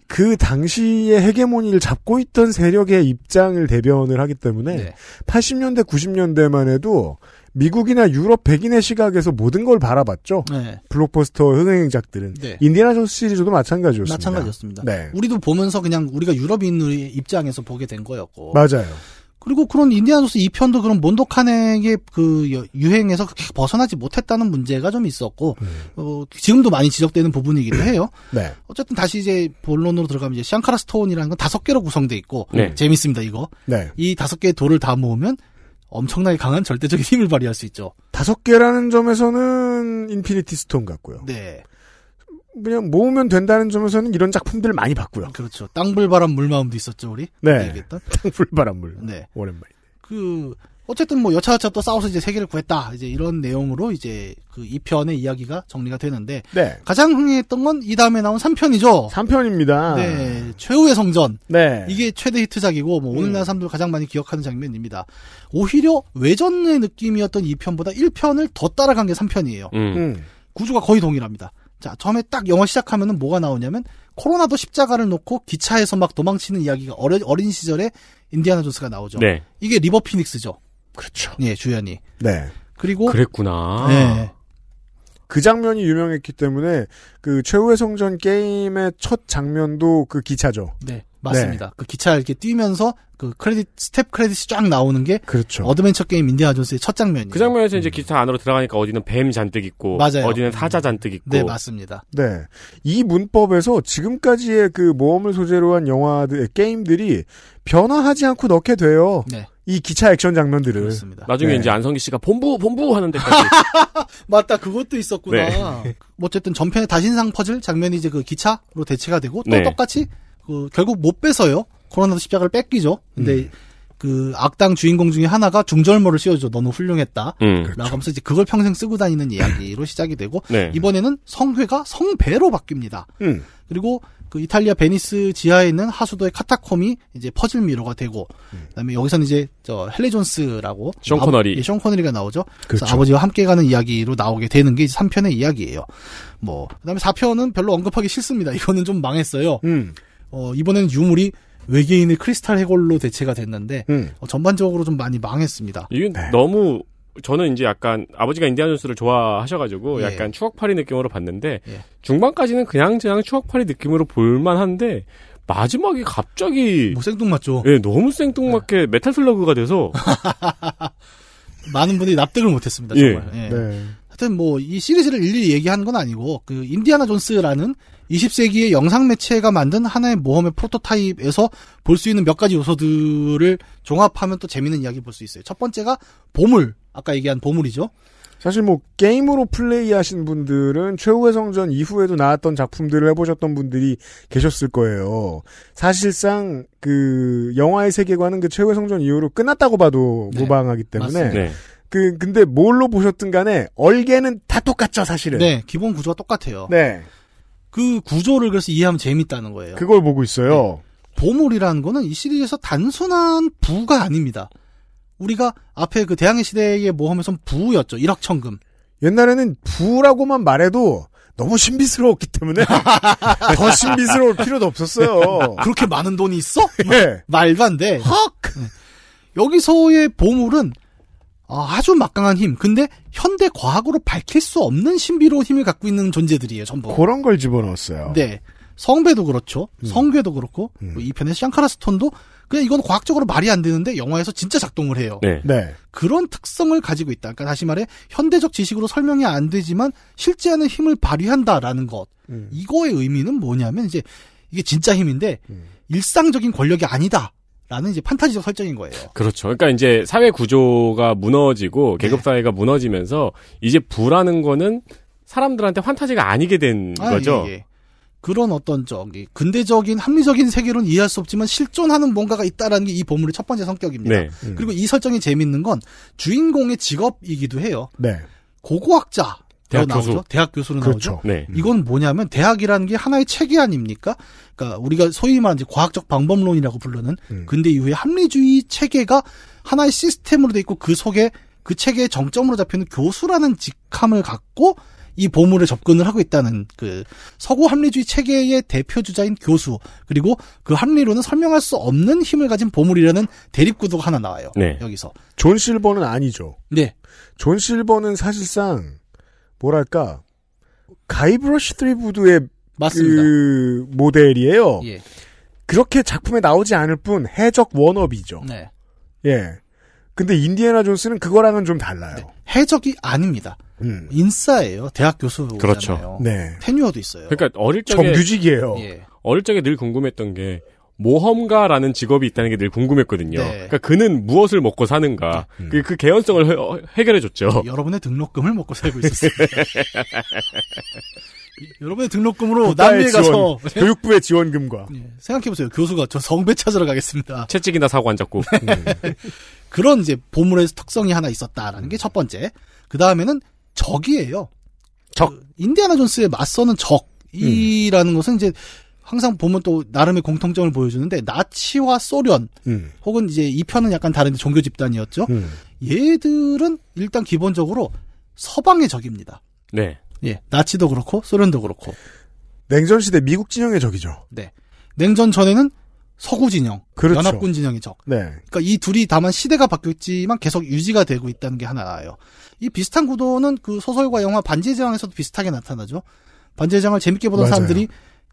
그 당시의 헤게모니를 잡고 있던 세력의 입장을 대변을 하기 때문에 예. 80년대 90년대만 해도 미국이나 유럽 백인의 시각에서 모든 걸 바라봤죠. 네. 블록버스터 흥행작들은. 네. 인디애나 존스 시리즈도 마찬가지였습니다. 네. 우리도 보면서 그냥 우리가 유럽인의 입장에서 보게 된 거였고. 맞아요. 그리고 그런 인디애나 존스 2편도 그런 몬도카네의 그 유행에서 벗어나지 못했다는 문제가 좀 있었고, 지금도 많이 지적되는 부분이기도 해요. 네. 어쨌든 다시 이제 본론으로 들어가면 이제 샹카라 스톤이라는 건 5개로 구성되어 있고, 네. 재밌습니다, 이거. 네. 이 5개의 돌을 다 모으면 엄청나게 강한 절대적인 힘을 발휘할 수 있죠. 5개라는 점에서는 인피니티 스톤 같고요. 네. 그냥 모으면 된다는 점에서는 이런 작품들을 많이 봤고요. 그렇죠. 땅불바람 물마음도 있었죠, 우리. 네. 땅불바람 물. 네. 오랜만에. 어쨌든 뭐 여차저차 또 싸워서 이제 세계를 구했다. 이제 이런 내용으로 이제 그 2편의 이야기가 정리가 되는데. 네. 가장 흥행했던 건 이 다음에 나온 3편이죠. 3편입니다. 네. 최후의 성전. 네. 이게 최대 히트작이고 뭐 오늘날 사람들 가장 많이 기억하는 장면입니다. 오히려 외전의 느낌이었던 2편보다 1편을 더 따라간 게 3편이에요. 구조가 거의 동일합니다. 자, 처음에 딱 영화 시작하면은 뭐가 나오냐면, 코로나도 십자가를 놓고 기차에서 막 도망치는 이야기가 어린 시절에 인디애나 존스가 나오죠. 네. 이게 리버 피닉스죠. 그렇죠. 예, 주연이. 네. 그리고. 그랬구나. 네. 그 장면이 유명했기 때문에, 그 최후의 성전 게임의 첫 장면도 그 기차죠. 네. 맞습니다. 네. 그 기차 이렇게 뛰면서 그 스텝 크레딧이 쫙 나오는 게. 그렇죠. 어드벤처 게임 인디애나 존스의 첫 장면이에요. 그 장면에서 이제 기차 안으로 들어가니까 어디는 뱀 잔뜩 있고. 맞아요. 어디는 사자 잔뜩 있고. 네, 맞습니다. 네. 이 문법에서 지금까지의 그 모험을 소재로 한 게임들이 변화하지 않고 넣게 돼요. 네. 이 기차 액션 장면들을. 그렇습니다. 나중에 네. 이제 안성기 씨가 본부 하는 데까지. 맞다, 그것도 있었구나. 네. 어쨌든 전편의 다신상 퍼즐 장면이 이제 그 기차로 대체가 되고 또 네. 똑같이 그 결국 못 뺏어요. 코로나도 십자가를 뺏기죠. 근데 그 악당 주인공 중에 하나가 중절모를 씌워줘. 너는 훌륭했다. 라고 하면서 이제 그걸 평생 쓰고 다니는 이야기로 시작이 되고 네. 이번에는 성회가 성배로 바뀝니다. 그리고 그 이탈리아 베니스 지하에 있는 하수도의 카타콤이 이제 퍼즐 미로가 되고 그다음에 여기서는 이제 저 헨리 존스라고 션 코너리가 나오죠. 그래서 그렇죠. 아버지와 함께 가는 이야기로 나오게 되는 게 3편의 이야기예요. 뭐 그다음에 4편은 별로 언급하기 싫습니다. 이거는 좀 망했어요. 이번에는 유물이 외계인의 크리스탈 해골로 대체가 됐는데 전반적으로 좀 많이 망했습니다. 이게 네. 너무 저는 이제 약간 아버지가 인디애나 존스를 좋아하셔가지고 예. 약간 추억팔이 느낌으로 봤는데 예. 중반까지는 그냥 추억팔이 느낌으로 볼만한데 마지막에 갑자기 뭐 생뚱맞죠. 예, 너무 생뚱맞게 예. 메탈 슬러그가 돼서 많은 분들이 납득을 못했습니다. 정말. 예. 예. 네. 하여튼 뭐 이 시리즈를 일일이 얘기하는 건 아니고 그 인디애나 존스라는 20세기의 영상 매체가 만든 하나의 모험의 프로토타입에서 볼 수 있는 몇 가지 요소들을 종합하면 또 재미있는 이야기 볼 수 있어요. 첫 번째가 보물. 아까 얘기한 보물이죠. 사실 뭐 게임으로 플레이하신 분들은 최후의 성전 이후에도 나왔던 작품들을 해보셨던 분들이 계셨을 거예요. 사실상 그 영화의 세계관은 그 최후의 성전 이후로 끝났다고 봐도 네. 무방하기 때문에 네. 근데 뭘로 보셨든 간에 얼개는 다 똑같죠, 사실은. 네, 기본 구조가 똑같아요. 네. 그 구조를 그래서 이해하면 재밌다는 거예요. 그걸 보고 있어요. 네. 보물이라는 거는 이 시리즈에서 단순한 부가 아닙니다. 우리가 앞에 그 대항해 시대의 모험에선 부였죠. 일확천금. 옛날에는 부라고만 말해도 너무 신비스러웠기 때문에 더 신비스러울 필요도 없었어요. 그렇게 많은 돈이 있어? 네. 말도 안 돼. 헉! 네. 여기서의 보물은 아주 막강한 힘. 근데 현대 과학으로 밝힐 수 없는 신비로운 힘을 갖고 있는 존재들이에요. 전부. 그런 걸 집어넣었어요. 네. 성배도 그렇죠. 성괴도 그렇고 이 편에서 샹카라스톤도 그냥 이건 과학적으로 말이 안 되는데 영화에서 진짜 작동을 해요. 네. 네. 그런 특성을 가지고 있다. 그러니까 다시 말해 현대적 지식으로 설명이 안 되지만 실제하는 힘을 발휘한다라는 것. 이거의 의미는 뭐냐면 이제 이게 진짜 힘인데 일상적인 권력이 아니다. 라는 이제 판타지적 설정인 거예요. 그렇죠. 그러니까 이제 사회 구조가 무너지고 네. 계급 사회가 무너지면서 이제 부라는 거는 사람들한테 판타지가 아니게 된 거죠. 예, 예. 그런 어떤 근대적인 합리적인 세계로는 이해할 수 없지만 실존하는 뭔가가 있다라는 게 이 보물의 첫 번째 성격입니다. 네. 그리고 이 설정이 재밌는 건 주인공의 직업이기도 해요. 네. 고고학자. 대학 교수. 대학 교수로 그렇죠. 나오죠. 네. 이건 뭐냐면 대학이라는 게 하나의 체계 아닙니까? 그러니까 우리가 소위 말하는 이제 과학적 방법론이라고 부르는 근대 이후의 합리주의 체계가 하나의 시스템으로 돼 있고 그 속에 그 체계의 정점으로 잡히는 교수라는 직함을 갖고 이 보물에 접근을 하고 있다는 그 서구 합리주의 체계의 대표 주자인 교수 그리고 그 합리로는 설명할 수 없는 힘을 가진 보물이라는 대립구도가 하나 나와요. 네. 여기서 존 실버는 아니죠. 네. 존 실버는 사실상 뭐랄까 가이브러쉬 드리브드의 그 모델이에요. 예. 그렇게 작품에 나오지 않을 뿐 해적 워너비죠. 네. 예. 근데 인디애나 존스는 그거랑은 좀 달라요. 네. 해적이 아닙니다. 인싸예요. 대학 교수잖아요. 그렇죠. 네. 테뉴어도 있어요. 그러니까 어릴 적에 정규직이에요. 예. 어릴 적에 늘 궁금했던 게 모험가라는 직업이 있다는 게 늘 궁금했거든요. 네. 그러니까 그는 무엇을 먹고 사는가. 그 개연성을 해결해줬죠. 여러분의 등록금을 먹고 살고 있었습니다. 여러분의 등록금으로 남미에 가서 교육부의 지원금과 생각해보세요. 교수가 저 성배 찾으러 가겠습니다. 채찍이나 사고 안 잡고. 그런 이제 보물의 특성이 하나 있었다라는 게 첫 번째. 그 다음에는 적이에요. 그 인디애나 존스에 맞서는 적이라는 것은 이제 항상 보면 또 나름의 공통점을 보여주는데 나치와 소련 혹은 이제 2편은 약간 다른 종교 집단이었죠. 얘들은 일단 기본적으로 서방의 적입니다. 네. 예. 나치도 그렇고 소련도 그렇고. 냉전 시대 미국 진영의 적이죠. 네. 냉전 전에는 서구 진영, 그렇죠. 연합군 진영의 적. 네. 그러니까 이 둘이 다만 시대가 바뀌었지만 계속 유지가 되고 있다는 게 하나 나와요. 이 비슷한 구도는 그 소설과 영화 반지의 제왕에서도 비슷하게 나타나죠. 반지의 제왕을 재밌게 보던 맞아요. 사람들이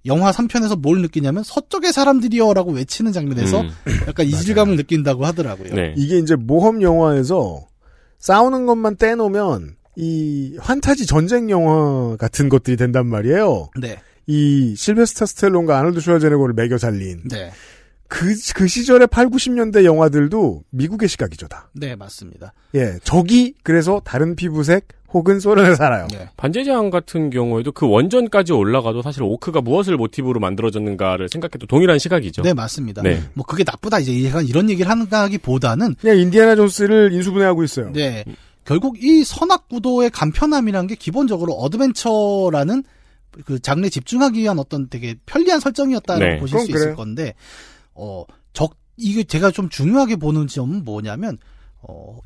영화 3편에서 뭘 느끼냐면 서쪽의 사람들이여라고 외치는 장면에서 약간 이질감을 느낀다고 하더라고요. 네. 이게 이제 모험 영화에서 싸우는 것만 떼놓으면 이 환타지 전쟁 영화 같은 것들이 된단 말이에요. 네. 이 실베스터 스텔론과 아놀드 슈왈제네거를 매겨 살린. 네. 그 시절의 8, 90년대 영화들도 미국의 시각이죠다. 네, 맞습니다. 예, 적이 그래서 다른 피부색 혹은 소련을 살아요. 네. 반제장 같은 경우에도 그 원전까지 올라가도 사실 오크가 무엇을 모티브로 만들어졌는가를 생각해도 동일한 시각이죠. 네, 맞습니다. 네. 뭐 그게 나쁘다 이제 이런 얘기를 한다기보다는 그냥 인디애나 존스를 인수분해하고 있어요. 네, 결국 이 선악구도의 간편함이란 게 기본적으로 어드벤처라는 그 장르에 집중하기 위한 어떤 되게 편리한 설정이었다고 네. 보실 수 그래요. 있을 건데. 이게 제가 좀 중요하게 보는 점은 뭐냐면,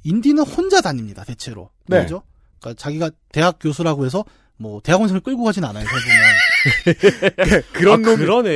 인디는 혼자 다닙니다, 대체로. 네. 그죠? 그니까 자기가 대학 교수라고 해서, 뭐, 대학원생을 끌고 가진 않아요, 보면.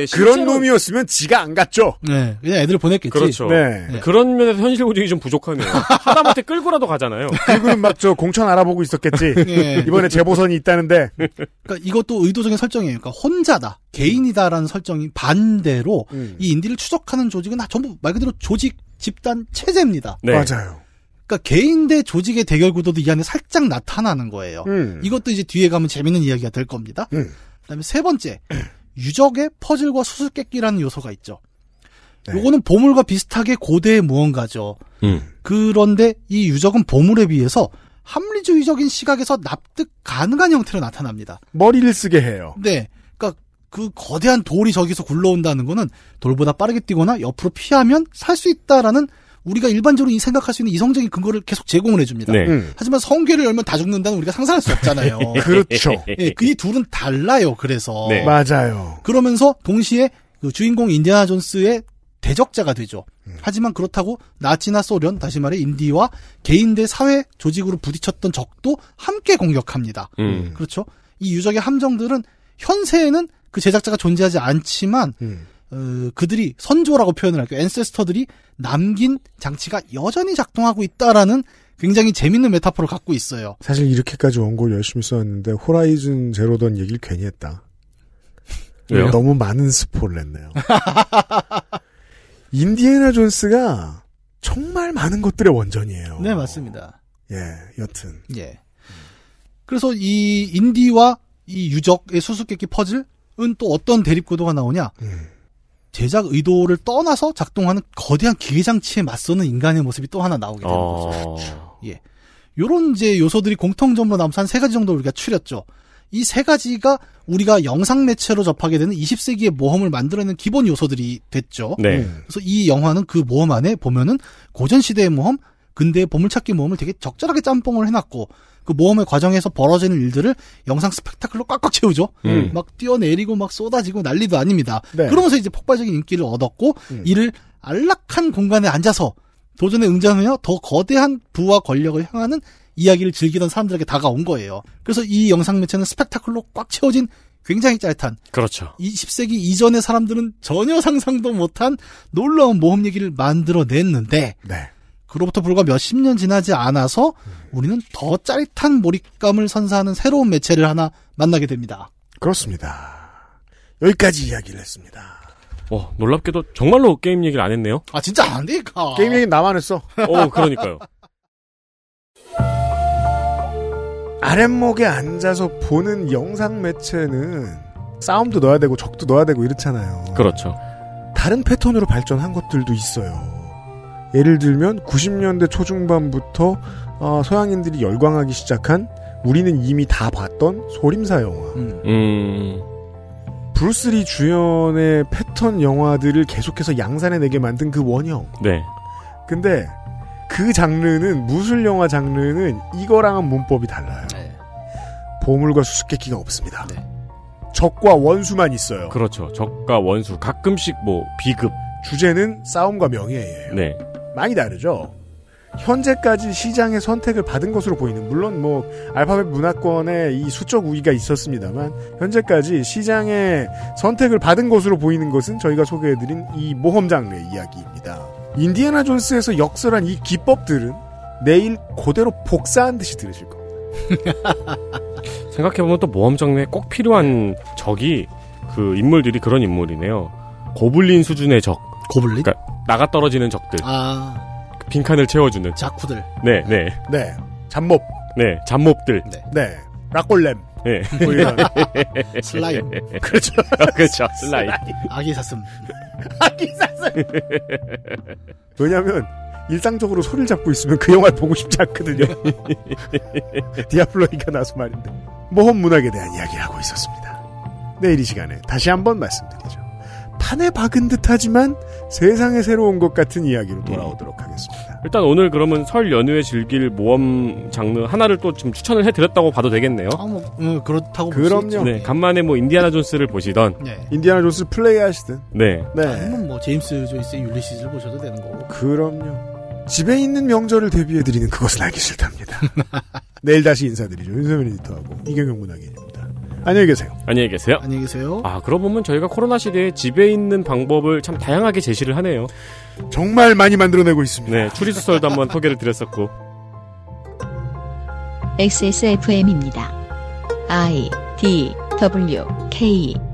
그런 놈이었으면 지가 안 갔죠? 네. 그냥 애들을 보냈겠지. 그렇죠. 네. 네. 그런 면에서 현실 고증이 좀 부족하네요. 하다못해 끌고라도 가잖아요. 그리고는 막 공천 알아보고 있었겠지. 네. 이번에 재보선이 있다는데. 그니까 이것도 의도적인 설정이에요. 그니까 혼자다. 개인이다라는 설정이 반대로 이 인디를 추적하는 조직은 전부 말 그대로 조직, 집단, 체제입니다. 네. 맞아요. 그러니까 개인 대 조직의 대결 구도도 이 안에 살짝 나타나는 거예요. 이것도 이제 뒤에 가면 재밌는 이야기가 될 겁니다. 그다음에 세 번째, 유적의 퍼즐과 수수께끼라는 요소가 있죠. 네. 요거는 보물과 비슷하게 고대의 무언가죠. 그런데 이 유적은 보물에 비해서 합리주의적인 시각에서 납득 가능한 형태로 나타납니다. 머리를 쓰게 해요. 네. 그 거대한 돌이 저기서 굴러온다는 거는 돌보다 빠르게 뛰거나 옆으로 피하면 살 수 있다라는 우리가 일반적으로 생각할 수 있는 이성적인 근거를 계속 제공을 해줍니다. 네. 하지만 성게를 열면 다 죽는다는 우리가 상상할 수 없잖아요. 그렇죠. 예, 그 이 둘은 달라요. 그래서 네. 맞아요. 그러면서 동시에 그 주인공 인디애나 존스의 대적자가 되죠. 하지만 그렇다고 나치나 소련, 다시 말해 인디와 개인 대 사회 조직으로 부딪혔던 적도 함께 공격합니다. 그렇죠. 이 유적의 함정들은 현세에는 그 제작자가 존재하지 않지만 그들이 선조라고 표현을 할게요. 앤세스터들이 남긴 장치가 여전히 작동하고 있다라는 굉장히 재밌는 메타포를 갖고 있어요. 사실 이렇게까지 원고를 열심히 썼는데 호라이즌 제로던 얘기를 괜히 했다. 왜요? 너무 많은 스포를 했네요. 인디애나 존스가 정말 많은 것들의 원전이에요. 네, 맞습니다. 예, 여튼. 예. 그래서 이 인디와 이 유적의 수수께끼 퍼즐은 또 어떤 대립구도가 나오냐. 제작 의도를 떠나서 작동하는 거대한 기계장치에 맞서는 인간의 모습이 또 하나 나오게 되는 거죠. 예. 요런 이제 요소들이 공통점으로 남아서 한 세 가지 정도 우리가 추렸죠. 이 세 가지가 우리가 영상 매체로 접하게 되는 20세기의 모험을 만들어내는 기본 요소들이 됐죠. 네. 그래서 이 영화는 그 모험 안에 보면은 고전시대의 모험, 근대의 보물찾기 모험을 되게 적절하게 짬뽕을 해놨고, 그 모험의 과정에서 벌어지는 일들을 영상 스펙타클로 꽉꽉 채우죠. 막 뛰어내리고 막 쏟아지고 난리도 아닙니다. 네. 그러면서 이제 폭발적인 인기를 얻었고 이를 안락한 공간에 앉아서 도전에 응장하여 더 거대한 부와 권력을 향하는 이야기를 즐기던 사람들에게 다가온 거예요. 그래서 이 영상 매체는 스펙타클로 꽉 채워진 굉장히 짜릿한. 그렇죠. 20세기 이전의 사람들은 전혀 상상도 못한 놀라운 모험 얘기를 만들어냈는데 네. 그로부터 불과 몇십 년 지나지 않아서 우리는 더 짜릿한 몰입감을 선사하는 새로운 매체를 하나 만나게 됩니다. 그렇습니다. 여기까지 이야기를 했습니다. 놀랍게도 정말로 게임 얘기를 안 했네요. 아, 진짜 안 되니까. 게임 얘기는 나만 했어. 그러니까요. 아랫목에 앉아서 보는 영상 매체는 싸움도 넣어야 되고 적도 넣어야 되고 이렇잖아요. 그렇죠. 다른 패턴으로 발전한 것들도 있어요. 예를 들면 90년대 초중반부터 서양인들이 열광하기 시작한 우리는 이미 다 봤던 소림사 영화 브루스리 주연의 패턴 영화들을 계속해서 양산해내게 만든 그 원형 네. 근데 그 장르는 무술 영화 장르는 이거랑은 문법이 달라요. 네. 보물과 수수께끼가 없습니다. 네. 적과 원수만 있어요. 그렇죠. 적과 원수 가끔씩 뭐 비급 주제는 싸움과 명예예요. 네. 많이 다르죠. 현재까지 시장의 선택을 받은 것으로 보이는 물론 뭐 알파벳 문화권에 이 수적 우위가 있었습니다만 현재까지 시장의 선택을 받은 것으로 보이는 것은 저희가 소개해드린 이 모험 장르의 이야기입니다. 인디애나 존스에서 역설한 이 기법들은 내일 그대로 복사한 듯이 들으실 겁니다. 생각해보면 또 모험 장르에 꼭 필요한 적이 그 인물들이 그런 인물이네요. 고블린 수준의 적. 고블린? 그러니까 나가 떨어지는 적들. 그 빈칸을 채워주는. 자쿠들. 네, 네. 네. 잡몹. 네, 잡몹들. 네. 네. 락골렘. 네. 슬라임. 그렇죠. 그렇죠. 슬라임. 아기 사슴. 아기사슬. 왜냐면 일상적으로 소리를 잡고 있으면 그 영화를 보고 싶지 않거든요. 디아블로이가 나서 말인데. 모험문학에 대한 이야기를 하고 있었습니다. 내일 이 시간에 다시 한번 말씀드리죠. 판에 박은 듯하지만 세상에 새로운 것 같은 이야기로 돌아오도록 하겠습니다. 일단 오늘 그러면 설 연휴에 즐길 모험 장르 하나를 또 좀 추천을 해드렸다고 봐도 되겠네요. 그렇다고 그럼요. 네, 간만에 뭐 인디애나 존스를 보시던, 네. 인디애나 존스 플레이하시든, 네, 네. 아니면 뭐 제임스 조이스의 율리시즈를 보셔도 되는 거고. 그럼요. 집에 있는 명절을 대비해드리는 그것은 알기 싫답니다. 내일 다시 인사드리죠. 윤세민 에디터하고 이경영 문학인입니다. 안녕히 계세요. 안녕히 계세요. 안녕히 계세요. 아, 그러고 보면 저희가 코로나 시대에 집에 있는 방법을 참 다양하게 제시를 하네요. 정말 많이 만들어내고 있습니다. 네, 추리소설도 한번 소개를 드렸었고. XSFM입니다. I, D, W, K